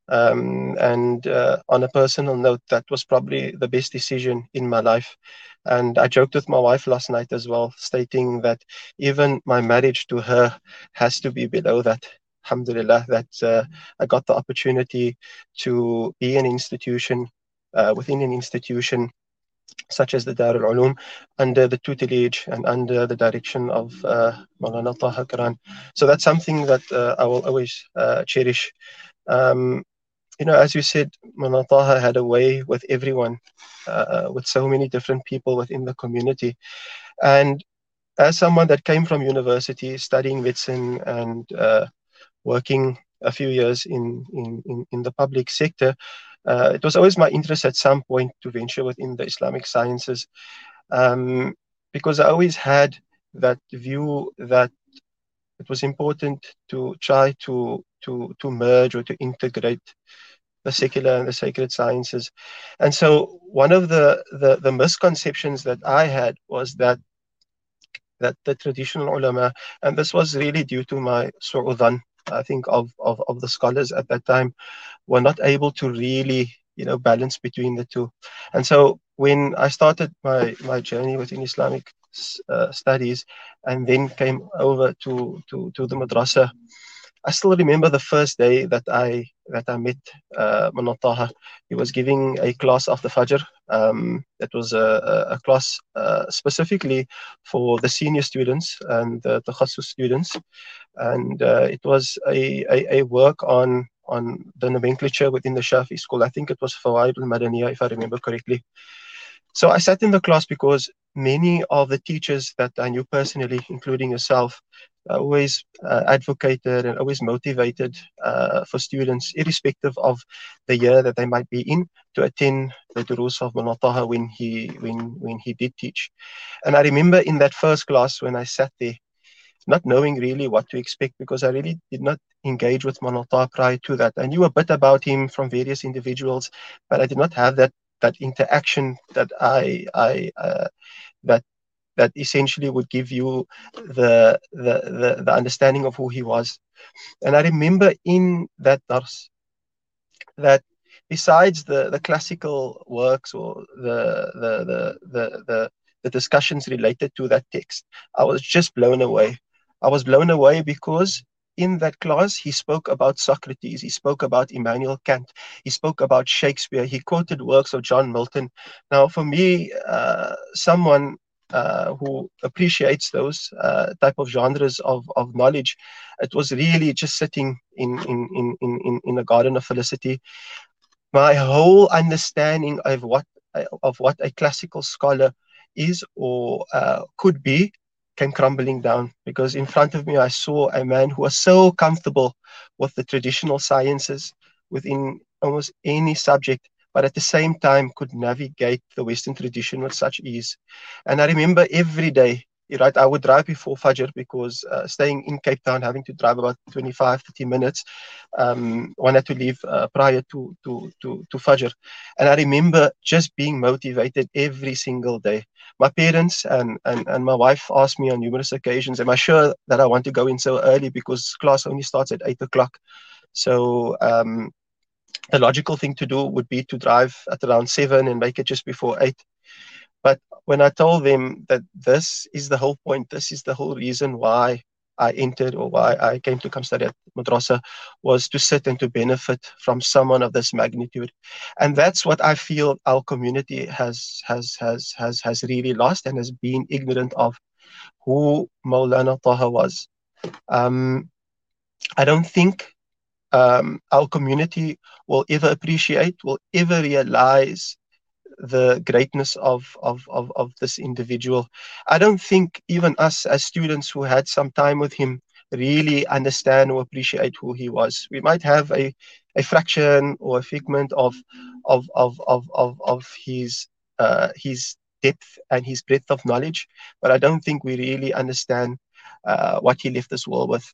Um, and uh, on a personal note, that was probably the best decision in my life. And I joked with my wife last night as well, stating that even my marriage to her has to be below that. Alhamdulillah, that uh, I got the opportunity to be an institution, uh, within an institution such as the Dar al-Uloom, under the tutelage and under the direction of uh, Maulana Taha Karan. So that's something that uh, I will always uh, cherish. Um, You know, as you said, Maulana Taha had a way with everyone, uh, with so many different people within the community. And as someone that came from university, studying medicine and uh, working a few years in, in, in, in the public sector, uh, it was always my interest at some point to venture within the Islamic sciences, um, because I always had that view that it was important to try to to to merge or to integrate the secular and the sacred sciences. And so one of the, the, the misconceptions that I had was that that the traditional ulama, and this was really due to my su'udan, I think, of, of, of the scholars at that time, were not able to really, you know, balance between the two. And so when I started my, my journey within Islamic uh, studies and then came over to, to, to the madrasa, I still remember the first day that I that I met uh, Maulana Taha. He was giving a class after Fajr. Um, it was a, a class uh, specifically for the senior students and the Takhassus students, and uh, it was a, a, a work on on the nomenclature within the Shafi school. I think it was Fawaid al-Madaniyah, if I remember correctly. So I sat in the class because many of the teachers that I knew personally, including yourself, always uh, advocated and always motivated uh, for students, irrespective of the year that they might be in, to attend the Durus of Maulana Taha when he, when, when he did teach. And I remember in that first class when I sat there, not knowing really what to expect, because I really did not engage with Maulana Taha prior to that. I knew a bit about him from various individuals, but I did not have that that interaction that I, I uh, that that essentially would give you the, the the the understanding of who he was. And I remember in that dars that besides the, the classical works or the the, the the the the discussions related to that text, I was just blown away. I was blown away because in that class, he spoke about Socrates, he spoke about Immanuel Kant, he spoke about Shakespeare, he quoted works of John Milton. Now, for me, uh, someone uh, who appreciates those uh, type of genres of, of knowledge, it was really just sitting in, in, in, in, in a garden of felicity. My whole understanding of what, of what a classical scholar is or uh, could be came crumbling down, because in front of me I saw a man who was so comfortable with the traditional sciences within almost any subject, but at the same time could navigate the Western tradition with such ease. And I remember every day, you're right, I would drive before Fajr because uh, staying in Cape Town, having to drive about twenty-five, thirty minutes, um, one had to leave uh, prior to, to, to, to Fajr. And I remember just being motivated every single day. My parents and, and, and my wife asked me on numerous occasions, am I sure that I want to go in so early because class only starts at eight o'clock? So um, the logical thing to do would be to drive at around seven and make it just before eight. But when I told them that this is the whole point, this is the whole reason why I entered or why I came to come study at Madrasa, was to sit and to benefit from someone of this magnitude. And that's what I feel our community has has has has has really lost and has been ignorant of, who Maulana Taha was. Um, I don't think um, our community will ever appreciate, will ever realize the greatness of, of, of, of this individual. I don't think even us as students who had some time with him really understand or appreciate who he was. We might have a, a fraction or a figment of, of, of, of, of, of his, uh, his depth and his breadth of knowledge, but I don't think we really understand uh, what he left this world with.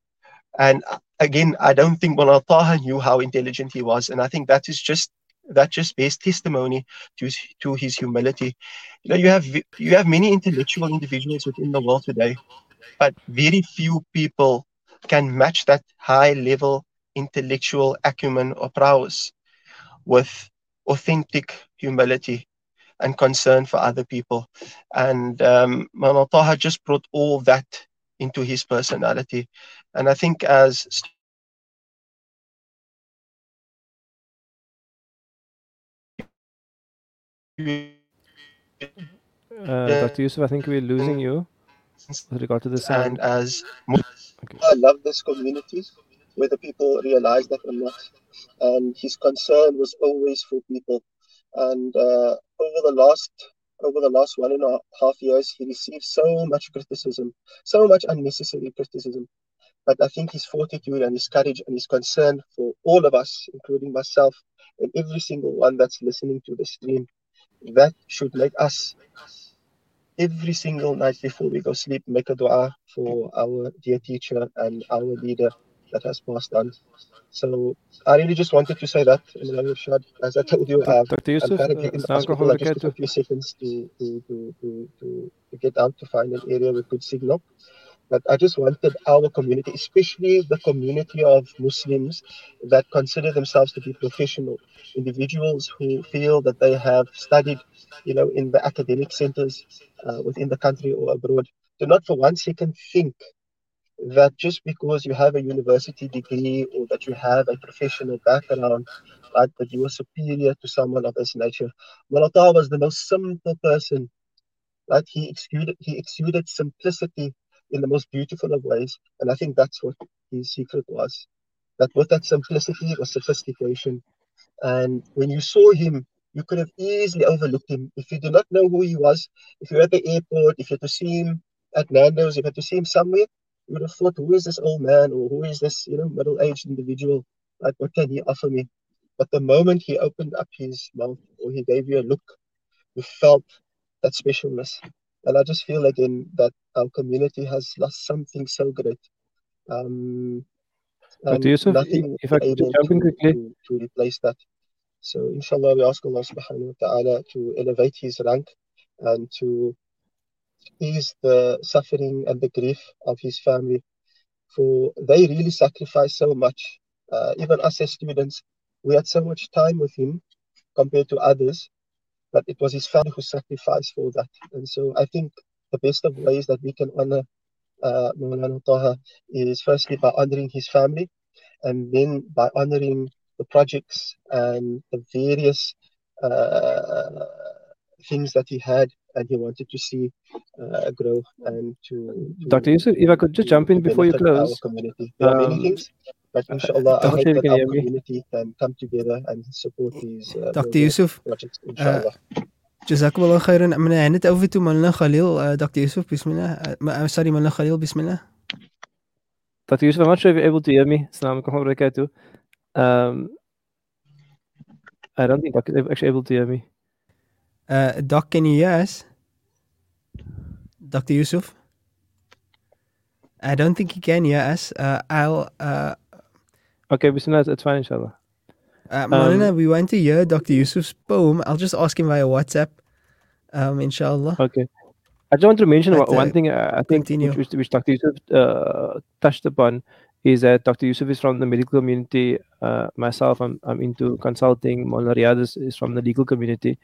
And again, I don't think Maulana Taha knew how intelligent he was, and I think that is just that just bears testimony to, to his humility. You know, you have you have many intellectual individuals within the world today, but very few people can match that high level intellectual acumen or prowess with authentic humility and concern for other people. And um, Maulana Taha just brought all that into his personality. And I think as Uh, Doctor Yusuf, I think we're losing you with regard to the sound. And as okay. I love this community where the people realize that or not. And his concern was always for people. And uh, over the last over the last one and a half years, he received so much criticism, so much unnecessary criticism. But I think his fortitude and his courage and his concern for all of us, including myself and every single one that's listening to the stream, that should make us, every single night before we go sleep, make a dua for our dear teacher and our leader that has passed on. So I really just wanted to say that, as I told you, I've apparently in the hospital, I just took a few seconds to, to, to, to, to, to get out to find an area with good signal. But I just wanted our community, especially the community of Muslims that consider themselves to be professional, individuals who feel that they have studied, you know, in the academic centers uh, within the country or abroad, do not for one second think that just because you have a university degree or that you have a professional background, right, that you are superior to someone of this nature. Maulana Taha was the most simple person, right? He exuded, he exuded simplicity in the most beautiful of ways, and I think that's what his secret was. That with that simplicity was sophistication, and when you saw him, you could have easily overlooked him. If you do not know who he was, if you were at the airport, if you had to see him at Nando's, if you had to see him somewhere, you would have thought, who is this old man, or who is this, you know, middle-aged individual? Like, what can he offer me? But the moment he opened up his mouth, or he gave you a look, you felt that specialness. And I just feel again that our community has lost something so great. Um, Doctor Yusuf, if I could jump in quickly to, to replace that. So, inshallah, we ask Allah subhanahu wa ta'ala to elevate his rank and to ease the suffering and the grief of his family. For they really sacrificed so much. Uh, even us as students, we had so much time with him compared to others. But it was his family who sacrificed for that. And so I think the best of ways that we can honor uh, Maulana Taha is firstly by honoring his family, and then by honoring the projects and the various uh, things that he had and he wanted to see uh, grow and to, to Doctor Yusuf, if I could just jump in before you close. There um, are many things, but inshallah, uh, I hope that our community can come together and support these uh, Doctor Yusuf projects, inshallah. Uh, Jazakallah khairan. I'm going to hand it over to Maulana Khalil. Uh, Doctor Yusuf, Bismillah. Uh, I'm sorry, Maulana Khalil, Bismillah. Doctor Yusuf, I'm not sure if you're able to hear me. Assalamu alaikum wa barakatuh. Um, I don't think Doctor is actually able to hear me. Uh, Doc, can you hear us? Doctor Yusuf? I don't think he can, yes. Uh, I'll... Uh, okay, بسم it's fine, inshallah. Uh, Marina, um, we want to hear Doctor Yusuf's poem. I'll just ask him via WhatsApp, um, inshallah. Okay. I just want to mention but, one uh, thing I think which, which Doctor Yusuf uh, touched upon is that Doctor Yusuf is from the medical community. Uh, myself, I'm, I'm into consulting. Maulana Riyad is, is from the legal community.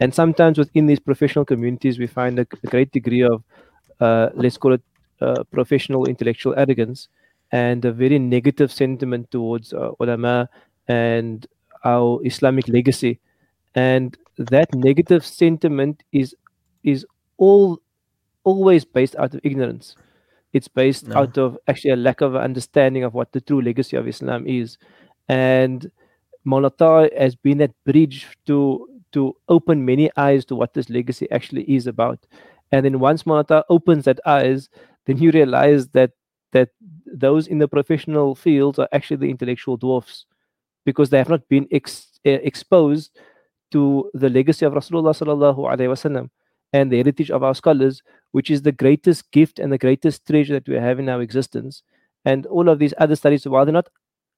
And sometimes within these professional communities, we find a, a great degree of, uh, let's call it, uh, professional intellectual arrogance and a very negative sentiment towards uh, ulama and our Islamic legacy. And that negative sentiment is is all always based out of ignorance. It's based no. out of actually a lack of understanding of what the true legacy of Islam is. And Maulana Taha has been that bridge to to open many eyes to what this legacy actually is about. And then once Maulana Taha opens that eyes, then you realize that that those in the professional fields are actually the intellectual dwarfs, because they have not been ex- exposed to the legacy of Rasulullah sallallahu alaihi wasallam and the heritage of our scholars, which is the greatest gift and the greatest treasure that we have in our existence. And all of these other studies, while they're not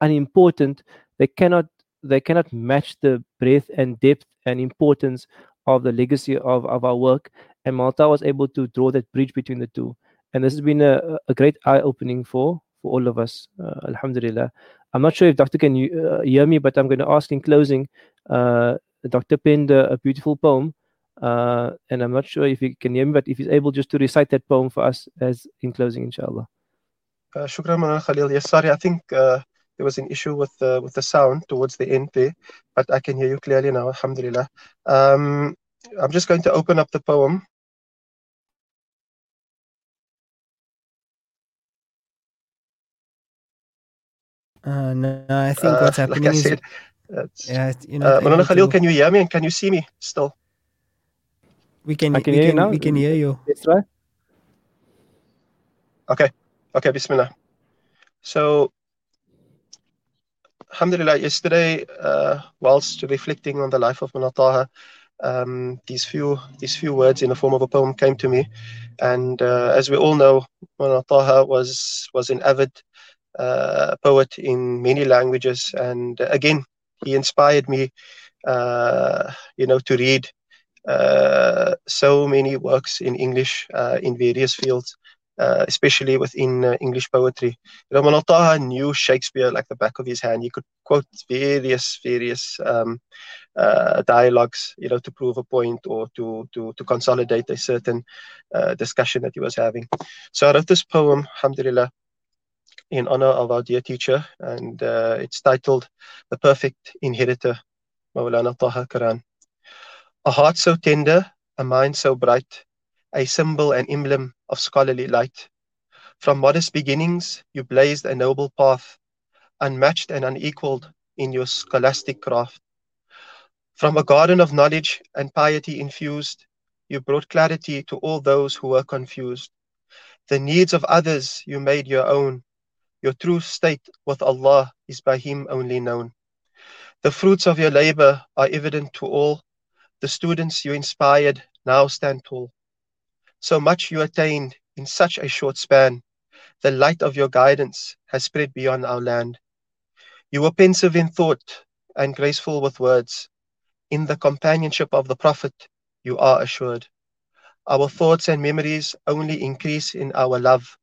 unimportant, they cannot they cannot match the breadth and depth and importance of the legacy of, of our work. And Maulana Taha was able to draw that bridge between the two. And this has been a, a great eye-opening for, for all of us, uh, alhamdulillah. I'm not sure if Doctor can you, uh, hear me, but I'm going to ask in closing, uh, Doctor penned a, a beautiful poem. Uh, and I'm not sure if he can hear me, but if he's able just to recite that poem for us as in closing, inshallah. Uh, Shukran, Maulana Khalil. Yes, sorry, I think uh, there was an issue with, uh, with the sound towards the end there, but I can hear you clearly now, alhamdulillah. Um, I'm just going to open up the poem. Uh, no, no, I think what's uh, happening like I is, said, yeah, you know, uh, Maulana Khalil, can you hear me and can you see me still? We can, can we hear can, you now. We can hear you. Let's try. Okay, okay, Bismillah. So, alhamdulillah, yesterday, uh, whilst reflecting on the life of Maulana Taha, um, these few these few words in the form of a poem came to me, and uh, as we all know, Maulana Taha was was an avid Uh, poet in many languages, and uh, again he inspired me uh, you know to read uh, so many works in English uh, in various fields, uh, especially within uh, English poetry. You know, Maulana Taha knew Shakespeare like the back of his hand. He could quote various various um, uh, dialogues, you know, to prove a point or to to, to consolidate a certain uh, discussion that he was having. So I wrote this poem, alhamdulillah, in honor of our dear teacher, and uh, it's titled The Perfect Inheritor, Maulana Taha Karan. A heart so tender, a mind so bright, a symbol and emblem of scholarly light. From modest beginnings, you blazed a noble path, unmatched and unequaled in your scholastic craft. From a garden of knowledge and piety infused, you brought clarity to all those who were confused. The needs of others you made your own. Your true state with Allah is by Him only known. The fruits of your labor are evident to all. The students you inspired now stand tall. So much you attained in such a short span. The light of your guidance has spread beyond our land. You were pensive in thought and graceful with words. In the companionship of the Prophet, you are assured. Our thoughts and memories only increase in our love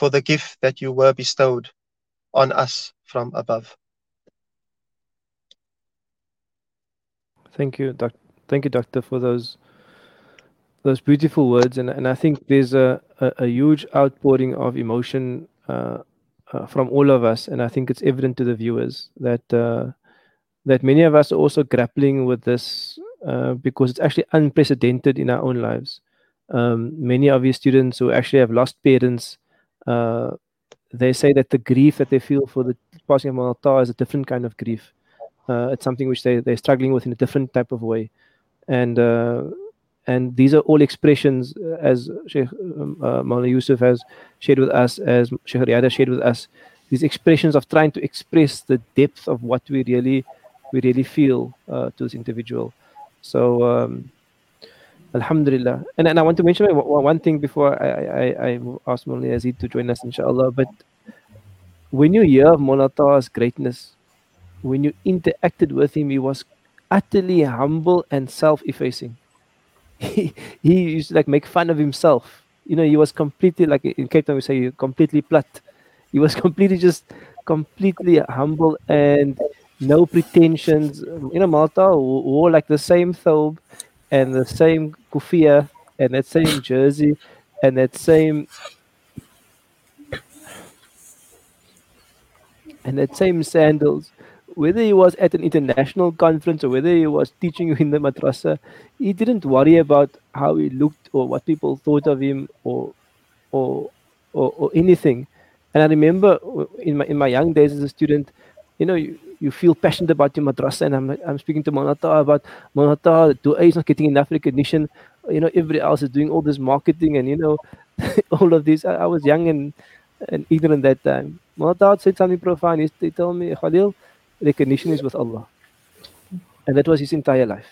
for the gift that you were bestowed on us from above. Thank you, doc- thank you, Doctor, for those those beautiful words. And and I think there's a, a, a huge outpouring of emotion uh, uh, from all of us. And I think it's evident to the viewers that uh, that many of us are also grappling with this uh, because it's actually unprecedented in our own lives. Um, many of your students who actually have lost parents, Uh, they say that the grief that they feel for the passing of Maulana Taha is a different kind of grief. Uh, it's something which they, they're struggling with in a different type of way. And uh, and these are all expressions, as Sheikh uh, Maulana Yusuf has shared with us, as Sheikh Riyad shared with us, these expressions of trying to express the depth of what we really we really feel uh, to this individual. So um, Alhamdulillah. And, and I want to mention one one thing before I, I, I I ask Mullah Yazid to join us, inshallah. But when you hear of Mullah Tah's greatness, when you interacted with him, he was utterly humble and self-effacing. He, he used to like make fun of himself. You know, he was completely, like in Cape Town we say, completely plat. He was completely just completely humble and no pretensions. You know, Mullah Tah wore like the same thobe and the same kufia and that same jersey and that same and that same sandals. Whether he was at an international conference or whether he was teaching in the madrasa, he didn't worry about how he looked or what people thought of him or or or, or anything. And I remember in my in my young days as a student, you know, you, you feel passionate about your madrasa, and I'm like, I'm speaking to Mullah Tah about Mullah Tah, Dua is not getting enough recognition. You know, everybody else is doing all this marketing and you know all of this. I, I was young and, and ignorant that time. Mullah Tah said something profound. He told me, Khalil, recognition is with Allah. And that was his entire life.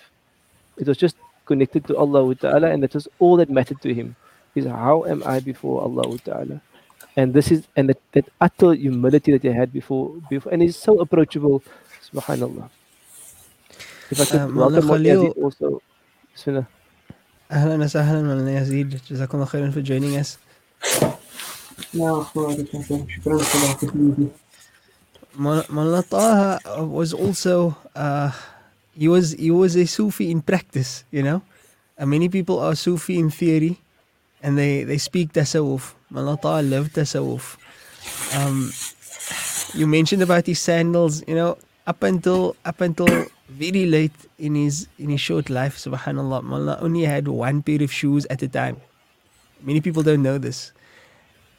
It was just connected to Allah Ta'ala, and that was all that mattered to him. Is how am I before Allah Ta'ala? And this is and that, that utter humility that he had before before and he's so approachable, subhanallah. If I could um, welcome Yazid also. Bismillah. Ahlan wa sahlan Mullah Yazid. Jazakallah khairan for joining us. Mullah Tah was also uh, he was he was a Sufi in practice, you know. And many people are Sufi in theory, and they, they speak tasawwuf. Mullah Tah loved tasawwuf. Um, you mentioned about his sandals, you know. Up until up until very late in his in his short life, subhanallah, Mullah only had one pair of shoes at a time. Many people don't know this.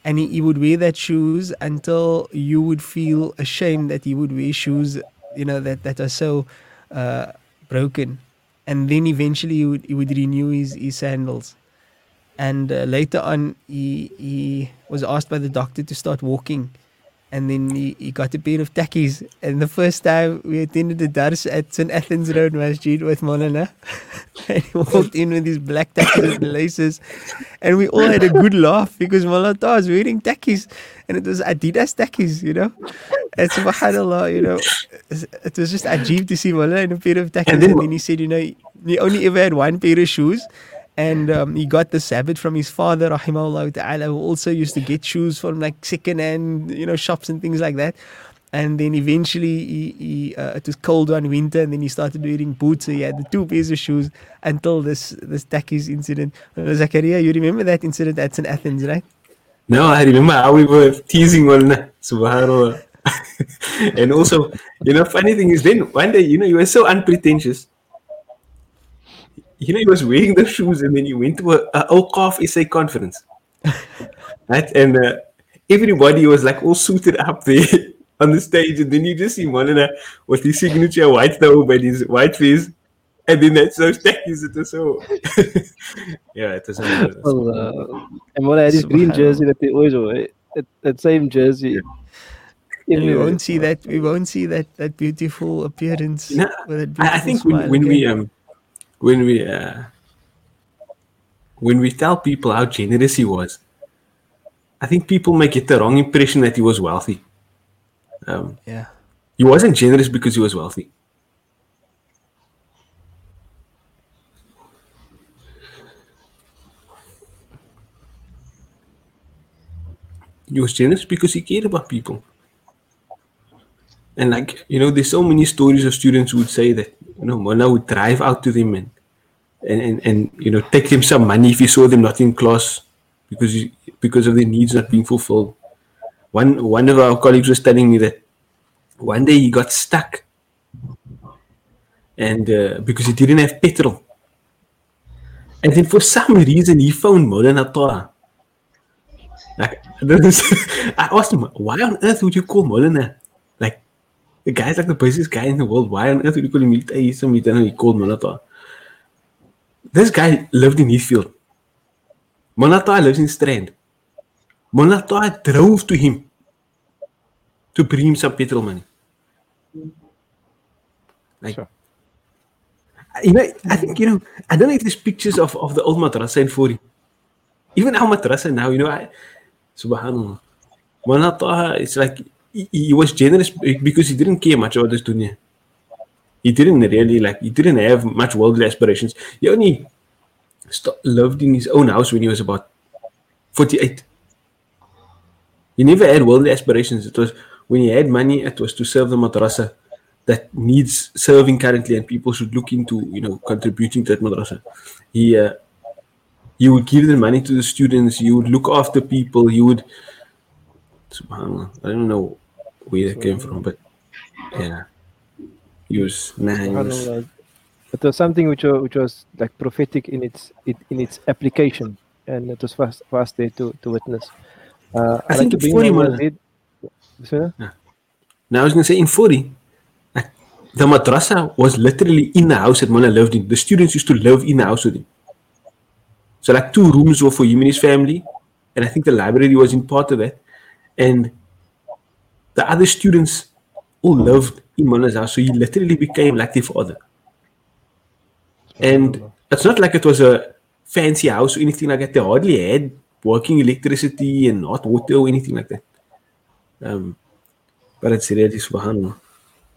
And he, he would wear that shoes until you would feel ashamed that he would wear shoes, you know, that, that are so uh, broken. And then eventually he would, he would renew his, his sandals. And uh, later on, he, he was asked by the doctor to start walking. And then he, he got a pair of tackies. And the first time we attended the dars at Saint Athens Road Masjid with Maulana, and he walked in with his black tackies and laces. And we all had a good laugh because Mullah Tah was wearing tackies. And it was Adidas tackies, you know. And subhanallah, you know, it was just ajeeb to see Maulana in a pair of tackies. And then, and then he said, you know, he only ever had one pair of shoes. And um, he got the sabbat from his father, rahimahullah ta'ala, who also used to get shoes from like second-hand, you know, shops and things like that. And then eventually, he, he, uh, it was cold one winter, and then he started wearing boots. So he had the two pairs of shoes until this this Takis incident. Zakaria, you remember that incident at Saint Athens, right? No, I remember how we were teasing one, subhanallah. And also, you know, funny thing is, then one day, you know, you were so unpretentious. You know, he was wearing the shoes, and then he went to a, a Awqaf Essay conference. Right? And uh, everybody was like all suited up there on the stage. And then you just see Maulana with his signature white thobe and his white face. And then that's those tackies. It was so. Yeah, it was amazing. Well, uh, and Maulana had his green jersey that they always wear. That, that same jersey. Yeah. We won't see that. We won't see that, that beautiful appearance. No, with that beautiful I think when, when we. um. When we uh, when we tell people how generous he was, I think people may get the wrong impression that he was wealthy. Um, yeah, he wasn't generous because he was wealthy. He was generous because he cared about people. And like, you know, there's so many stories of students who would say that, you know, Mullah would drive out to them and, and, and, and you know, take them some money if he saw them not in class because he, because of their needs not being fulfilled. One one of our colleagues was telling me that one day he got stuck and uh, because he didn't have petrol. And then for some reason he phoned Mullah Tah. Like, I asked him, why on earth would you call Mullah? The guy's like the busiest guy in the world. Why on earth would you call him atheism? He called Mullah Tah. This guy lived in Heathfield. Mullah Tah lives in Strand. Mullah Tah drove to him to bring him some petrol money. Like, sure. You know, I think, you know, I don't know if there's pictures of, of the old madrasa in Fori. Even our madrasa now, you know, I, subhanallah. Mawlana Taha, it's like, he, he was generous because he didn't care much about this dunya. He didn't really, like, he didn't have much worldly aspirations. He only st- lived in his own house when he was about forty-eight. He never had worldly aspirations. It was, when he had money, it was to serve the madrasa that needs serving currently, and people should look into, you know, contributing to that madrasa. He, uh, he would give the money to the students. He would look after people. He would, subhanallah, I don't know where that came from, but yeah, he was, nah, he was, it was something which was, which was like prophetic in its it, in its application, and it was fast fast there to, to witness. Uh, I, I think like in forty, man. Did, so? Yeah. Now I was gonna say in forty. The madrasa was literally in the house that Mona lived in. The students used to live in the house with him. So like two rooms were for him and his family. And I think the library was in part of that. And the other students all lived in Mona's house. So he literally became like their father. And it's not like it was a fancy house or anything like that. They hardly had working electricity and hot water or anything like that. Um, but it's really subhanallah.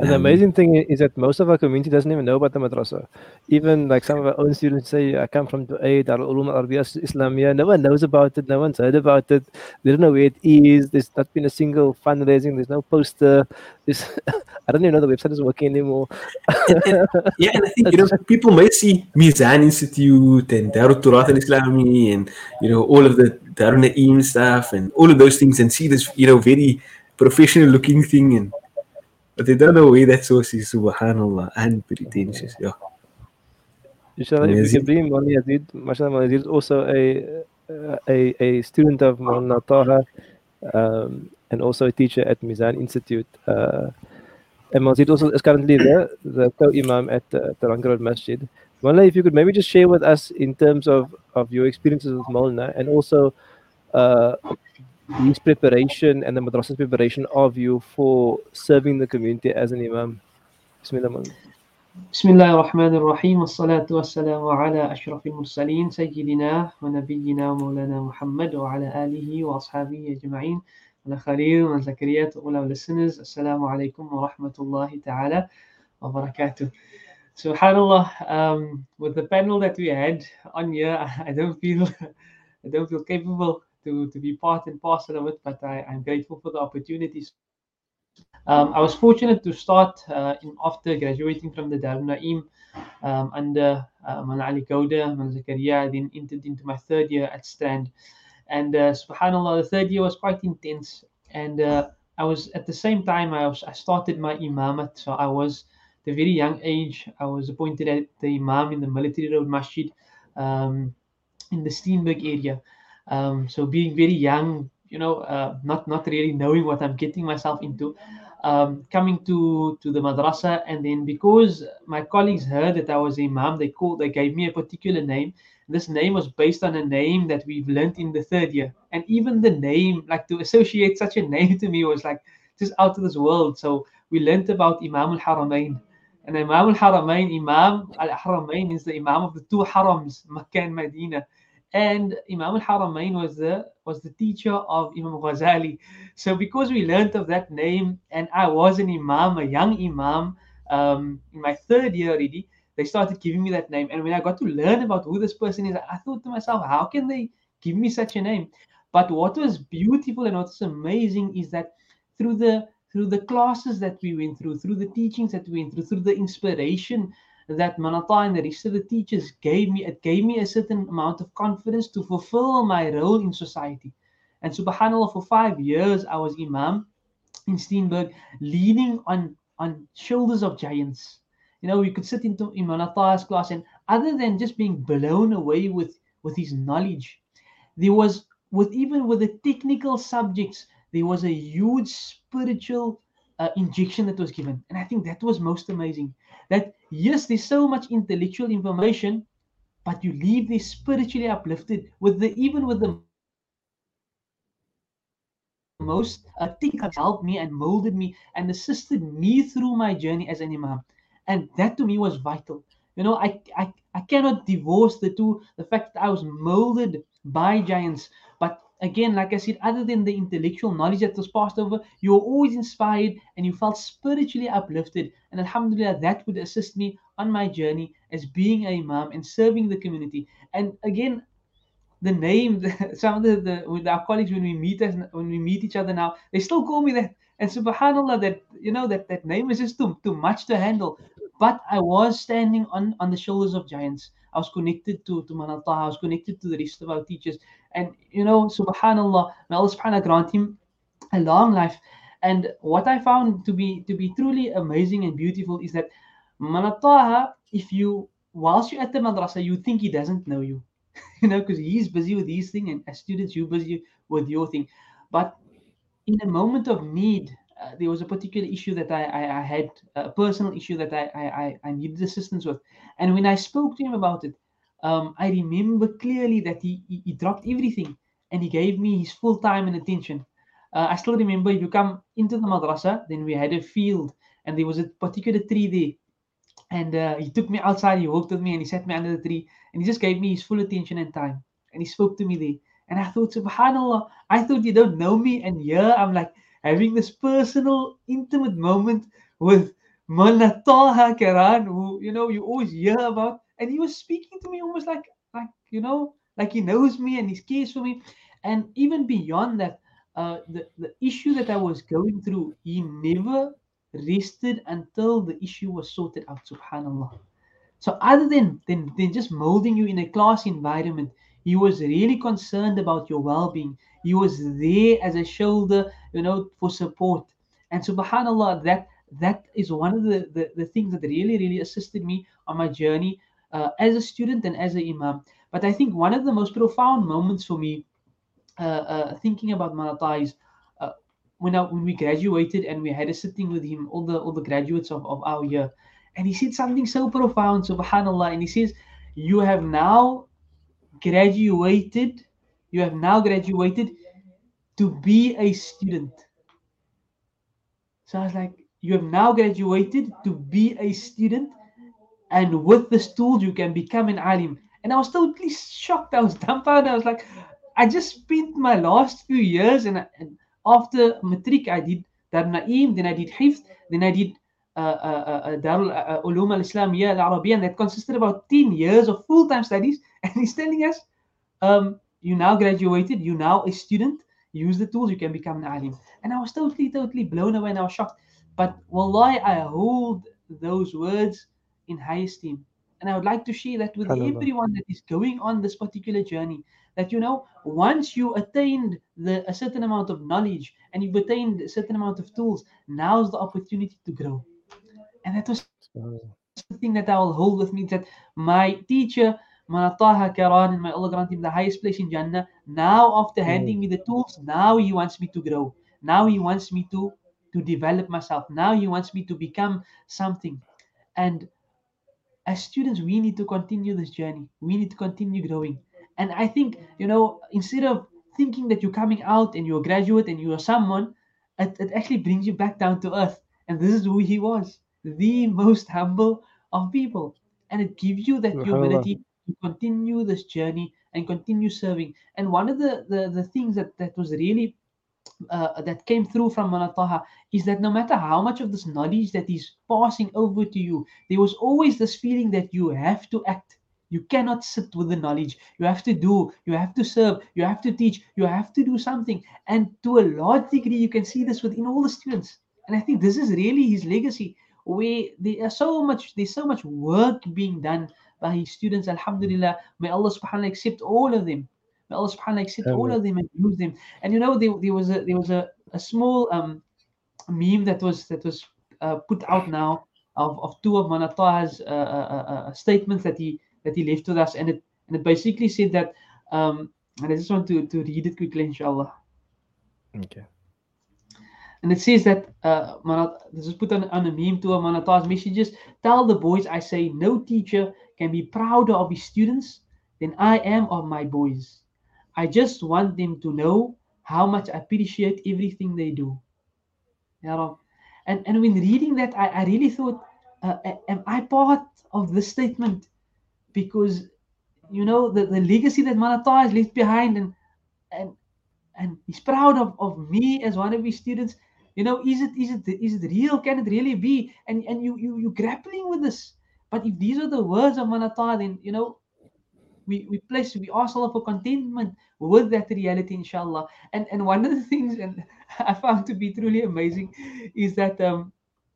And the amazing thing is that most of our community doesn't even know about the madrasa. Even like some of our own students say, I come from Du'ayd, Darul Uloom Al Arabia Islamia. No one knows about it. No one's heard about it. They don't know where it is. There's not been a single fundraising. There's no poster. There's, I don't even know the website is working anymore. and, and, yeah, and I think, you know, people may see Mizan Institute and Darut Turath Al Islami and, you know, all of the Darun Naeem stuff and all of those things and see this, you know, very professional looking thing, and but they don't know where that source is, subhanallah, and pretentious, yeah. Inshallah, Ibrahim Mawlana Yazid, mashallah, Mawlana Yazid is also a, a, a student of Mawlana Taha, um, and also a teacher at Mizan Institute. Uh, and Mawlana Yazid also is currently there, the co-imam at uh, Teranga Road Masjid. Mawlana, if you could maybe just share with us in terms of, of your experiences with Mawlana, and also uh, his preparation and the madrasa's preparation of you for serving the community as an imam. Bismillah. Bismillahir Rahmanir Rahim. As-salatu was-salamu ala ashrafil mursaleen sayyidina wa nabiyyina Mawlana Muhammad wa ala alihi wa ashabihi ajma'in. Ala Khalil wa Zakariya to all our listeners. Assalamu alaikum wa rahmatullahi ta'ala wa barakatuh. Subhanallah, um, with the panel that we had on here, I don't feel I don't feel capable To, to be part and parcel of it, but I, I'm grateful for the opportunities. Um, I was fortunate to start uh, in, after graduating from the Darul Naeem um, under uh, Mawlana Ali Gouda, Mawlana Zakaria, then entered into my third year at Strand. And uh, subhanAllah, the third year was quite intense. And uh, I was, at the same time, I, was, I started my imamat. So I was, at a very young age, I was appointed as the imam in the Military Road Masjid um, in the Steenberg area. Um, so being very young, you know, uh, not not really knowing what I'm getting myself into, um, coming to, to the madrasa, and then because my colleagues heard that I was imam, they called, they gave me a particular name. This name was based on a name that we've learned in the third year, and even the name, like to associate such a name to me was like just out of this world. So we learned about Imam al-Haramain, and Imam al-Haramain, Imam al-Haramain is the imam of the two harams, Makkah and Medina. And Imam al-Haramain was the was the teacher of Imam Ghazali. So because we learned of that name, and I was an imam, a young imam, um, in my third year already, they started giving me that name. And when I got to learn about who this person is, I thought to myself, how can they give me such a name? But what was beautiful and what's amazing is that through the through the classes that we went through, through the teachings that we went through, through the inspiration that Manata and the rest of the teachers gave me, it gave me a certain amount of confidence to fulfill my role in society. And subhanAllah, for five years, I was imam in Steenberg, leaning on, on shoulders of giants. You know, we could sit into Manata's class, and other than just being blown away with, with his knowledge, there was, with even with the technical subjects, there was a huge spiritual Uh, injection that was given. And I think that was most amazing, that yes, there's so much intellectual information, but you leave this spiritually uplifted with the even with the most uh, thing that helped me and molded me and assisted me through my journey as an imam. And that to me was vital, You know, I, I, I cannot divorce the two, the fact that I was molded by giants. But again, like I said, other than the intellectual knowledge that was passed over, you were always inspired and you felt spiritually uplifted. And alhamdulillah, that would assist me on my journey as being an imam and serving the community. And again, the name, the, some of the, the with our colleagues, when we meet us, when we meet each other now, they still call me that. And subhanallah, that, you know, that, that name is just too, too much to handle. But I was standing on, on the shoulders of giants. I was connected to, to Manal Taha. I was connected to the rest of our teachers. And, you know, subhanallah, may Allah subhanahu wa ta'ala grant him a long life. And what I found to be to be truly amazing and beautiful is that Manal Taha, if you, whilst you're at the madrasa, you think he doesn't know you. You know, because he's busy with his thing, and as students, you're busy with your thing. But in a moment of need, uh, there was a particular issue that I, I, I had, a personal issue that I, I, I needed assistance with. And when I spoke to him about it, um, I remember clearly that he, he, he dropped everything and he gave me his full time and attention. Uh, I still remember, if you come into the madrasa, then we had a field and there was a particular tree there. And uh, he took me outside, he walked with me and he sat me under the tree and he just gave me his full attention and time. And he spoke to me there. And I thought, subhanAllah, I thought you don't know me. And yeah, I'm like having this personal, intimate moment with Mullah Taha Karan, who, you know, you always hear about. And he was speaking to me almost like, like you know, like he knows me and he cares for me. And even beyond that, uh, the, the issue that I was going through, he never rested until the issue was sorted out, subhanAllah. So other than, than, than just molding you in a class environment, he was really concerned about your well-being. He was there as a shoulder, you know, for support. And subhanAllah, that that is one of the, the, the things that really, really assisted me on my journey uh, as a student and as an imam. But I think one of the most profound moments for me, uh, uh, thinking about Manata, is uh, when, I, when we graduated and we had a sitting with him, all the, all the graduates of, of our year. And he said something so profound, subhanAllah. And he says, you have now... graduated, you have now graduated to be a student. So I was like, you have now graduated to be a student, and with this tool you can become an alim. And I was totally shocked, I was dumbfounded. I was like, I just spent my last few years, and, I, and after matric I did Dar Naeem, then I did Hifz, then I did Uh, uh, uh, Darul uh, Uloom al-Islamiyya al-Arabiyya, and that consisted about ten years of full-time studies. And he's telling us, um, you now graduated, you now a student, use the tools, you can become an alim. And I was totally, totally blown away and I was shocked. But wallahi, I hold those words in high esteem. And I would like to share that with everyone that is going on this particular journey. That, you know, once you attained the, a certain amount of knowledge and you've attained a certain amount of tools, now's the opportunity to grow. And that was the thing that I will hold with me, that my teacher, Manal Taha Karan, and may Allah grant him the highest place in Jannah, now after handing me the tools, now he wants me to grow. Now he wants me to, to develop myself. Now he wants me to become something. And as students, we need to continue this journey. We need to continue growing. And I think, you know, instead of thinking that you're coming out and you're a graduate and you're someone, it, it actually brings you back down to earth. And this is who he was. The most humble of people, and it gives you that humility to continue this journey and continue serving. And one of the the, the things that that was really uh, that came through from Manal Taha is that no matter how much of this knowledge that he's passing over to you, there was always this feeling that you have to act. You cannot sit with the knowledge. You have to do, you have to serve, you have to teach, you have to do something. And to a large degree, you can see this within all the students. And I think this is really his legacy. We there are so much there's so much work being done by his students, alhamdulillah. May Allah subhanahu wa ta'ala accept all of them. May Allah subhanahu wa ta'ala accept Amen. all of them and use them. And you know, there, there was a there was a, a small um meme that was that was uh, put out now of, of two of Manal Taha's uh, uh, uh, statements that he that he left with us, and it and it basically said that um and I just want to, to read it quickly, inshallah. Okay. And it says that, uh, Manat, this is put on, on a meme to Manal Taha's messages. Tell the boys, I say, no teacher can be prouder of his students than I am of my boys. I just want them to know how much I appreciate everything they do. And, and when reading that, I, I really thought, uh, am I part of this statement? Because, you know, the, the legacy that Manata has left behind, and and and he's proud of, of me as one of his students. You know, is it is it is it real? Can it really be? And and you you you grappling with this. But if these are the words of Manata, then you know, we we place we ask Allah for contentment with that reality, inshallah. And and one of the things and I found to be truly amazing is that um,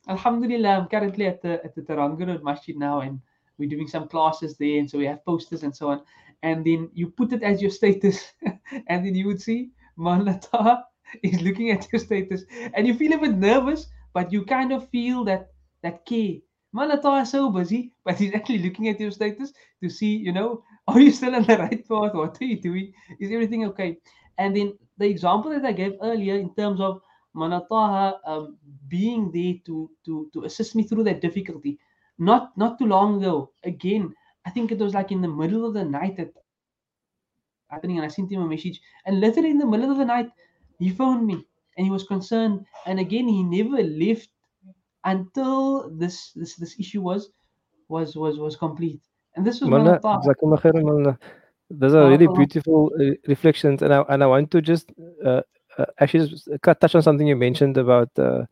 alhamdulillah, I'm currently at the at the Tarangarod Masjid now, and we're doing some classes there, and so we have posters and so on. And then you put it as your status, and then you would see Manata is looking at your status, and you feel a bit nervous, but you kind of feel that that care. Manata is so busy, but he's actually looking at your status to see, you know, are you still on the right path? What are you doing? Is everything okay? And then the example that I gave earlier in terms of Manataha um, being there to to to assist me through that difficulty, not not too long ago. Again, I think it was like in the middle of the night that happening, and I sent him a message. And literally in the middle of the night, he phoned me, and he was concerned. And again, he never left until this this this issue was was was was complete. And this was Manataha. Those are really beautiful uh, reflections, and I and I want to just uh, uh, actually just touch on something you mentioned about uh,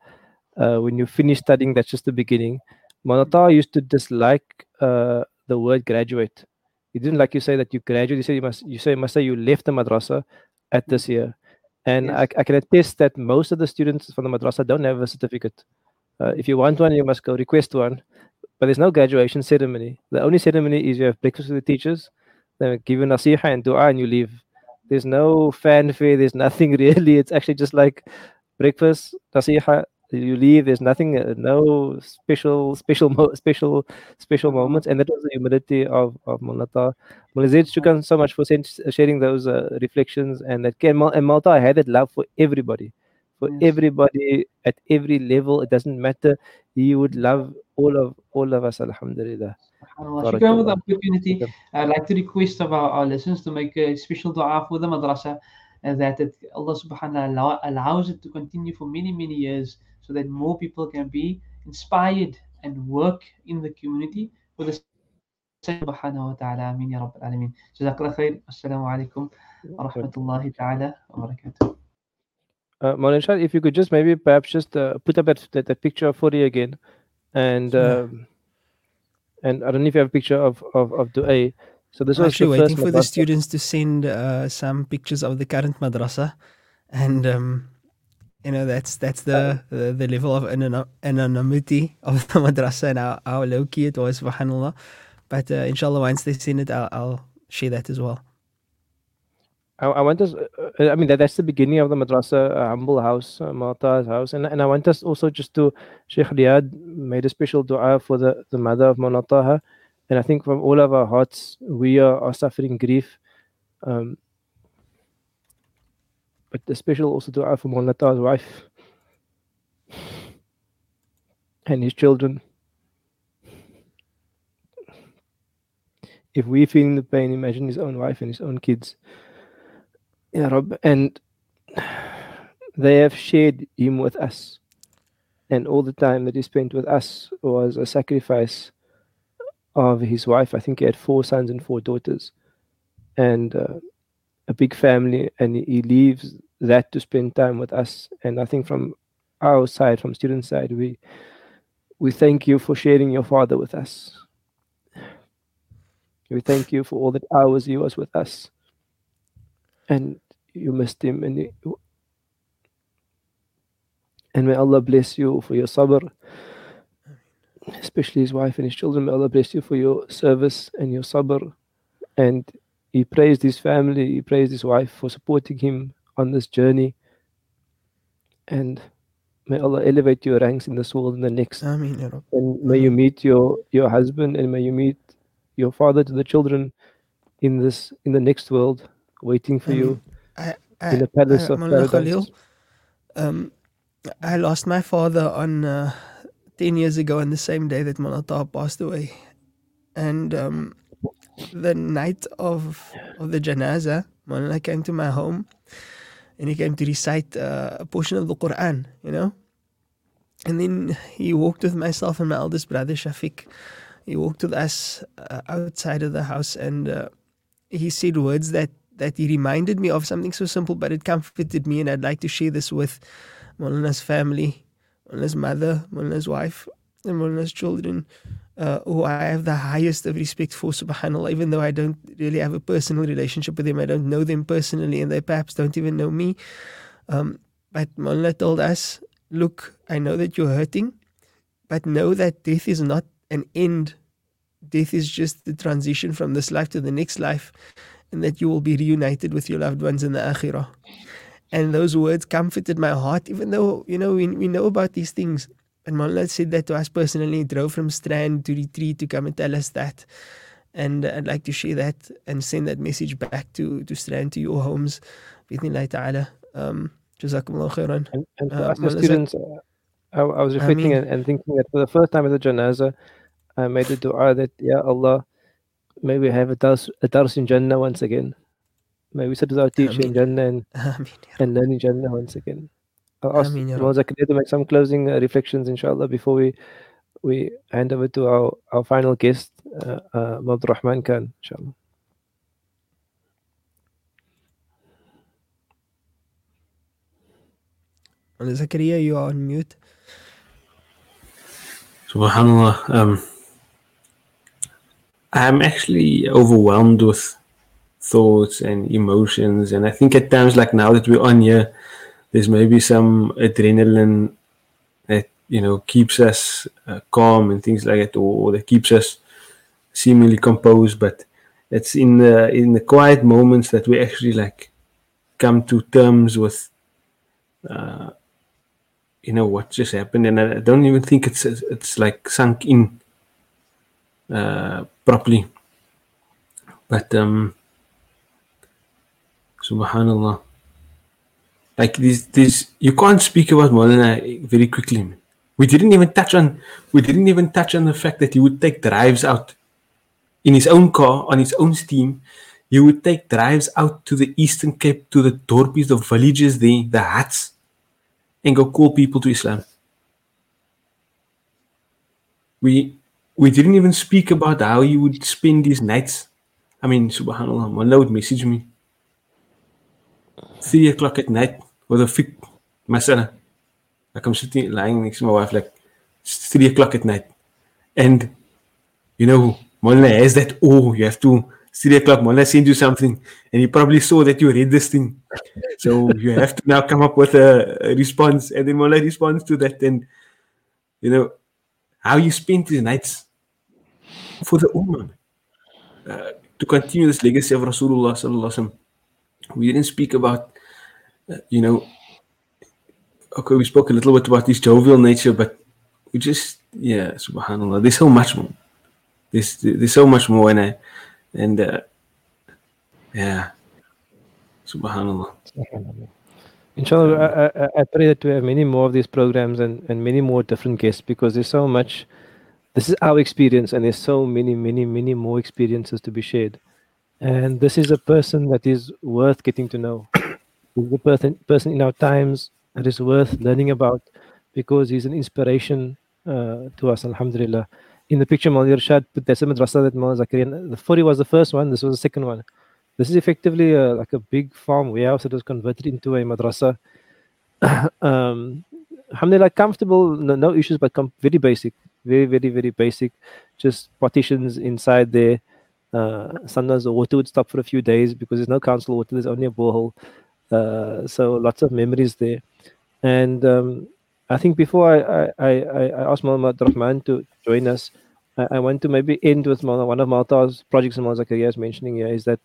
uh, when you finish studying, that's just the beginning. Manata used to dislike uh, the word graduate. He didn't like you say that you graduate. He said you must you say you must say you left the madrasa at this year, and yes. I, I can attest that most of the students from the madrasa don't have a certificate. Uh, if you want one, you must go request one. But there's no graduation ceremony. The only ceremony is you have breakfast with the teachers. They give you nasiha and dua and you leave. There's no fanfare, there's nothing really. It's actually just like breakfast, nasiha, you leave. There's nothing, uh, no special, special, mo- special, special moments. And that was the humility of, of Manata. Mulazid, shukran so much for sharing those uh, reflections. And that came, and Manata had that love for everybody, for yes. everybody at every level. It doesn't matter. He would love all of all of us, alhamdulillah. Shukran for the opportunity. I'd like to request of our, our listeners to make a special dua for the madrasa, and that it, Allah subhanahu wa ta'ala allows it to continue for many, many years, so that more people can be inspired and work in the community for the sake of Allah subhanahu wa ta'ala. Ameen ya Rabbil Alameen. Jazakallah khair. Assalamu alaikum wa rahmatullahi ta'ala wa barakatuh. Uh, Maulana, if you could just maybe perhaps just uh, put up that, that, that picture of Furi again, and. Uh, yeah. And I don't know if you have a picture of, of, of Du'ay. So this I'm was actually the waiting first for madrasa. The students to send uh, some pictures of the current madrasa. And, um, you know, that's that's the, the, the level of anon- anonymity of the madrasa and how, how low-key it was, subhanAllah. But uh, inshallah, once they send it, I'll, I'll share that as well. I, I want us, uh, I mean, that, that's the beginning of the madrasa, uh, humble house, uh, Manata's house. And, and I want us also just to, Sheikh Riyad made a special dua for the, the mother of Manataha. And I think from all of our hearts, we are, are suffering grief. Um, but a special also dua for Manata's wife and his children. If we're feeling the pain, imagine his own wife and his own kids. Ya Rabb, and they have shared him with us, and all the time that he spent with us was a sacrifice of his wife. I think he had four sons and four daughters, and uh, a big family, and he leaves that to spend time with us. And I think from our side, from student side, we we thank you for sharing your father with us. We thank you for all the hours he was with us, and you missed him, and you, and may Allah bless you for your sabr, especially his wife and his children. May Allah bless you for your service and your sabr. And he praised his family, he praised his wife for supporting him on this journey, and may Allah elevate your ranks in this world and the next. Ameen, ya Rabbi. And may you meet your, your husband, and may you meet your father to the children in this in the next world, waiting for um, you I, I, in the palace I, of Mullah Khalil. Um, I lost my father on uh, ten years ago on the same day that Manata passed away. And um, the night of, of the janaza, Manata came to my home, and he came to recite uh, a portion of the Quran, you know. And then he walked with myself and my eldest brother, Shafiq. He walked with us uh, outside of the house, and uh, he said words that, that he reminded me of something so simple, but it comforted me, and I'd like to share this with Maulana's family, Maulana's mother, Maulana's wife, and Maulana's children, uh, who I have the highest of respect for, subhanAllah, even though I don't really have a personal relationship with them. I don't know them personally, and they perhaps don't even know me. Um, but Maulana told us, look, I know that you're hurting, but know that death is not an end. Death is just the transition from this life to the next life, and that you will be reunited with your loved ones in the akhirah. And those words comforted my heart, even though, you know, we, we know about these things. And Maulana said that to us personally. He drove from Strand to Retreat to come and tell us that. And I'd like to share that and send that message back to, to Strand, to your homes. Bismillah ta'ala. Um, Jazakumullah khairan. And, and for uh, us, the students, I, I was reflecting I mean, and thinking that for the first time at the Janazah, I made the dua that, Ya Allah, may we have a dars, a dars in Jannah once again. May we sit with our teacher in Jannah and, and learn in Jannah once again. I'll ask Imam Zakaria to make some closing uh, reflections, inshallah, before we we hand over to our, our final guest, uh, uh, Abdul Rahman Khan, inshallah. Zakaria, you are on mute. Subhanallah. Um, I'm actually overwhelmed with thoughts and emotions, and I think at times like now that we're on here, there's maybe some adrenaline that, you know, keeps us uh, calm and things like that, or, or that keeps us seemingly composed. But it's in the in the quiet moments that we actually like come to terms with, uh, you know, what just happened. And I don't even think it's it's like sunk in uh, properly. But um, subhanallah. Like this, this you can't speak about Maulana very quickly. We didn't even touch on, we didn't even touch on the fact that he would take drives out in his own car on his own steam. He would take drives out to the Eastern Cape, to the dorpies, the villages, the the huts, and go call people to Islam. We we didn't even speak about how he would spend his nights. I mean, subhanallah, Maulana would message me three o'clock at night with a fig masala. Like I'm sitting lying next to my wife, like it's three o'clock at night. And you know, Maulana has that, oh, you have to three o'clock, Maulana send you something. And he probably saw that you read this thing. So you have to now come up with a, a response. And then Maulana responds to that. And you know, how you spend these nights for the Ummah. Uh, to continue this legacy of Rasulullah sallallahu alaihi wasallam. We didn't speak about, uh, you know, okay, we spoke a little bit about this jovial nature, but we just, yeah, subhanAllah, there's so much more. There's, there's so much more, and, I, and uh, yeah, subhanAllah. subhanAllah. Inshallah, I, I, I pray that we have many more of these programs and, and many more different guests, because there's so much, this is our experience, and there's so many, many, many more experiences to be shared. And this is a person that is worth getting to know. He's the person, person in our times that is worth learning about, because he's an inspiration uh, to us, alhamdulillah. In the picture, Maulana Irshad put that madrasa that Maulana Zakaria, the forty was the first one, this was the second one. This is effectively a, like a big farm warehouse that was converted into a madrasa. um, alhamdulillah, comfortable, no, no issues, but com- very basic. Very, very, very basic. Just partitions inside there. Uh, sometimes the water would stop for a few days because there's no council water, there's only a borehole. Uh, so lots of memories there. And um, I think before I, I, I, I ask Maulana Abdul Rahman to join us, I, I want to maybe end with Maulana. One of Maulana's projects Maulana Zakaria is mentioning here is that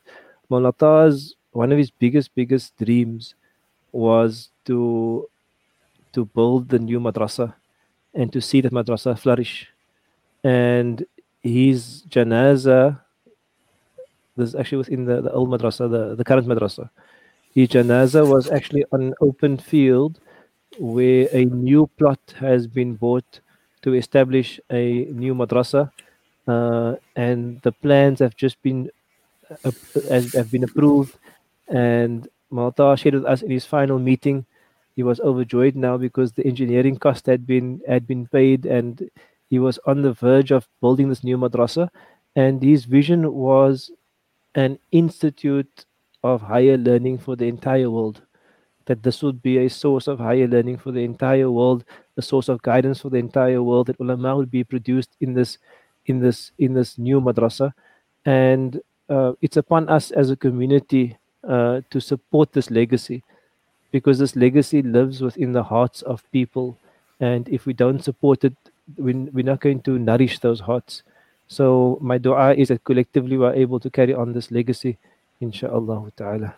Maulana's, one of his biggest, biggest dreams was to, to build the new madrasa and to see that madrasa flourish. And his janazah, this is actually within the, the old madrasa, the, the current madrasa. His janazah was actually on an open field where a new plot has been bought to establish a new madrasa, uh, and the plans have just been uh, have been approved. And Maulana shared with us in his final meeting he was overjoyed now because the engineering cost had been had been paid, and he was on the verge of building this new madrasa. And his vision was an institute of higher learning for the entire world, that this would be a source of higher learning for the entire world, a source of guidance for the entire world, that ulama would be produced in this in this in this new madrasa. And uh, it's upon us as a community uh, to support this legacy, because this legacy lives within the hearts of people, and if we don't support it, we're not going to nourish those hearts. So my dua is that collectively we are able to carry on this legacy, inshaAllah ta'ala.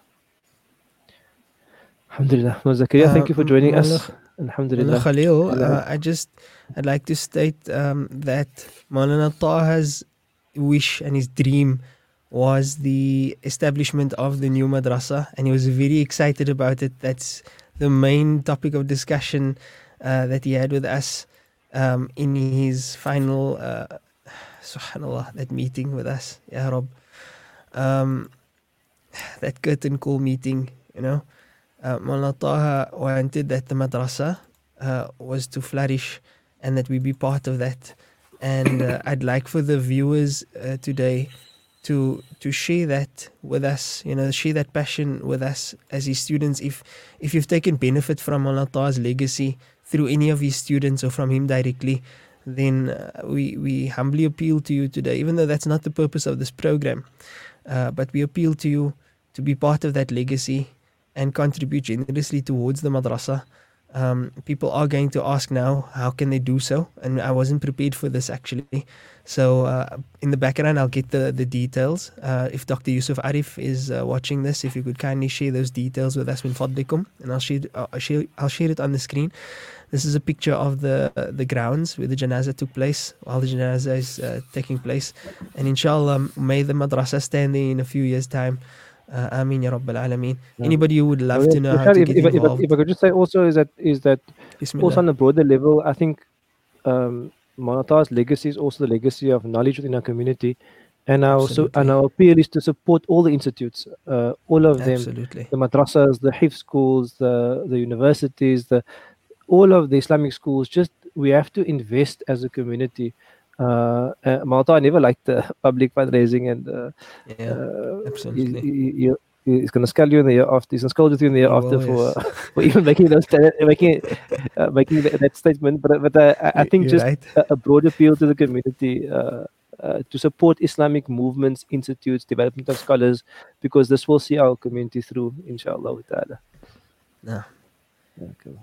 Alhamdulillah. Zakaria, thank you for joining uh, us. Alhamdulillah. Khalil, uh, I just, I'd like to state um, that Maulana Taha's wish and his dream was the establishment of the new madrasa, and he was very excited about it. That's the main topic of discussion uh, that he had with us um, in his final, uh, subhanallah, that meeting with us, Ya Rab. Um, that curtain call meeting, you know. Uh, Maulana Taha wanted that the madrasa uh, was to flourish and that we be part of that. And uh, I'd like for the viewers uh, today to to share that with us, you know, share that passion with us as his students. If if you've taken benefit from Maulana Taha's legacy through any of his students or from him directly, then uh, we, we humbly appeal to you today, even though that's not the purpose of this program. Uh, but we appeal to you to be part of that legacy and contribute generously towards the madrasa. Um, people are going to ask now, how can they do so? And I wasn't prepared for this actually. So uh, in the background, I'll get the, the details. Uh, if Doctor Yusuf Arif is uh, watching this, if you could kindly share those details with us, min fadlikum, and I'll share, uh, share, I'll share it on the screen. This is a picture of the uh, the grounds where the janazah took place, while the janazah is uh, taking place. And inshallah, may the madrasa stand there in a few years' time. Uh, Ameen Ya Rabbil Alameen. Yeah. Anybody who would love I mean, to know how if, to get if, involved. If, if I could just say also is that, is that also on a broader level, I think um, Maulana Taha's legacy is also the legacy of knowledge within our community. And our, so, and our appeal is to support all the institutes, uh, all of them. Absolutely. The madrasas, the hifz schools, the, the universities, the all of the Islamic schools. Just we have to invest as a community. Uh, uh, Maulana Taha never liked uh, public fundraising, and uh, yeah, uh, absolutely. He, he, he, he's going to scold you in the year after. He's going to scold you in the year oh, after well, for, yes. uh, for even making those making uh, making that, that statement. But but uh, I, I think You're just right. a, a broad appeal to the community uh, uh, to support Islamic movements, institutes, development of scholars, because this will see our community through, inshaAllah ta'ala. No. Okay.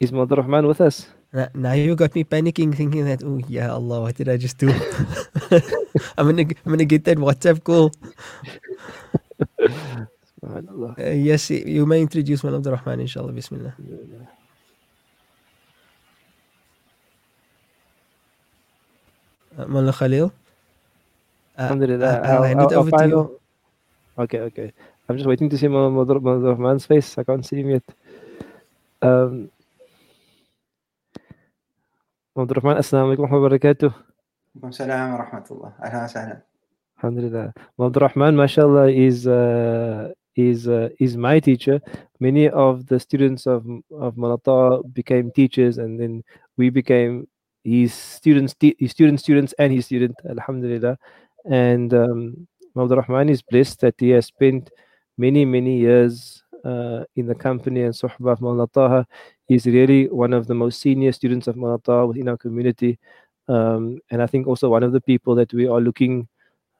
Is Maulana Rahman with us? Now you got me panicking, thinking that, oh yeah, Allah, what did I just do? I'm gonna, I'm gonna get that WhatsApp call. uh, yes, you may introduce Maulana Abdul Rahman, inshallah. Bismillah. Uh, Maulana Khalil. Uh, Alhamdulillah. I'll, I'll hand I'll, it over I'll to you. Okay, okay. I'm just waiting to see Maulana Abdul Rahman's face. I can't see him yet. Um. Maulana Rahman, assalamu alaikum wa barakatuh. Wa salam wa rahmatullah. Ahlan wa sahlan. Alhamdulillah. Maulana Rahman, mashallah, is uh, is uh, is my teacher. Many of the students of of Maulana Taha became teachers, and then we became his students, te- his student students, and his student. Alhamdulillah. And um, Maulana Rahman is blessed that he has spent many many years uh, in the company and suhbah of Maulana Taha. He's really one of the most senior students of Maulana Taha within our community, um, and I think also one of the people that we are looking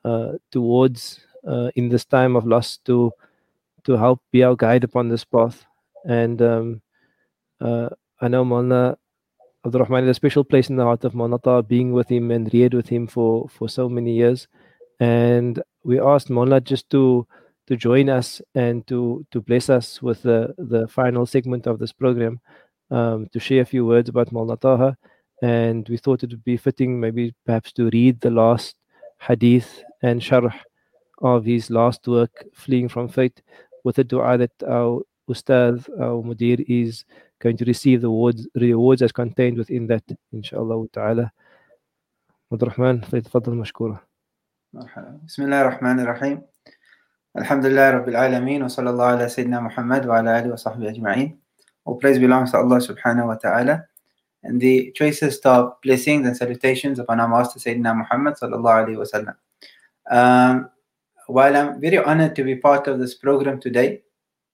uh, towards uh, in this time of loss to to help be our guide upon this path. And um, uh, I know Maulana Abdul Rahman has a special place in the heart of Maulana Taha, being with him and reared with him for, for so many years. And we asked Maulana just to to join us and to, to bless us with the, the final segment of this program, um, to share a few words about Maulana Taha. And we thought it would be fitting maybe perhaps to read the last hadith and sharh of his last work, Fleeing from Fate, with a dua that our Ustad, our Mudir, is going to receive the rewards, rewards as contained within that, inshaAllah ta'ala. Maulana Rahman, faydfadl mashkura. Bismillahir Rahmanir Rahim. Alhamdulillah Rabbil Alameen wa sallallahu ala Sayyidina Muhammad wa ala alihi wa sahbihi ajma'in. All praise belongs to Allah subhanahu wa ta'ala, and the choicest of blessings and salutations upon our Master Sayyidina Muhammad sallallahu alayhi wa sallam. Um, while I'm very honored to be part of this program today,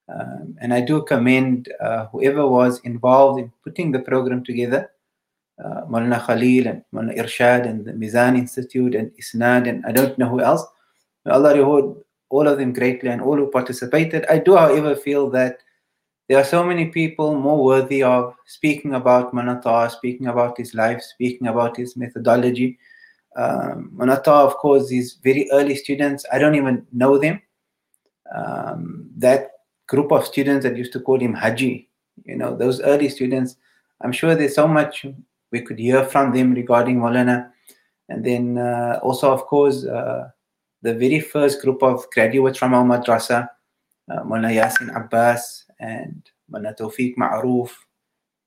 um, and I do commend uh, whoever was involved in putting the program together, uh, Maulana Khalil and Maulana Irshad and the Mizan Institute and Isnad, and I don't know who else. May Allah reward all of them greatly and all who participated. I do, however, feel that there are so many people more worthy of speaking about Maulana Taha, speaking about his life, speaking about his methodology. Um, Maulana Taha, of course, his very early students, I don't even know them. Um, that group of students that used to call him Haji, you know, those early students, I'm sure there's so much we could hear from them regarding Maulana. And then uh, also, of course, uh, the very first group of graduates from our madrasa, uh, Maulana Yasin Abbas, and Maulana Tawfiq Ma'aroof,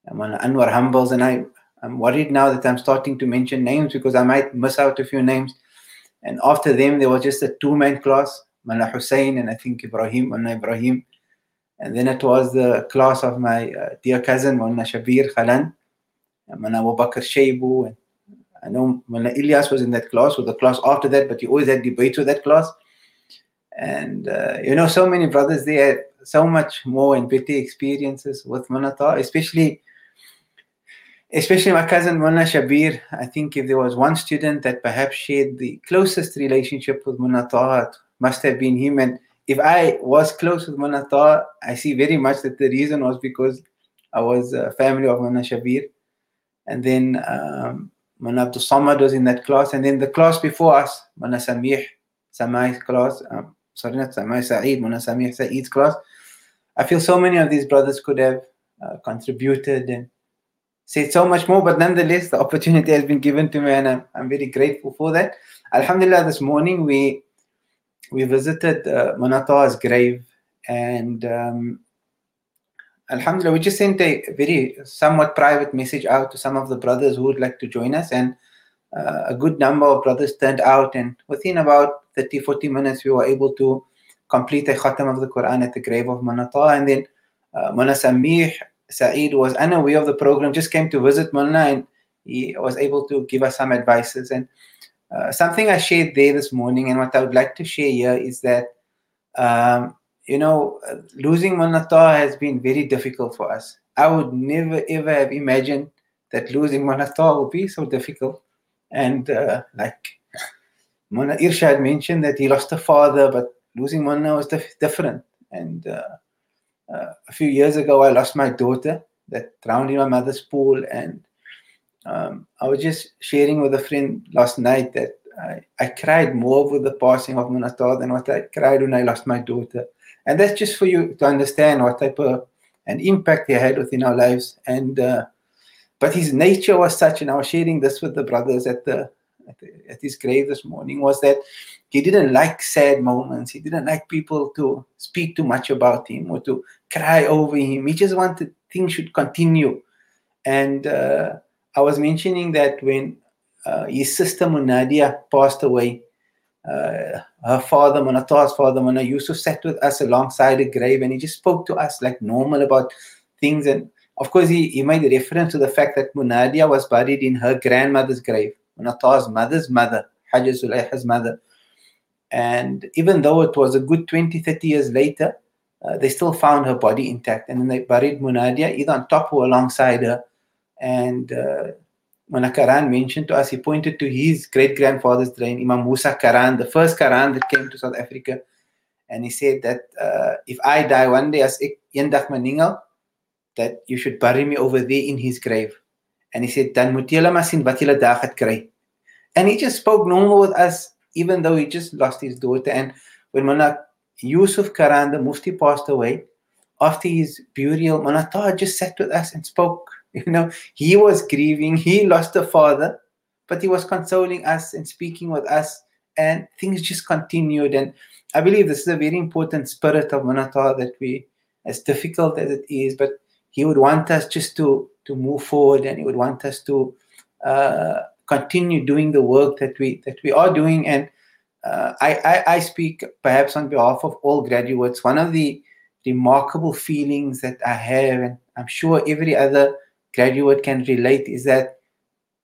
and Maulana Anwar Humbles, and I, I'm worried now that I'm starting to mention names because I might miss out a few names. And after them, there was just a two-man class, Maulana Hussein and I think Ibrahim, Maulana Ibrahim. And then it was the class of my uh, dear cousin, Maulana Shabir Khalan, and Maulana Abu Bakr Shaibu, and I know Maulana Ilyas was in that class, or the class after that, but he always had debates with that class. And, uh, you know, so many brothers, they had so much more and better experiences with Maulana Taha, especially, especially my cousin Maulana Shabir. I think if there was one student that perhaps shared the closest relationship with Maulana Taha, it must have been him. And if I was close with Maulana Taha, I see very much that the reason was because I was a family of Maulana Shabir. And then um, Maulana Abdul Samad was in that class. And then the class before us, Maulana Samih, Samai's class, um, sorry, not Samai, Saeed, Maulana Samih Saeed's class. I feel so many of these brothers could have uh, contributed and said so much more, but nonetheless, the opportunity has been given to me, and I'm, I'm very grateful for that. Alhamdulillah, this morning we we visited uh, Maulana Taha's grave, and um, Alhamdulillah, we just sent a very somewhat private message out to some of the brothers who would like to join us, and uh, a good number of brothers turned out, and within about thirty, forty minutes, we were able to complete a khatam of the Quran at the grave of Maulana Taha. And then uh, Maulana Samih Saeed was unaware of the program, just came to visit Maulana, and he was able to give us some advices. And uh, something I shared there this morning, and what I would like to share here is that, um, you know, losing Maulana Taha has been very difficult for us. I would never, ever have imagined that losing Maulana Taha would be so difficult. And uh, like Maulana Irshad mentioned that he lost a father, but losing Maulana was dif- different. And uh, uh, a few years ago, I lost my daughter that drowned in my mother's pool. And um, I was just sharing with a friend last night that I, I cried more with the passing of Maulana Taha than what I cried when I lost my daughter. And that's just for you to understand what type of an impact he had within our lives. And uh, but his nature was such, and I was sharing this with the brothers at the at, the, at his grave this morning, was that he didn't like sad moments. He didn't like people to speak too much about him or to cry over him. He just wanted things should continue. And uh, I was mentioning that when uh, his sister Munadia passed away, uh, her father, Maulana Taha's father, Maulana Yusuf, sat with us alongside a grave, and he just spoke to us like normal about things. And of course, he, he made a reference to the fact that Munadia was buried in her grandmother's grave, Maulana Taha's mother's mother, Haja Zulayha's mother. And even though it was a good twenty, thirty years later, uh, they still found her body intact. And then they buried Munadia either on top or alongside her. And uh, Maulana Karan mentioned to us, he pointed to his great-grandfather's drain, Imam Musa Karan, the first Karan that came to South Africa. And he said that uh, if I die one day as Yendak Maningal, that you should bury me over there in his grave. And he said, Dan Mutiela Masin Batila Dachat Kray. And he just spoke normal with us, even though he just lost his daughter. And when Maulana Yusuf Karan, the Mufti, passed away, after his burial, Maulana Taha just sat with us and spoke. You know, he was grieving, he lost a father, but he was consoling us and speaking with us, and things just continued. And I believe this is a very important spirit of Maulana Taha, that we, as difficult as it is, but he would want us just to, to move forward, and he would want us to uh, continue doing the work that we that we are doing. And uh, I, I I speak perhaps on behalf of all graduates. One of the remarkable feelings that I have, and I'm sure every other graduate can relate, is that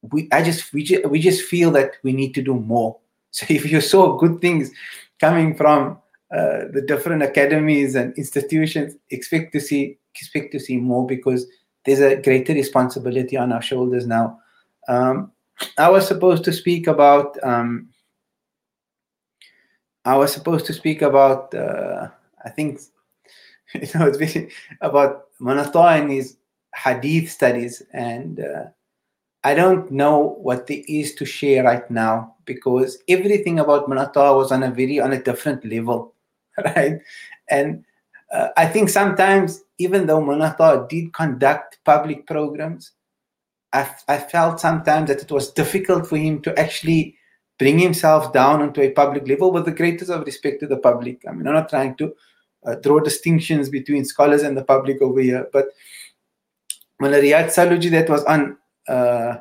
we I just we just, we just feel that we need to do more. So if you saw good things coming from uh, the different academies and institutions, expect to see expect to see more, because there's a greater responsibility on our shoulders now. Um, I was supposed to speak about um, I was supposed to speak about uh, I think you know it's basically about Manatha and his Hadith studies, and uh, I don't know what there is to share right now, because everything about Manatha was on a very on a different level, right? And uh, I think sometimes, even though Manatha did conduct public programs, I, I felt sometimes that it was difficult for him to actually bring himself down onto a public level, with the greatest of respect to the public. I mean, I'm not trying to uh, draw distinctions between scholars and the public over here, but when Riyad Saluji that was on uh,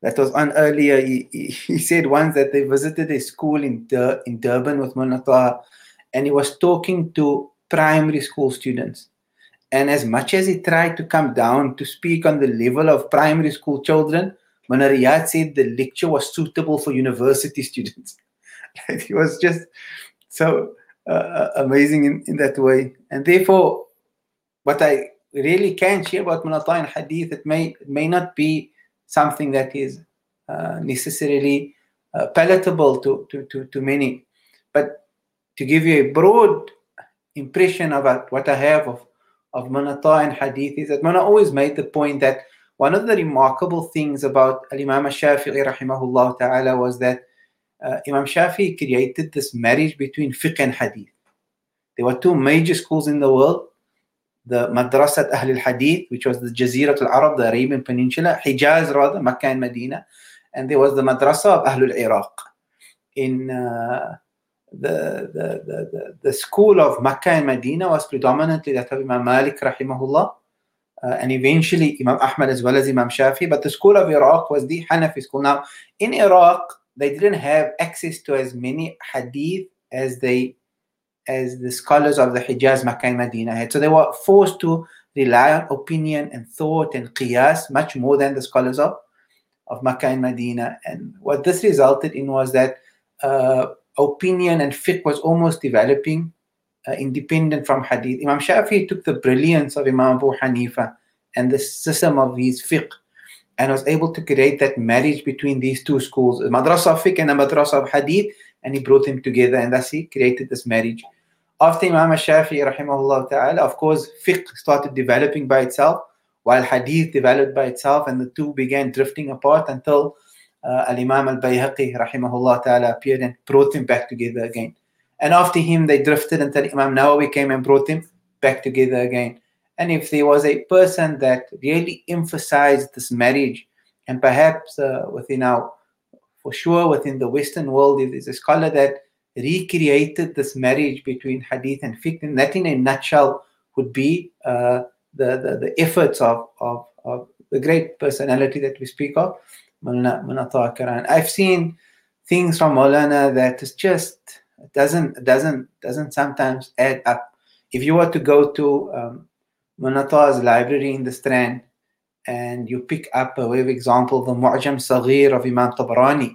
that was on earlier, he, he, he said once that they visited a school in Dur- in Durban with Manatha, and he was talking to primary school students. And as much as he tried to come down to speak on the level of primary school children, Mawlana Riyad said the lecture was suitable for university students. It was just so uh, amazing in, in that way. And therefore, what I really can share about Manatha and Hadith, it may it may not be something that is uh, necessarily uh, palatable to, to, to, to many. But to give you a broad impression about what I have of of Manatha and Hadith, is that Mana always made the point that one of the remarkable things about Imam Shafi'i rahimahullah ta'ala was that uh, Imam Shafi'i created this marriage between fiqh and hadith. There were two major schools in the world, the Madrasat Ahlul Hadith, which was the Jaziratul Arab, the Arabian Peninsula, Hijaz rather, Makkah and Medina, and there was the Madrasa of Ahlul Iraq in uh, The, the, the, the, the school of Makkah and Medina was predominantly that of Imam Malik rahimahullah, uh, and eventually Imam Ahmad as well as Imam Shafi. But the school of Iraq was the Hanafi school. Now, in Iraq, they didn't have access to as many hadith as they as the scholars of the Hijaz, Makkah and Medina had. So they were forced to rely on opinion and thought and qiyas much more than the scholars of, of Makkah and Medina. And what this resulted in was that uh, opinion and fiqh was almost developing uh, independent from hadith. Imam Shafi'i took the brilliance of Imam Abu Hanifa and the system of his fiqh, and was able to create that marriage between these two schools, the madrasa of fiqh and the madrasa of hadith, and he brought them together, and thus he created this marriage. After Imam Shafi'i rahimahullah ta'ala, of course, fiqh started developing by itself, while hadith developed by itself, and the two began drifting apart until Uh, Al-Imam Al-Bayhaqi rahimahullah ta'ala appeared and brought them back together again. And after him they drifted until Imam Nawawi came and brought them back together again. And if there was a person that really emphasized this marriage, and perhaps uh, within our, for sure within the Western world, there is a scholar that recreated this marriage between hadith and fiqh, and that in a nutshell would be uh, the, the, the efforts of, of, of the great personality that we speak of, Manatha Karan. I've seen things from Maulana that is just doesn't doesn't doesn't sometimes add up. If you were to go to um, Manatha's library in the Strand and you pick up, for example, the Mu'jam Saghir of Imam Tabarani,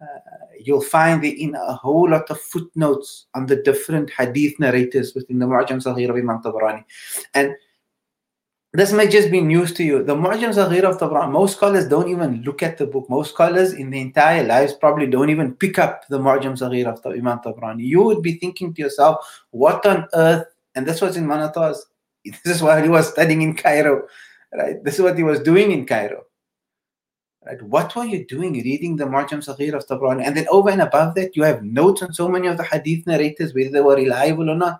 uh, you'll find in a whole lot of footnotes on the different hadith narrators within the Mu'jam Saghir of Imam Tabarani. And this may just be news to you. The Mu'jam Saghir of Tabarani, most scholars don't even look at the book. Most scholars in their entire lives probably don't even pick up the Mu'jam Saghir of Imam Tabarani. You would be thinking to yourself, what on earth? And this was in Manatha's. This is while he was studying in Cairo, right? This is what he was doing in Cairo, right? What were you doing reading the Mu'jam Saghir of Tabarani? And then over and above that, you have notes on so many of the hadith narrators, whether they were reliable or not,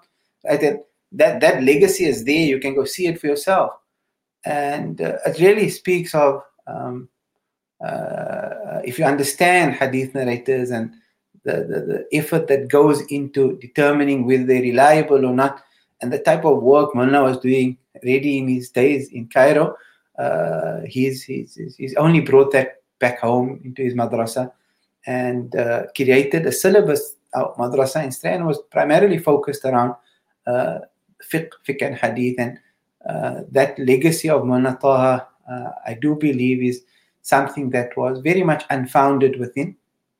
right? And that, that legacy is there. You can go see it for yourself. And uh, it really speaks of, um, uh, if you understand hadith narrators and the, the, the effort that goes into determining whether they're reliable or not, and the type of work Mawlana was doing already in his days in Cairo, uh, he's, he's, he's only brought that back home into his madrasa and uh, created a syllabus. Our madrasa in Strand was primarily focused around uh, fiqh, fiqh and hadith, and uh, that legacy of Mawlana Taha, uh, I do believe, is something that was very much unfounded within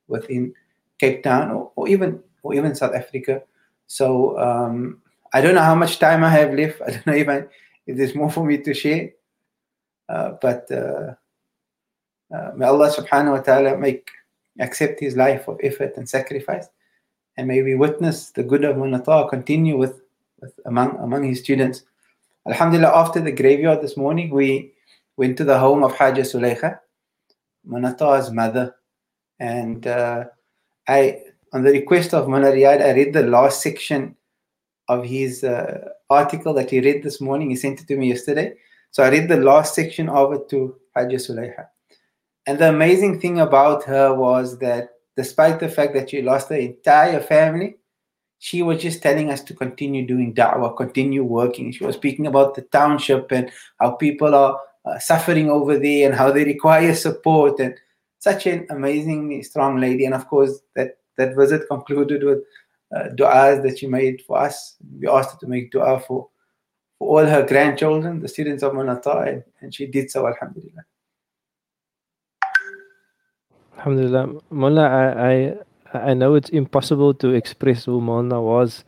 within Cape Town or, or even or even South Africa. So um, I don't know how much time I have left. I don't know if I, if there's more for me to share. Uh, but uh, uh, may Allah subhanahu wa ta'ala make accept his life of effort and sacrifice, and may we witness the good of Mawlana Taha continue with, with among among his students. Alhamdulillah, after the graveyard this morning, we went to the home of Haja Sulaikha, Mawlana Taha's mother, and uh, I, on the request of Mawlana Riyad, I read the last section of his uh, article that he read this morning. He sent it to me yesterday. So I read the last section of it to Haja Sulaikha. And the amazing thing about her was that despite the fact that she lost her entire family, she was just telling us to continue doing da'wah, continue working. She was speaking about the township and how people are uh, suffering over there and how they require support. And such an amazingly strong lady. And of course, that, that visit concluded with uh, du'as that she made for us. We asked her to make du'a for all her grandchildren, the students of Mawlana Taha, and she did so, alhamdulillah. Alhamdulillah. Mawlana, I, I, I know it's impossible to express who Mawlana was,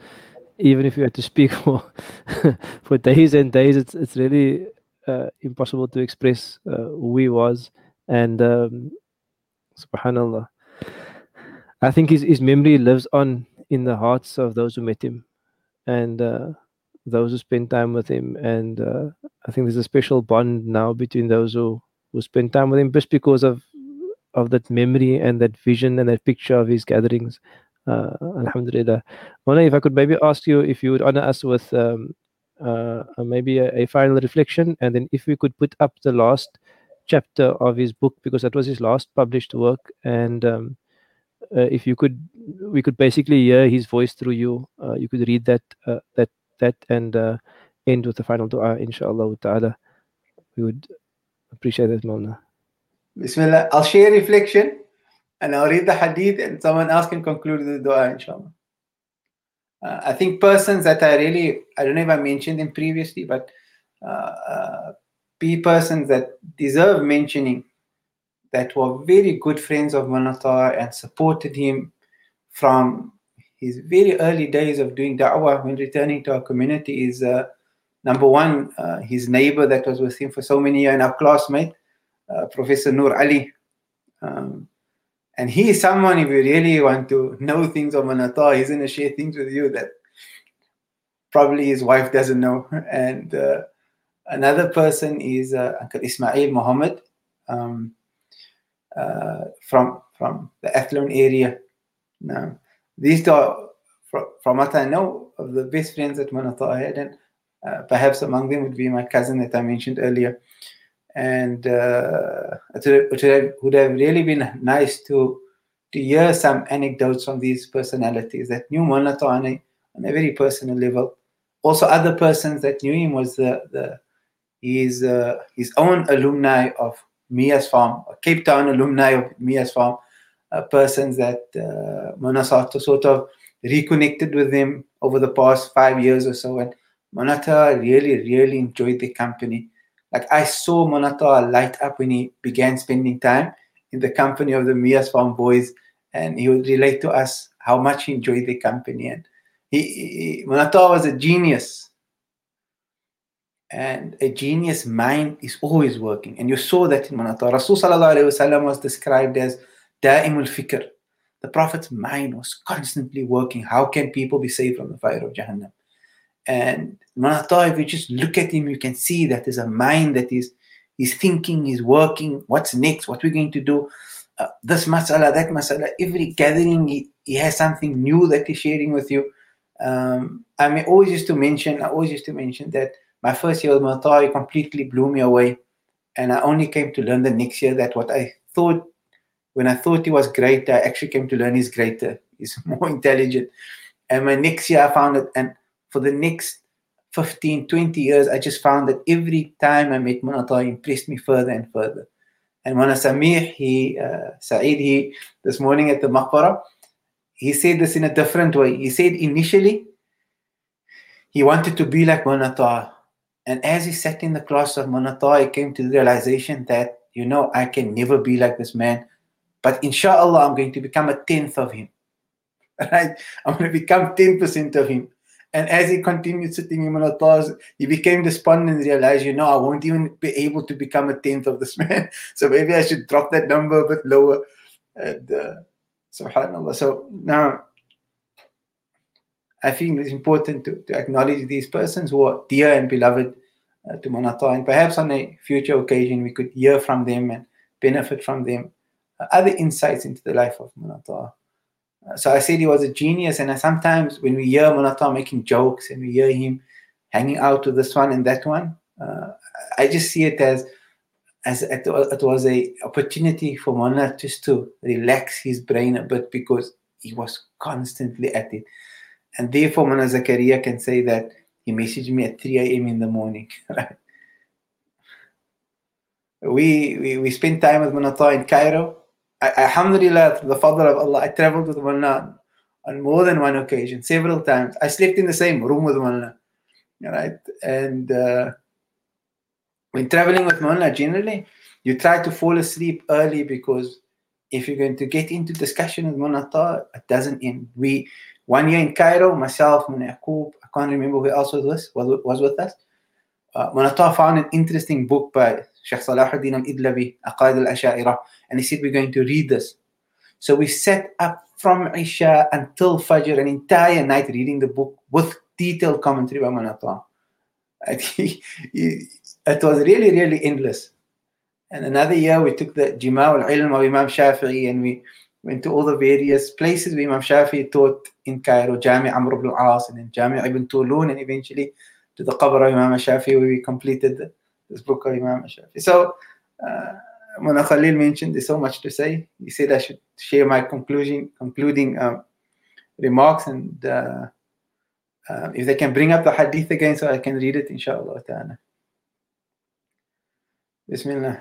even if you had to speak for for days and days. It's it's really uh, impossible to express uh, who he was, and um, subhanallah. I think his, his memory lives on in the hearts of those who met him, and uh, those who spend time with him, and uh, I think there's a special bond now between those who, who spend time with him just because of of that memory and that vision and that picture of his gatherings. Uh, alhamdulillah. Mawlana, if I could maybe ask you if you would honor us with um, uh, maybe a, a final reflection, and then if we could put up the last chapter of his book, because that was his last published work, and um, uh, if you could, we could basically hear his voice through you. Uh, you could read that uh, that that and uh, end with the final dua, inshallah ta'ala. We would appreciate that, Mawlana. Bismillah. I'll share reflection and I'll read the hadith, and someone else can conclude the dua, inshallah. Uh, I think persons that I really, I don't know if I mentioned them previously, but uh, uh, be persons that deserve mentioning, that were very good friends of Mawlana Taha and supported him from his very early days of doing da'wah when returning to our community, is uh, number one, uh, his neighbor that was with him for so many years and our classmate, uh, Professor Noor Ali. Um, and he is someone, if you really want to know things of Mawlana Taha, he's going to share things with you that probably his wife doesn't know. And uh, another person is uh, Uncle Ismail Muhammad um, uh, from, from the Athlone area. Now, these two are, from, from what I know, of the best friends that Mawlana Taha had, and uh, perhaps among them would be my cousin that I mentioned earlier. And uh, it would have, would have really been nice to to hear some anecdotes from these personalities that knew Mawlana Taha on a, on a very personal level. Also, other persons that knew him was the, the his uh, his own alumni of Mia's Farm, or Cape Town alumni of Mia's Farm. Uh, persons that uh, Mawlana sort of reconnected with them over the past five years or so, and Mawlana Taha really, really enjoyed the company. Like, I saw Mawlana Taha light up when he began spending time in the company of the Mia's Farm boys, and he would relate to us how much he enjoyed the company. And he, he Mawlana Taha was a genius, and a genius mind is always working, and you saw that in Mawlana Taha. Rasul sallallahu alaihi wasallam was described as Da'imul Fikr. The Prophet's mind was constantly working. How can people be saved from the fire of Jahannam? And Mawlana Taha, if you just look at him, you can see that there's a mind that is, is thinking, is working. What's next? What we're going to do? Uh, this masala, that masala. Every gathering, he, he has something new that he's sharing with you. Um, I mean, always used to mention, I always used to mention that my first year with Mawlana Taha completely blew me away, and I only came to learn the next year that what I thought. When I thought he was great, I actually came to learn he's greater. He's more intelligent. And my next year, I found it. And for the next fifteen, twenty years, I just found that every time I met Mawlana Taha, he impressed me further and further. And Mawlana Samih, he, uh, Saeed, he, this morning at the Maqbara, he said this in a different way. He said initially, he wanted to be like Mawlana Taha. And as he sat in the class of Manatah, he came to the realization that, you know, I can never be like this man. But inshallah, I'm going to become a tenth of him. Right? I'm going to become ten percent of him. And as he continued sitting in Manatah, he became despondent and realized, you know, I won't even be able to become a tenth of this man. So maybe I should drop that number a bit lower. And, uh, subhanallah. So now, I think it's important to, to acknowledge these persons who are dear and beloved uh, to Manatah, and perhaps on a future occasion we could hear from them and benefit from them uh, other insights into the life of Manatah. Uh, so I said he was a genius, and I sometimes when we hear Manatah making jokes and we hear him hanging out with this one and that one, uh, I just see it as as it, it was an opportunity for Manatah just to relax his brain a bit, because he was constantly at it. And therefore, Mona Zakaria can say that he messaged me at three a.m. in the morning. Right? We, we we spent time with Manatah in Cairo. I, alhamdulillah, through the fadl of Allah, I traveled with Manatah on more than one occasion, several times. I slept in the same room with Manatah. Right? And uh, when traveling with Manatah, generally, you try to fall asleep early, because if you're going to get into discussion with Manatah, it doesn't end. We... One year in Cairo, myself, Muna Yaqub, I can't remember who else was with, was, was with us. Uh, Manatah found an interesting book by Sheikh Salahuddin al-Idlabi, Aqaid al-Asha'ira, and he said, we're going to read this. So we sat up from Isha until Fajr, an entire night reading the book with detailed commentary by Manatah. It was really, really endless. And another year, we took the Jima' al-Ilm of Imam Shafi'i, and we went to all the various places where Imam Shafi taught in Cairo, Jami Amr ibn al-As, and then Jami ibn Tulun, and eventually to the Qabr of Imam Shafi, where we completed this book of Imam Shafi. So, uh, Mona Khalil mentioned there's so much to say. He said I should share my conclusion, concluding um, remarks, and uh, uh, if they can bring up the hadith again so I can read it, inshallah ta'ala. Bismillah.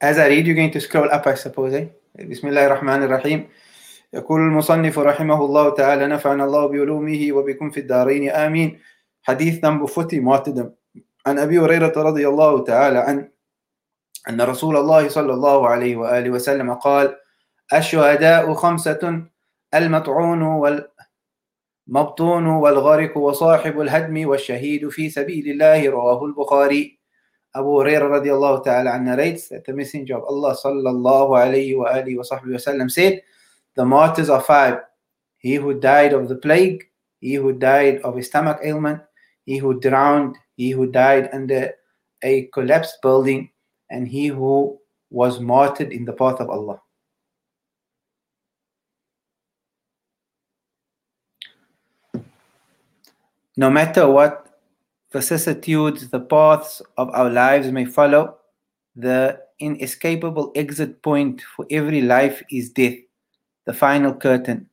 As I read, you're going to scroll up, I suppose, eh? Bismillah ar-Rahman ar-Rahim. يقول المصنف رحمه الله تعالى نفعنا الله بعلومه وبكم في الدارين آمين. حديث number forty, martyrdom. عن أبي هريرة رضي الله تعالى عن أن رسول الله صلى الله عليه وآله وسلم قال الشهداء خمسة المطعون والمبطون والغارق وصاحب الهدم والشهيد في سبيل الله رواه البخاري. Abu Hurairah radiallahu ta'ala an narrates that the Messenger of Allah sallallahu alayhi wa alihi wa sahbihi wasallam said, the martyrs are five: he who died of the plague, he who died of a stomach ailment, he who drowned, he who died under a collapsed building, and he who was martyred in the path of Allah. No matter what vicissitudes the paths of our lives may follow, the inescapable exit point for every life is death, the final curtain.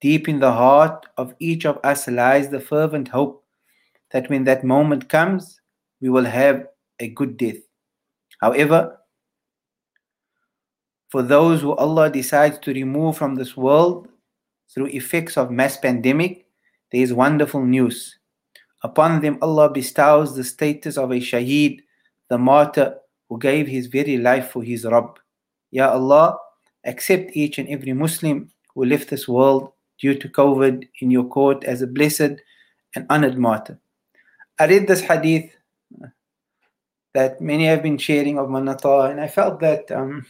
Deep in the heart of each of us lies the fervent hope that when that moment comes, we will have a good death. However, for those who Allah decides to remove from this world through effects of mass pandemic, there is wonderful news. Upon them Allah bestows the status of a shaheed, the martyr who gave his very life for his Rabb. Ya Allah, accept each and every Muslim who left this world due to COVID in your court as a blessed and honored martyr. I read this hadith that many have been sharing of Manatah, and I felt that um,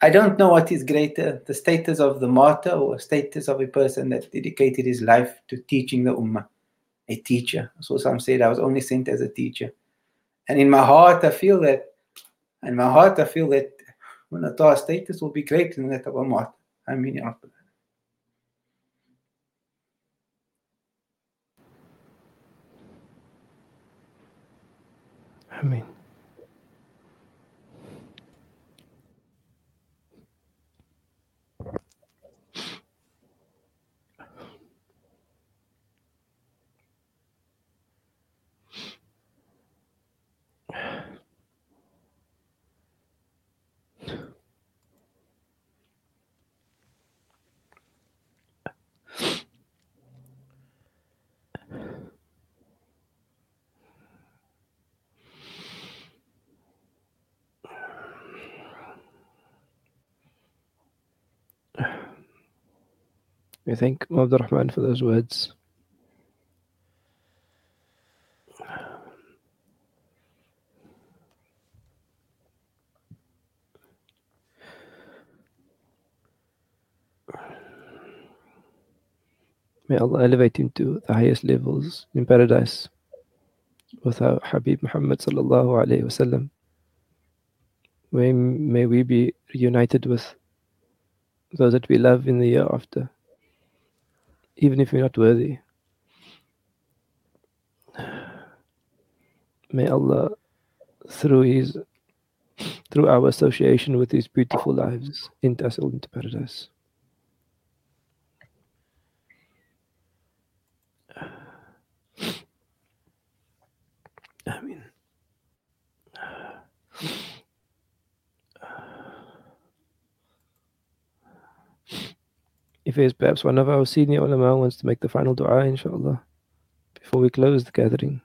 I don't know what is greater, the status of the martyr or status of a person that dedicated his life to teaching the ummah. A teacher. So some said I was only sent as a teacher. And in my heart I feel that, in my heart I feel that Manatah's status will be greater than that of a martyr. I mean, after that. I mean. You thank Abd al-Rahman for those words. May Allah elevate him to the highest levels in paradise with our Habib Muhammad sallallahu alayhi wa sallam. May, may we be reunited with those that we love in the year after, even if we're not worthy. May Allah, through his, through our association with these beautiful lives, enter us all into paradise. I mean, if there's perhaps one of our senior ulama wants to make the final dua, inshallah, before we close the gathering,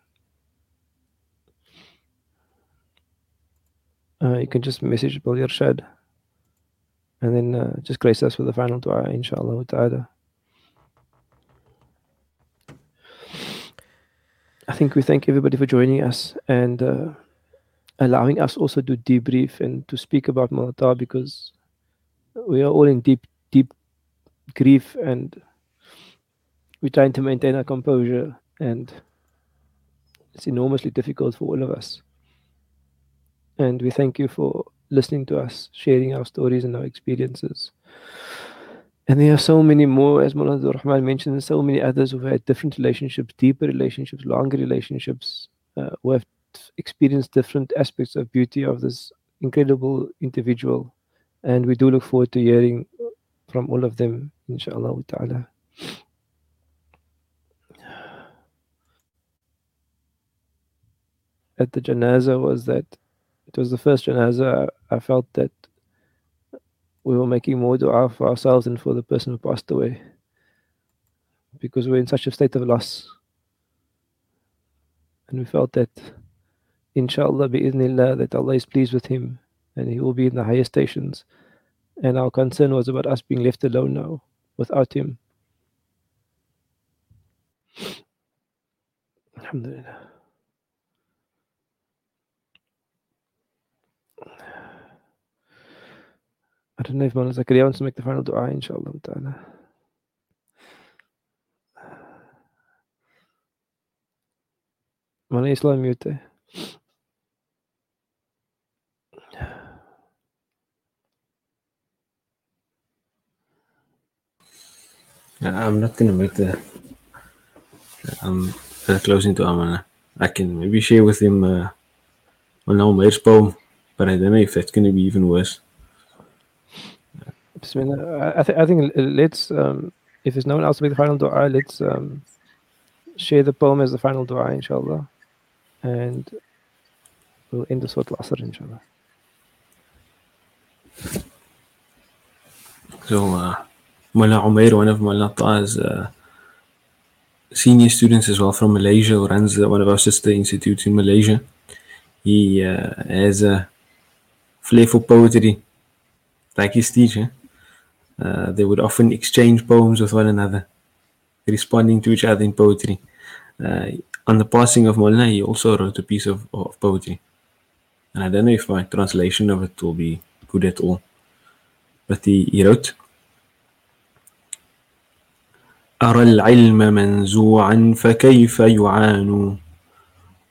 uh, you can just message Bil Irshad and then uh, just grace us with the final dua, inshallah ta'ala. I think we thank everybody for joining us and uh, allowing us also to debrief and to speak about Muwatta, because we are all in deep, deep grief and we're trying to maintain our composure, and it's enormously difficult for all of us. And we thank you for listening to us, sharing our stories and our experiences. And there are so many more, as Mullah Abdul Rahman mentioned, and so many others who have had different relationships, deeper relationships, longer relationships, uh, who have experienced different aspects of beauty of this incredible individual. And we do look forward to hearing from all of them, inshallah ta'ala. At the janazah was that, it was the first janazah I felt that we were making more dua for ourselves and for the person who passed away, because we were in such a state of loss. And we felt that, inshallah, bi'idhnillah, that Allah is pleased with him and he will be in the highest stations. And our concern was about us being left alone now, without him. Alhamdulillah. I don't know if Mullah Zakaria wants to make the final dua, inshallah ta'ala. Mullah Islam Mute. I'm not going to make the um, uh, closing dua, Mullah. I can maybe share with him uh, Mullah Umair's poem, but I don't know if that's going to be even worse. I, th- I think let's, um, if there's no one else to make the final dua, let's um, share the poem as the final dua, inshallah. And we'll end the Surat al-Asr, inshallah. So, uh, Mullah Umair, one of Mullah Ta's uh, senior students as well from Malaysia, who runs one of our sister institutes in Malaysia, he uh, has a flair for poetry, like his teacher. Uh, they would often exchange poems with one another, responding to each other in poetry. Uh, on the passing of Mullah, he also wrote a piece of, of poetry. And I don't know if my translation of it will be good at all. But he, he wrote, أَرَى الْعِلْمَ مَنْزُوعًا فَكَيْفَ يُعَانُ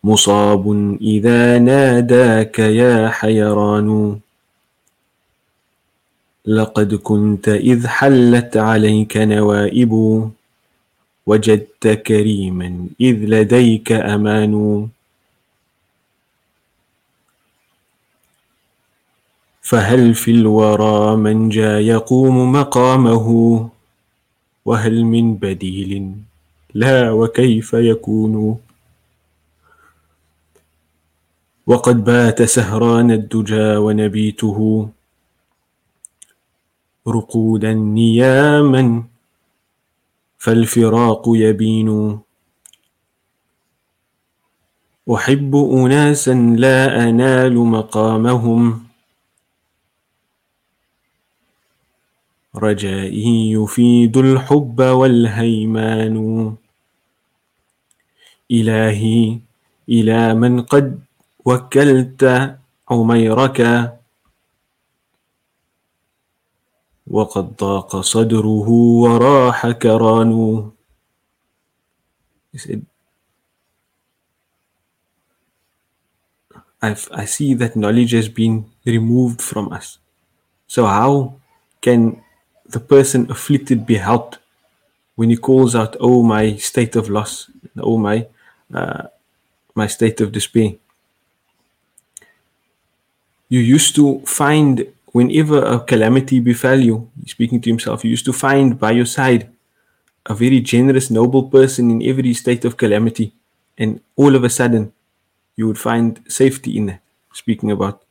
مُصَابٌ إِذَا نَادَاكَ يَا حَيَرَانُ لقد كنت إذ حلت عليك نوائب وجدت كريما إذ لديك أمان فهل في الورى من جا يقوم مقامه وهل من بديل لا وكيف يكون وقد بات سهران الدجى ونبيته رقودا نياما فالفراق يبين أحب أناسا لا أنال مقامهم رجائي يفيد الحب والهيمان. إلهي إلى من قد وكلت عميرك وقد ضاق صدره وراح كران. I've, I see that knowledge has been removed from us. So how can the person afflicted be helped when he calls out, "Oh, my state of loss! Oh, my uh, my state of despair!" You used to find, whenever a calamity befell you, speaking to himself, you used to find by your side a very generous, noble person in every state of calamity, and all of a sudden you would find safety in that. Speaking about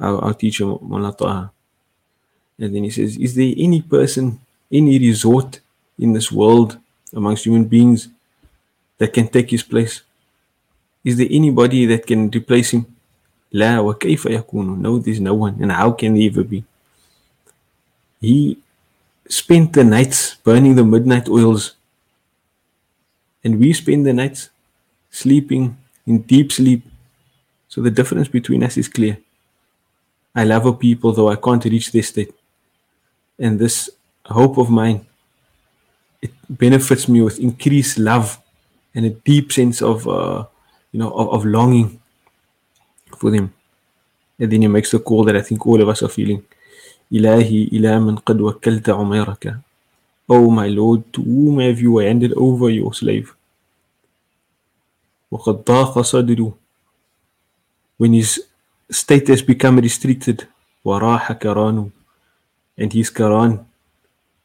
our, our teacher, Mullah Taha. And then he says, is there any person, any resort in this world amongst human beings that can take his place? Is there anybody that can replace him? La wa kayfa yakunu. No, there's no one. And how can there ever be? He spent the nights burning the midnight oils. And we spend the nights sleeping in deep sleep. So the difference between us is clear. I love a people, though I can't reach their state. And this hope of mine, it benefits me with increased love and a deep sense of, uh, you know, of, of longing for them. And then he makes the call that I think all of us are feeling. Ilahi ila man qad wakalta umayraka. Oh my Lord, to whom have you handed over your slave? وَقَدْ ضَاقَ صَدْرُهُ. When his state has become restricted, وَرَاحَ كَرَانُ. And his Quran,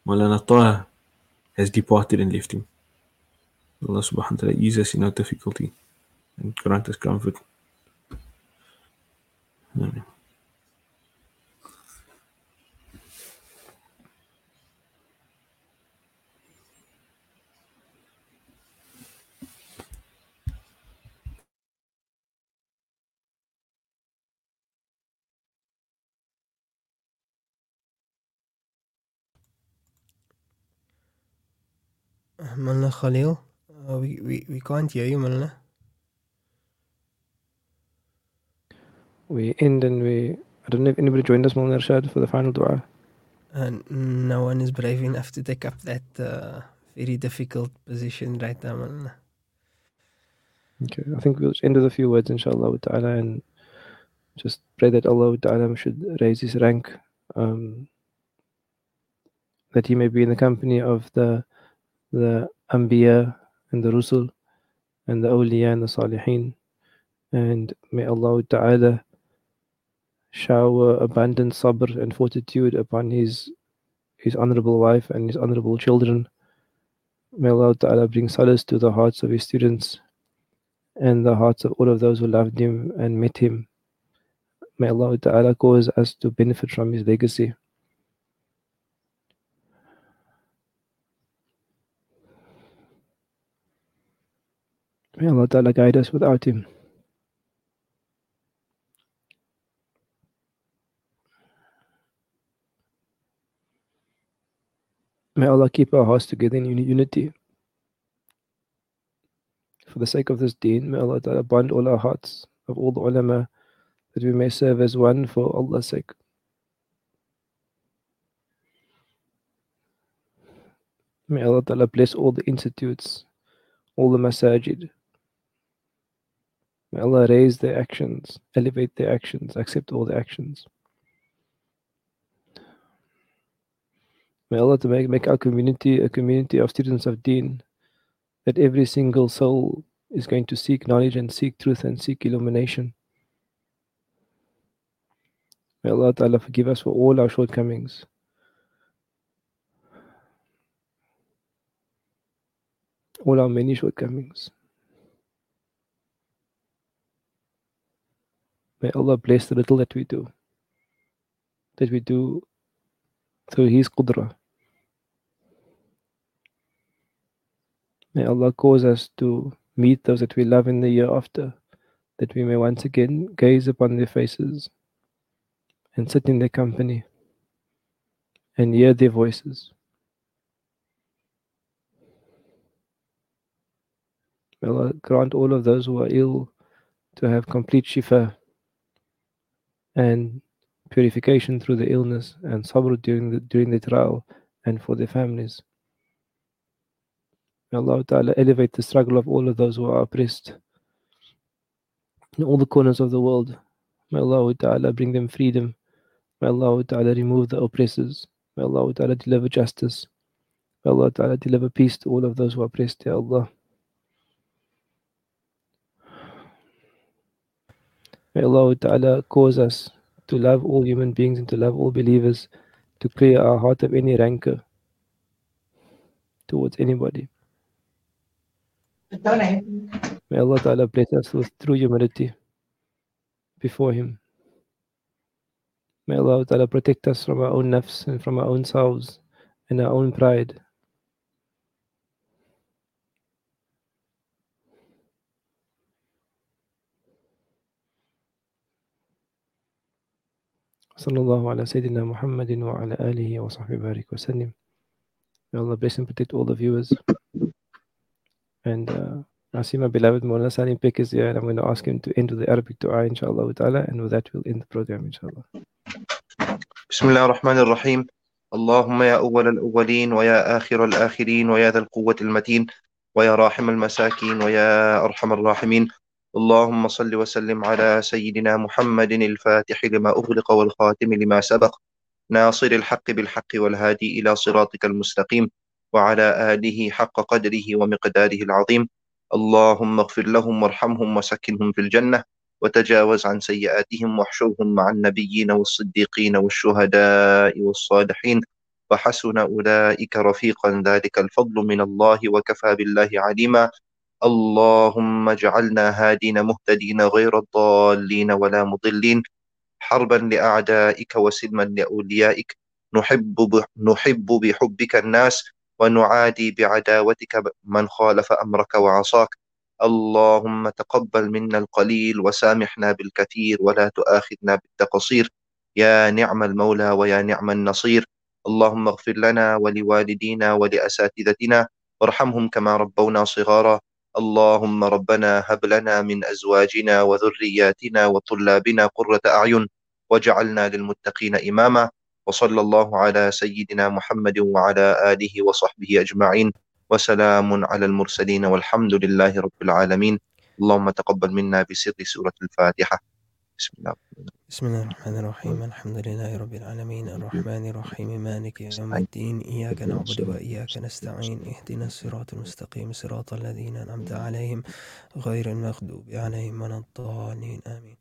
Maulana Taha, has departed and left him. Allah subhanahu wa ta'ala ease us in our difficulty and grant us comfort. Amen. Mullah Khalil, uh, we, we, we can't hear you, Mullah. We end and we... I don't know if anybody joined us, Mullah Rashad, for the final dua. And no one is brave enough to take up that uh, very difficult position right now, Mullah. Okay, I think we'll end with a few words, inshallah, ta'ala, and just pray that Allah ta'ala should raise his rank, um, that he may be in the company of the the Anbiya and the Rusul and the Awliya and the Salihin, and may Allah Ta'ala shower abundant sabr and fortitude upon his his honorable wife and his honorable children. May Allah Ta'ala bring solace to the hearts of his students and the hearts of all of those who loved him and met him. May Allah Ta'ala cause us to benefit from his legacy. May Allah Ta'ala guide us without him. May Allah keep our hearts together in unity. For the sake of this deen, may Allah Ta'ala bind all our hearts of all the ulama, that we may serve as one for Allah's sake. May Allah Ta'ala bless all the institutes, all the masajid. May Allah raise their actions, elevate their actions, accept all the actions. May Allah to make, make our community a community of students of deen, that every single soul is going to seek knowledge and seek truth and seek illumination. May Allah Ta'ala forgive us for all our shortcomings. All our many shortcomings. May Allah bless the little that we do, that we do through His Qudra. May Allah cause us to meet those that we love in the year after, that we may once again gaze upon their faces and sit in their company and hear their voices. May Allah grant all of those who are ill to have complete shifa and purification through the illness, and sabr during the during the trial, and for their families. May Allah Ta'ala elevate the struggle of all of those who are oppressed in all the corners of the world. May Allah Ta'ala bring them freedom. May Allah Ta'ala remove the oppressors. May Allah Ta'ala deliver justice. May Allah Ta'ala deliver peace to all of those who are oppressed, Ya Allah. May Allah Ta'ala cause us to love all human beings and to love all believers, to clear our heart of any rancor towards anybody. May Allah Ta'ala bless us with true humility before Him. May Allah Ta'ala protect us from our own nafs and from our own selves and our own pride. Sallallahu ala Sayyidina Muhammadin wa ala alihi wa sahbihi barik wa sallim. May Allah bless and protect all the viewers. And uh, I see my beloved Mawlana Salim Pek is here, and I'm going to ask him to end with the Arabic dua, inshallah ta'ala, and with that we'll end the program, inshallah. Bismillah ar-Rahman ar-Rahim. Allahumma ya awwal al-awwalin wa ya akhir al-akhirin wa ya dhal quwwat al-matin wa ya rahim al-masakin wa ya arham ar-rahimin. اللهم صل وسلم على سيدنا محمد الفاتح لما أغلق والخاتم لما سبق ناصر الحق بالحق والهادي إلى صراطك المستقيم وعلى آله حق قدره ومقداره العظيم اللهم اغفر لهم وارحمهم وسكنهم في الجنة وتجاوز عن سيئاتهم واحشرهم مع النبيين والصديقين والشهداء والصالحين وحسن أولئك رفيقا ذلك الفضل من الله وكفى بالله عليما اللهم اجعلنا هادين مهتدين غير الضالين ولا مضلين حربا لأعدائك وسلما لأوليائك نحب نحب بحبك الناس ونعادي بعداوتك من خالف أمرك وعصاك اللهم تقبل منا القليل وسامحنا بالكثير ولا تؤاخذنا بالتقصير يا نعم المولى ويا نعم النصير اللهم اغفر لنا ولوالدينا ولأساتذتنا وارحمهم كما ربونا صغارا اللهم ربنا هب لنا من أزواجنا وذرياتنا وطلابنا قرة أعين وجعلنا للمتقين إماما وصلى الله على سيدنا محمد وعلى آله وصحبه أجمعين وسلام على المرسلين والحمد لله رب العالمين اللهم تقبل منا بسر سورة الفاتحة بسم الله بسم الله الرحمن الرحيم الحمد لله رب العالمين الرحمن الرحيم مالك يوم الدين إياك نعبد وإياك نستعين اهدنا الصراط المستقيم صراط الذين أنعمت عليهم غير المغضوب عليهم ولا الضالين آمين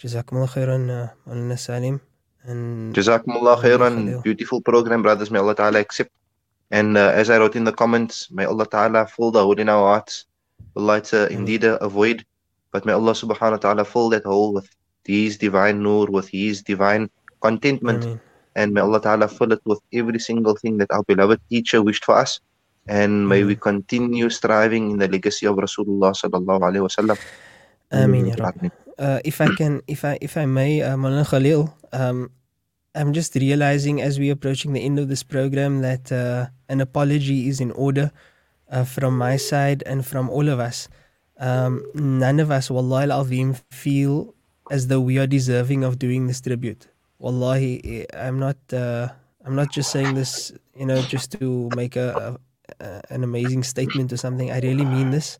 جزاكم الله خيرا مولانا سالم and جزاكم الله خيرا beautiful program brothers may Allah Ta'ala accept and uh, as I wrote in the comments may Allah Ta'ala fill the hole in our hearts Allah it's uh, indeed a uh, void but may Allah Subhanahu wa Ta'ala fill that hole with His divine nur, with His divine contentment. Amen. And may Allah Ta'ala fill it with every single thing that our beloved teacher wished for us. And may Amen. We continue striving in the legacy of Rasulullah Sallallahu Alaihi Wasallam. Ameen, Ya Rabbi. Uh, if I can, if I, if I may, uh, Mawlana Khalil, um, I'm just realizing as we're approaching the end of this program that uh, an apology is in order uh, from my side and from all of us. Um, none of us, Wallahi al-Azim, feel as though we are deserving of doing this tribute. Wallahi, I'm not. Uh, I'm not just saying this, you know, just to make a, a, a an amazing statement or something. I really mean this.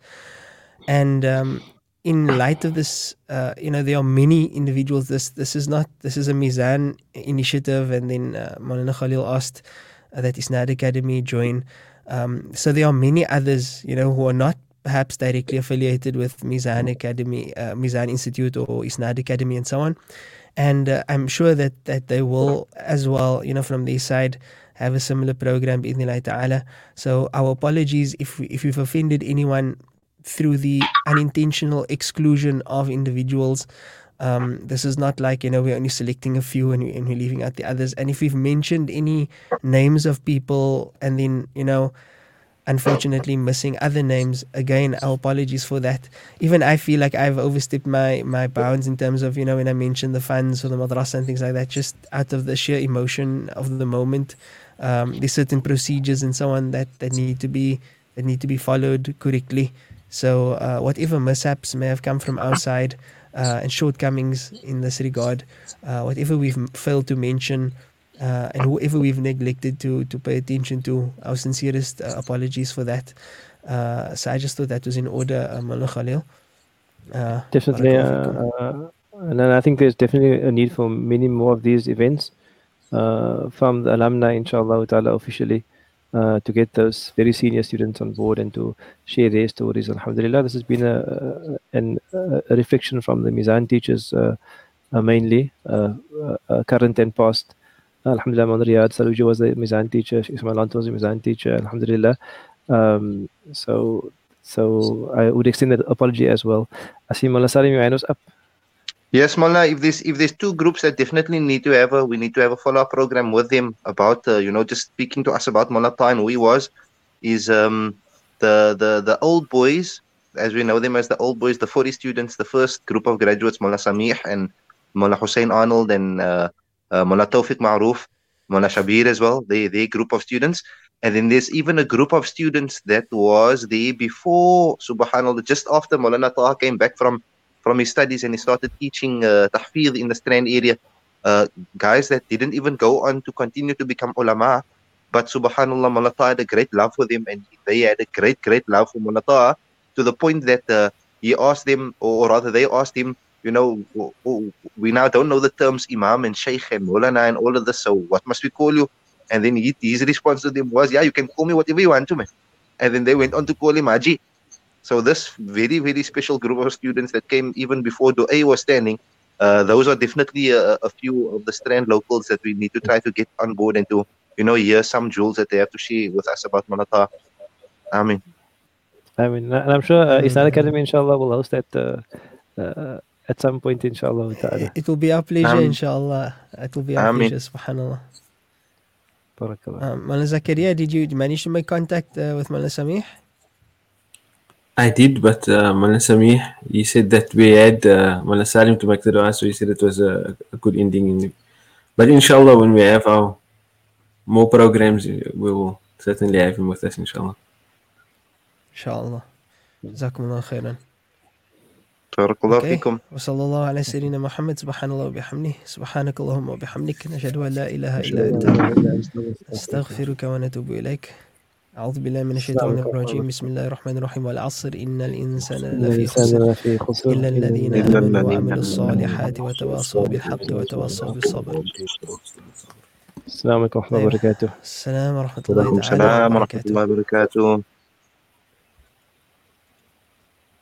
And um, in light of this, uh, you know, there are many individuals. This this is not. This is a Mizan initiative, and then uh, Mawlana Khalil asked uh, that Isnad Academy join. Um, so there are many others, you know, who are not perhaps directly affiliated with Mizan Academy, uh, Mizan Institute or Isnad Academy and so on. And uh, I'm sure that, that they will as well, you know, from their side, have a similar program, bi'idhnillahi ta'ala. So our apologies if we, if we've offended anyone through the unintentional exclusion of individuals. Um, this is not like, you know, we're only selecting a few and, we, and we're leaving out the others. And if we've mentioned any names of people and then, you know, unfortunately missing other names. Again, our apologies for that. Even I feel like I've overstepped my, my bounds in terms of, you know, when I mentioned the funds or the madrasa and things like that, just out of the sheer emotion of the moment. Um, there's certain procedures and so on that, that need to be that need to be followed correctly. So uh, whatever mishaps may have come from our side uh, and shortcomings in this regard, uh, whatever we've failed to mention, Uh, and whoever we've neglected to to pay attention to, our sincerest uh, apologies for that. Uh, so I just thought that was in order, uh, Mullah Khalil. Uh, definitely. Uh, uh, and I think there's definitely a need for many more of these events uh, from the alumni, inshallah ta'ala, officially, uh, to get those very senior students on board and to share their stories. Alhamdulillah, this has been a, an, a reflection from the Mizan teachers, uh, uh, mainly, uh, uh, current and past. Alhamdulillah, Riyad Saluja was the Mizan teacher, Ismail Anton was the Mizan teacher, Alhamdulillah. Um, so so I would extend that apology as well. Asim Mullah Salim, your hand was up. Yes, Mullah, if there's if there's two groups that definitely need to have a we need to have a follow-up program with them about uh, you know, just speaking to us about Mullah Taha and who he was, is um the, the the old boys, as we know them as the old boys, the forty students, the first group of graduates, Mullah Samih and Mullah Hussein Arnold and uh Uh, Mullah Tawfiq Ma'roof, Mullah Shabir as well, they they group of students. And then there's even a group of students that was there before, subhanAllah, just after Mullah Taha came back from, from his studies and he started teaching uh, tahfidh in the Strand area. Uh, guys that didn't even go on to continue to become ulama, but subhanAllah, Mullah Taha had a great love for them and they had a great, great love for Mullah Taha, to the point that uh, he asked them, or rather they asked him, you know, we now don't know the terms Imam and Shaykh and Maulana and all of this, so what must we call you? And then he, his response to them was, yeah, you can call me whatever you want to, man. And then they went on to call him Haji. So this very, very special group of students that came even before Du'a was standing, uh, those are definitely a, a few of the Strand locals that we need to try to get on board and to, you know, hear some jewels that they have to share with us about Mullah Taha. Ameen. I mean, and I'm sure uh, Islam Academy, inshallah, will host that uh, uh, at some point, inshallah. It will be our pleasure, um, inshallah. It will be our Amen. pleasure, subhanallah. Barakallah. Um, Mullah Zakaria, did you manage to make contact uh, with Mullah Samih? I did, but uh, Mullah Samih, he said that we had uh, Mullah Salim to make the dua, so he said it was a, a good ending. In it. But inshallah, when we have our more programs, we will certainly have him with us, inshallah. Inshallah. Jazakumullah khairan. Barakallahu fikum. Wa sallallahu ala sayyidina Muhammad, subhanallahu wa bihamdih, subhanakallahumma wa bihamdik, nashhadu an la ilaha illa anta astaghfiruka wa natubu ilayk. A'udhu billahi minash shaitanir rajim. Bismillahir rahmanir rahim. Wal 'asr innal insana lafi khusr illa alladhina amanu wa 'amilus salihati wa tawasaw bil haqqi wa tawasaw bis sabr. Assalamu alaykum wa rahmatullahi wa barakatuh. Assalamu alaykum wa rahmatullahi wa barakatuh.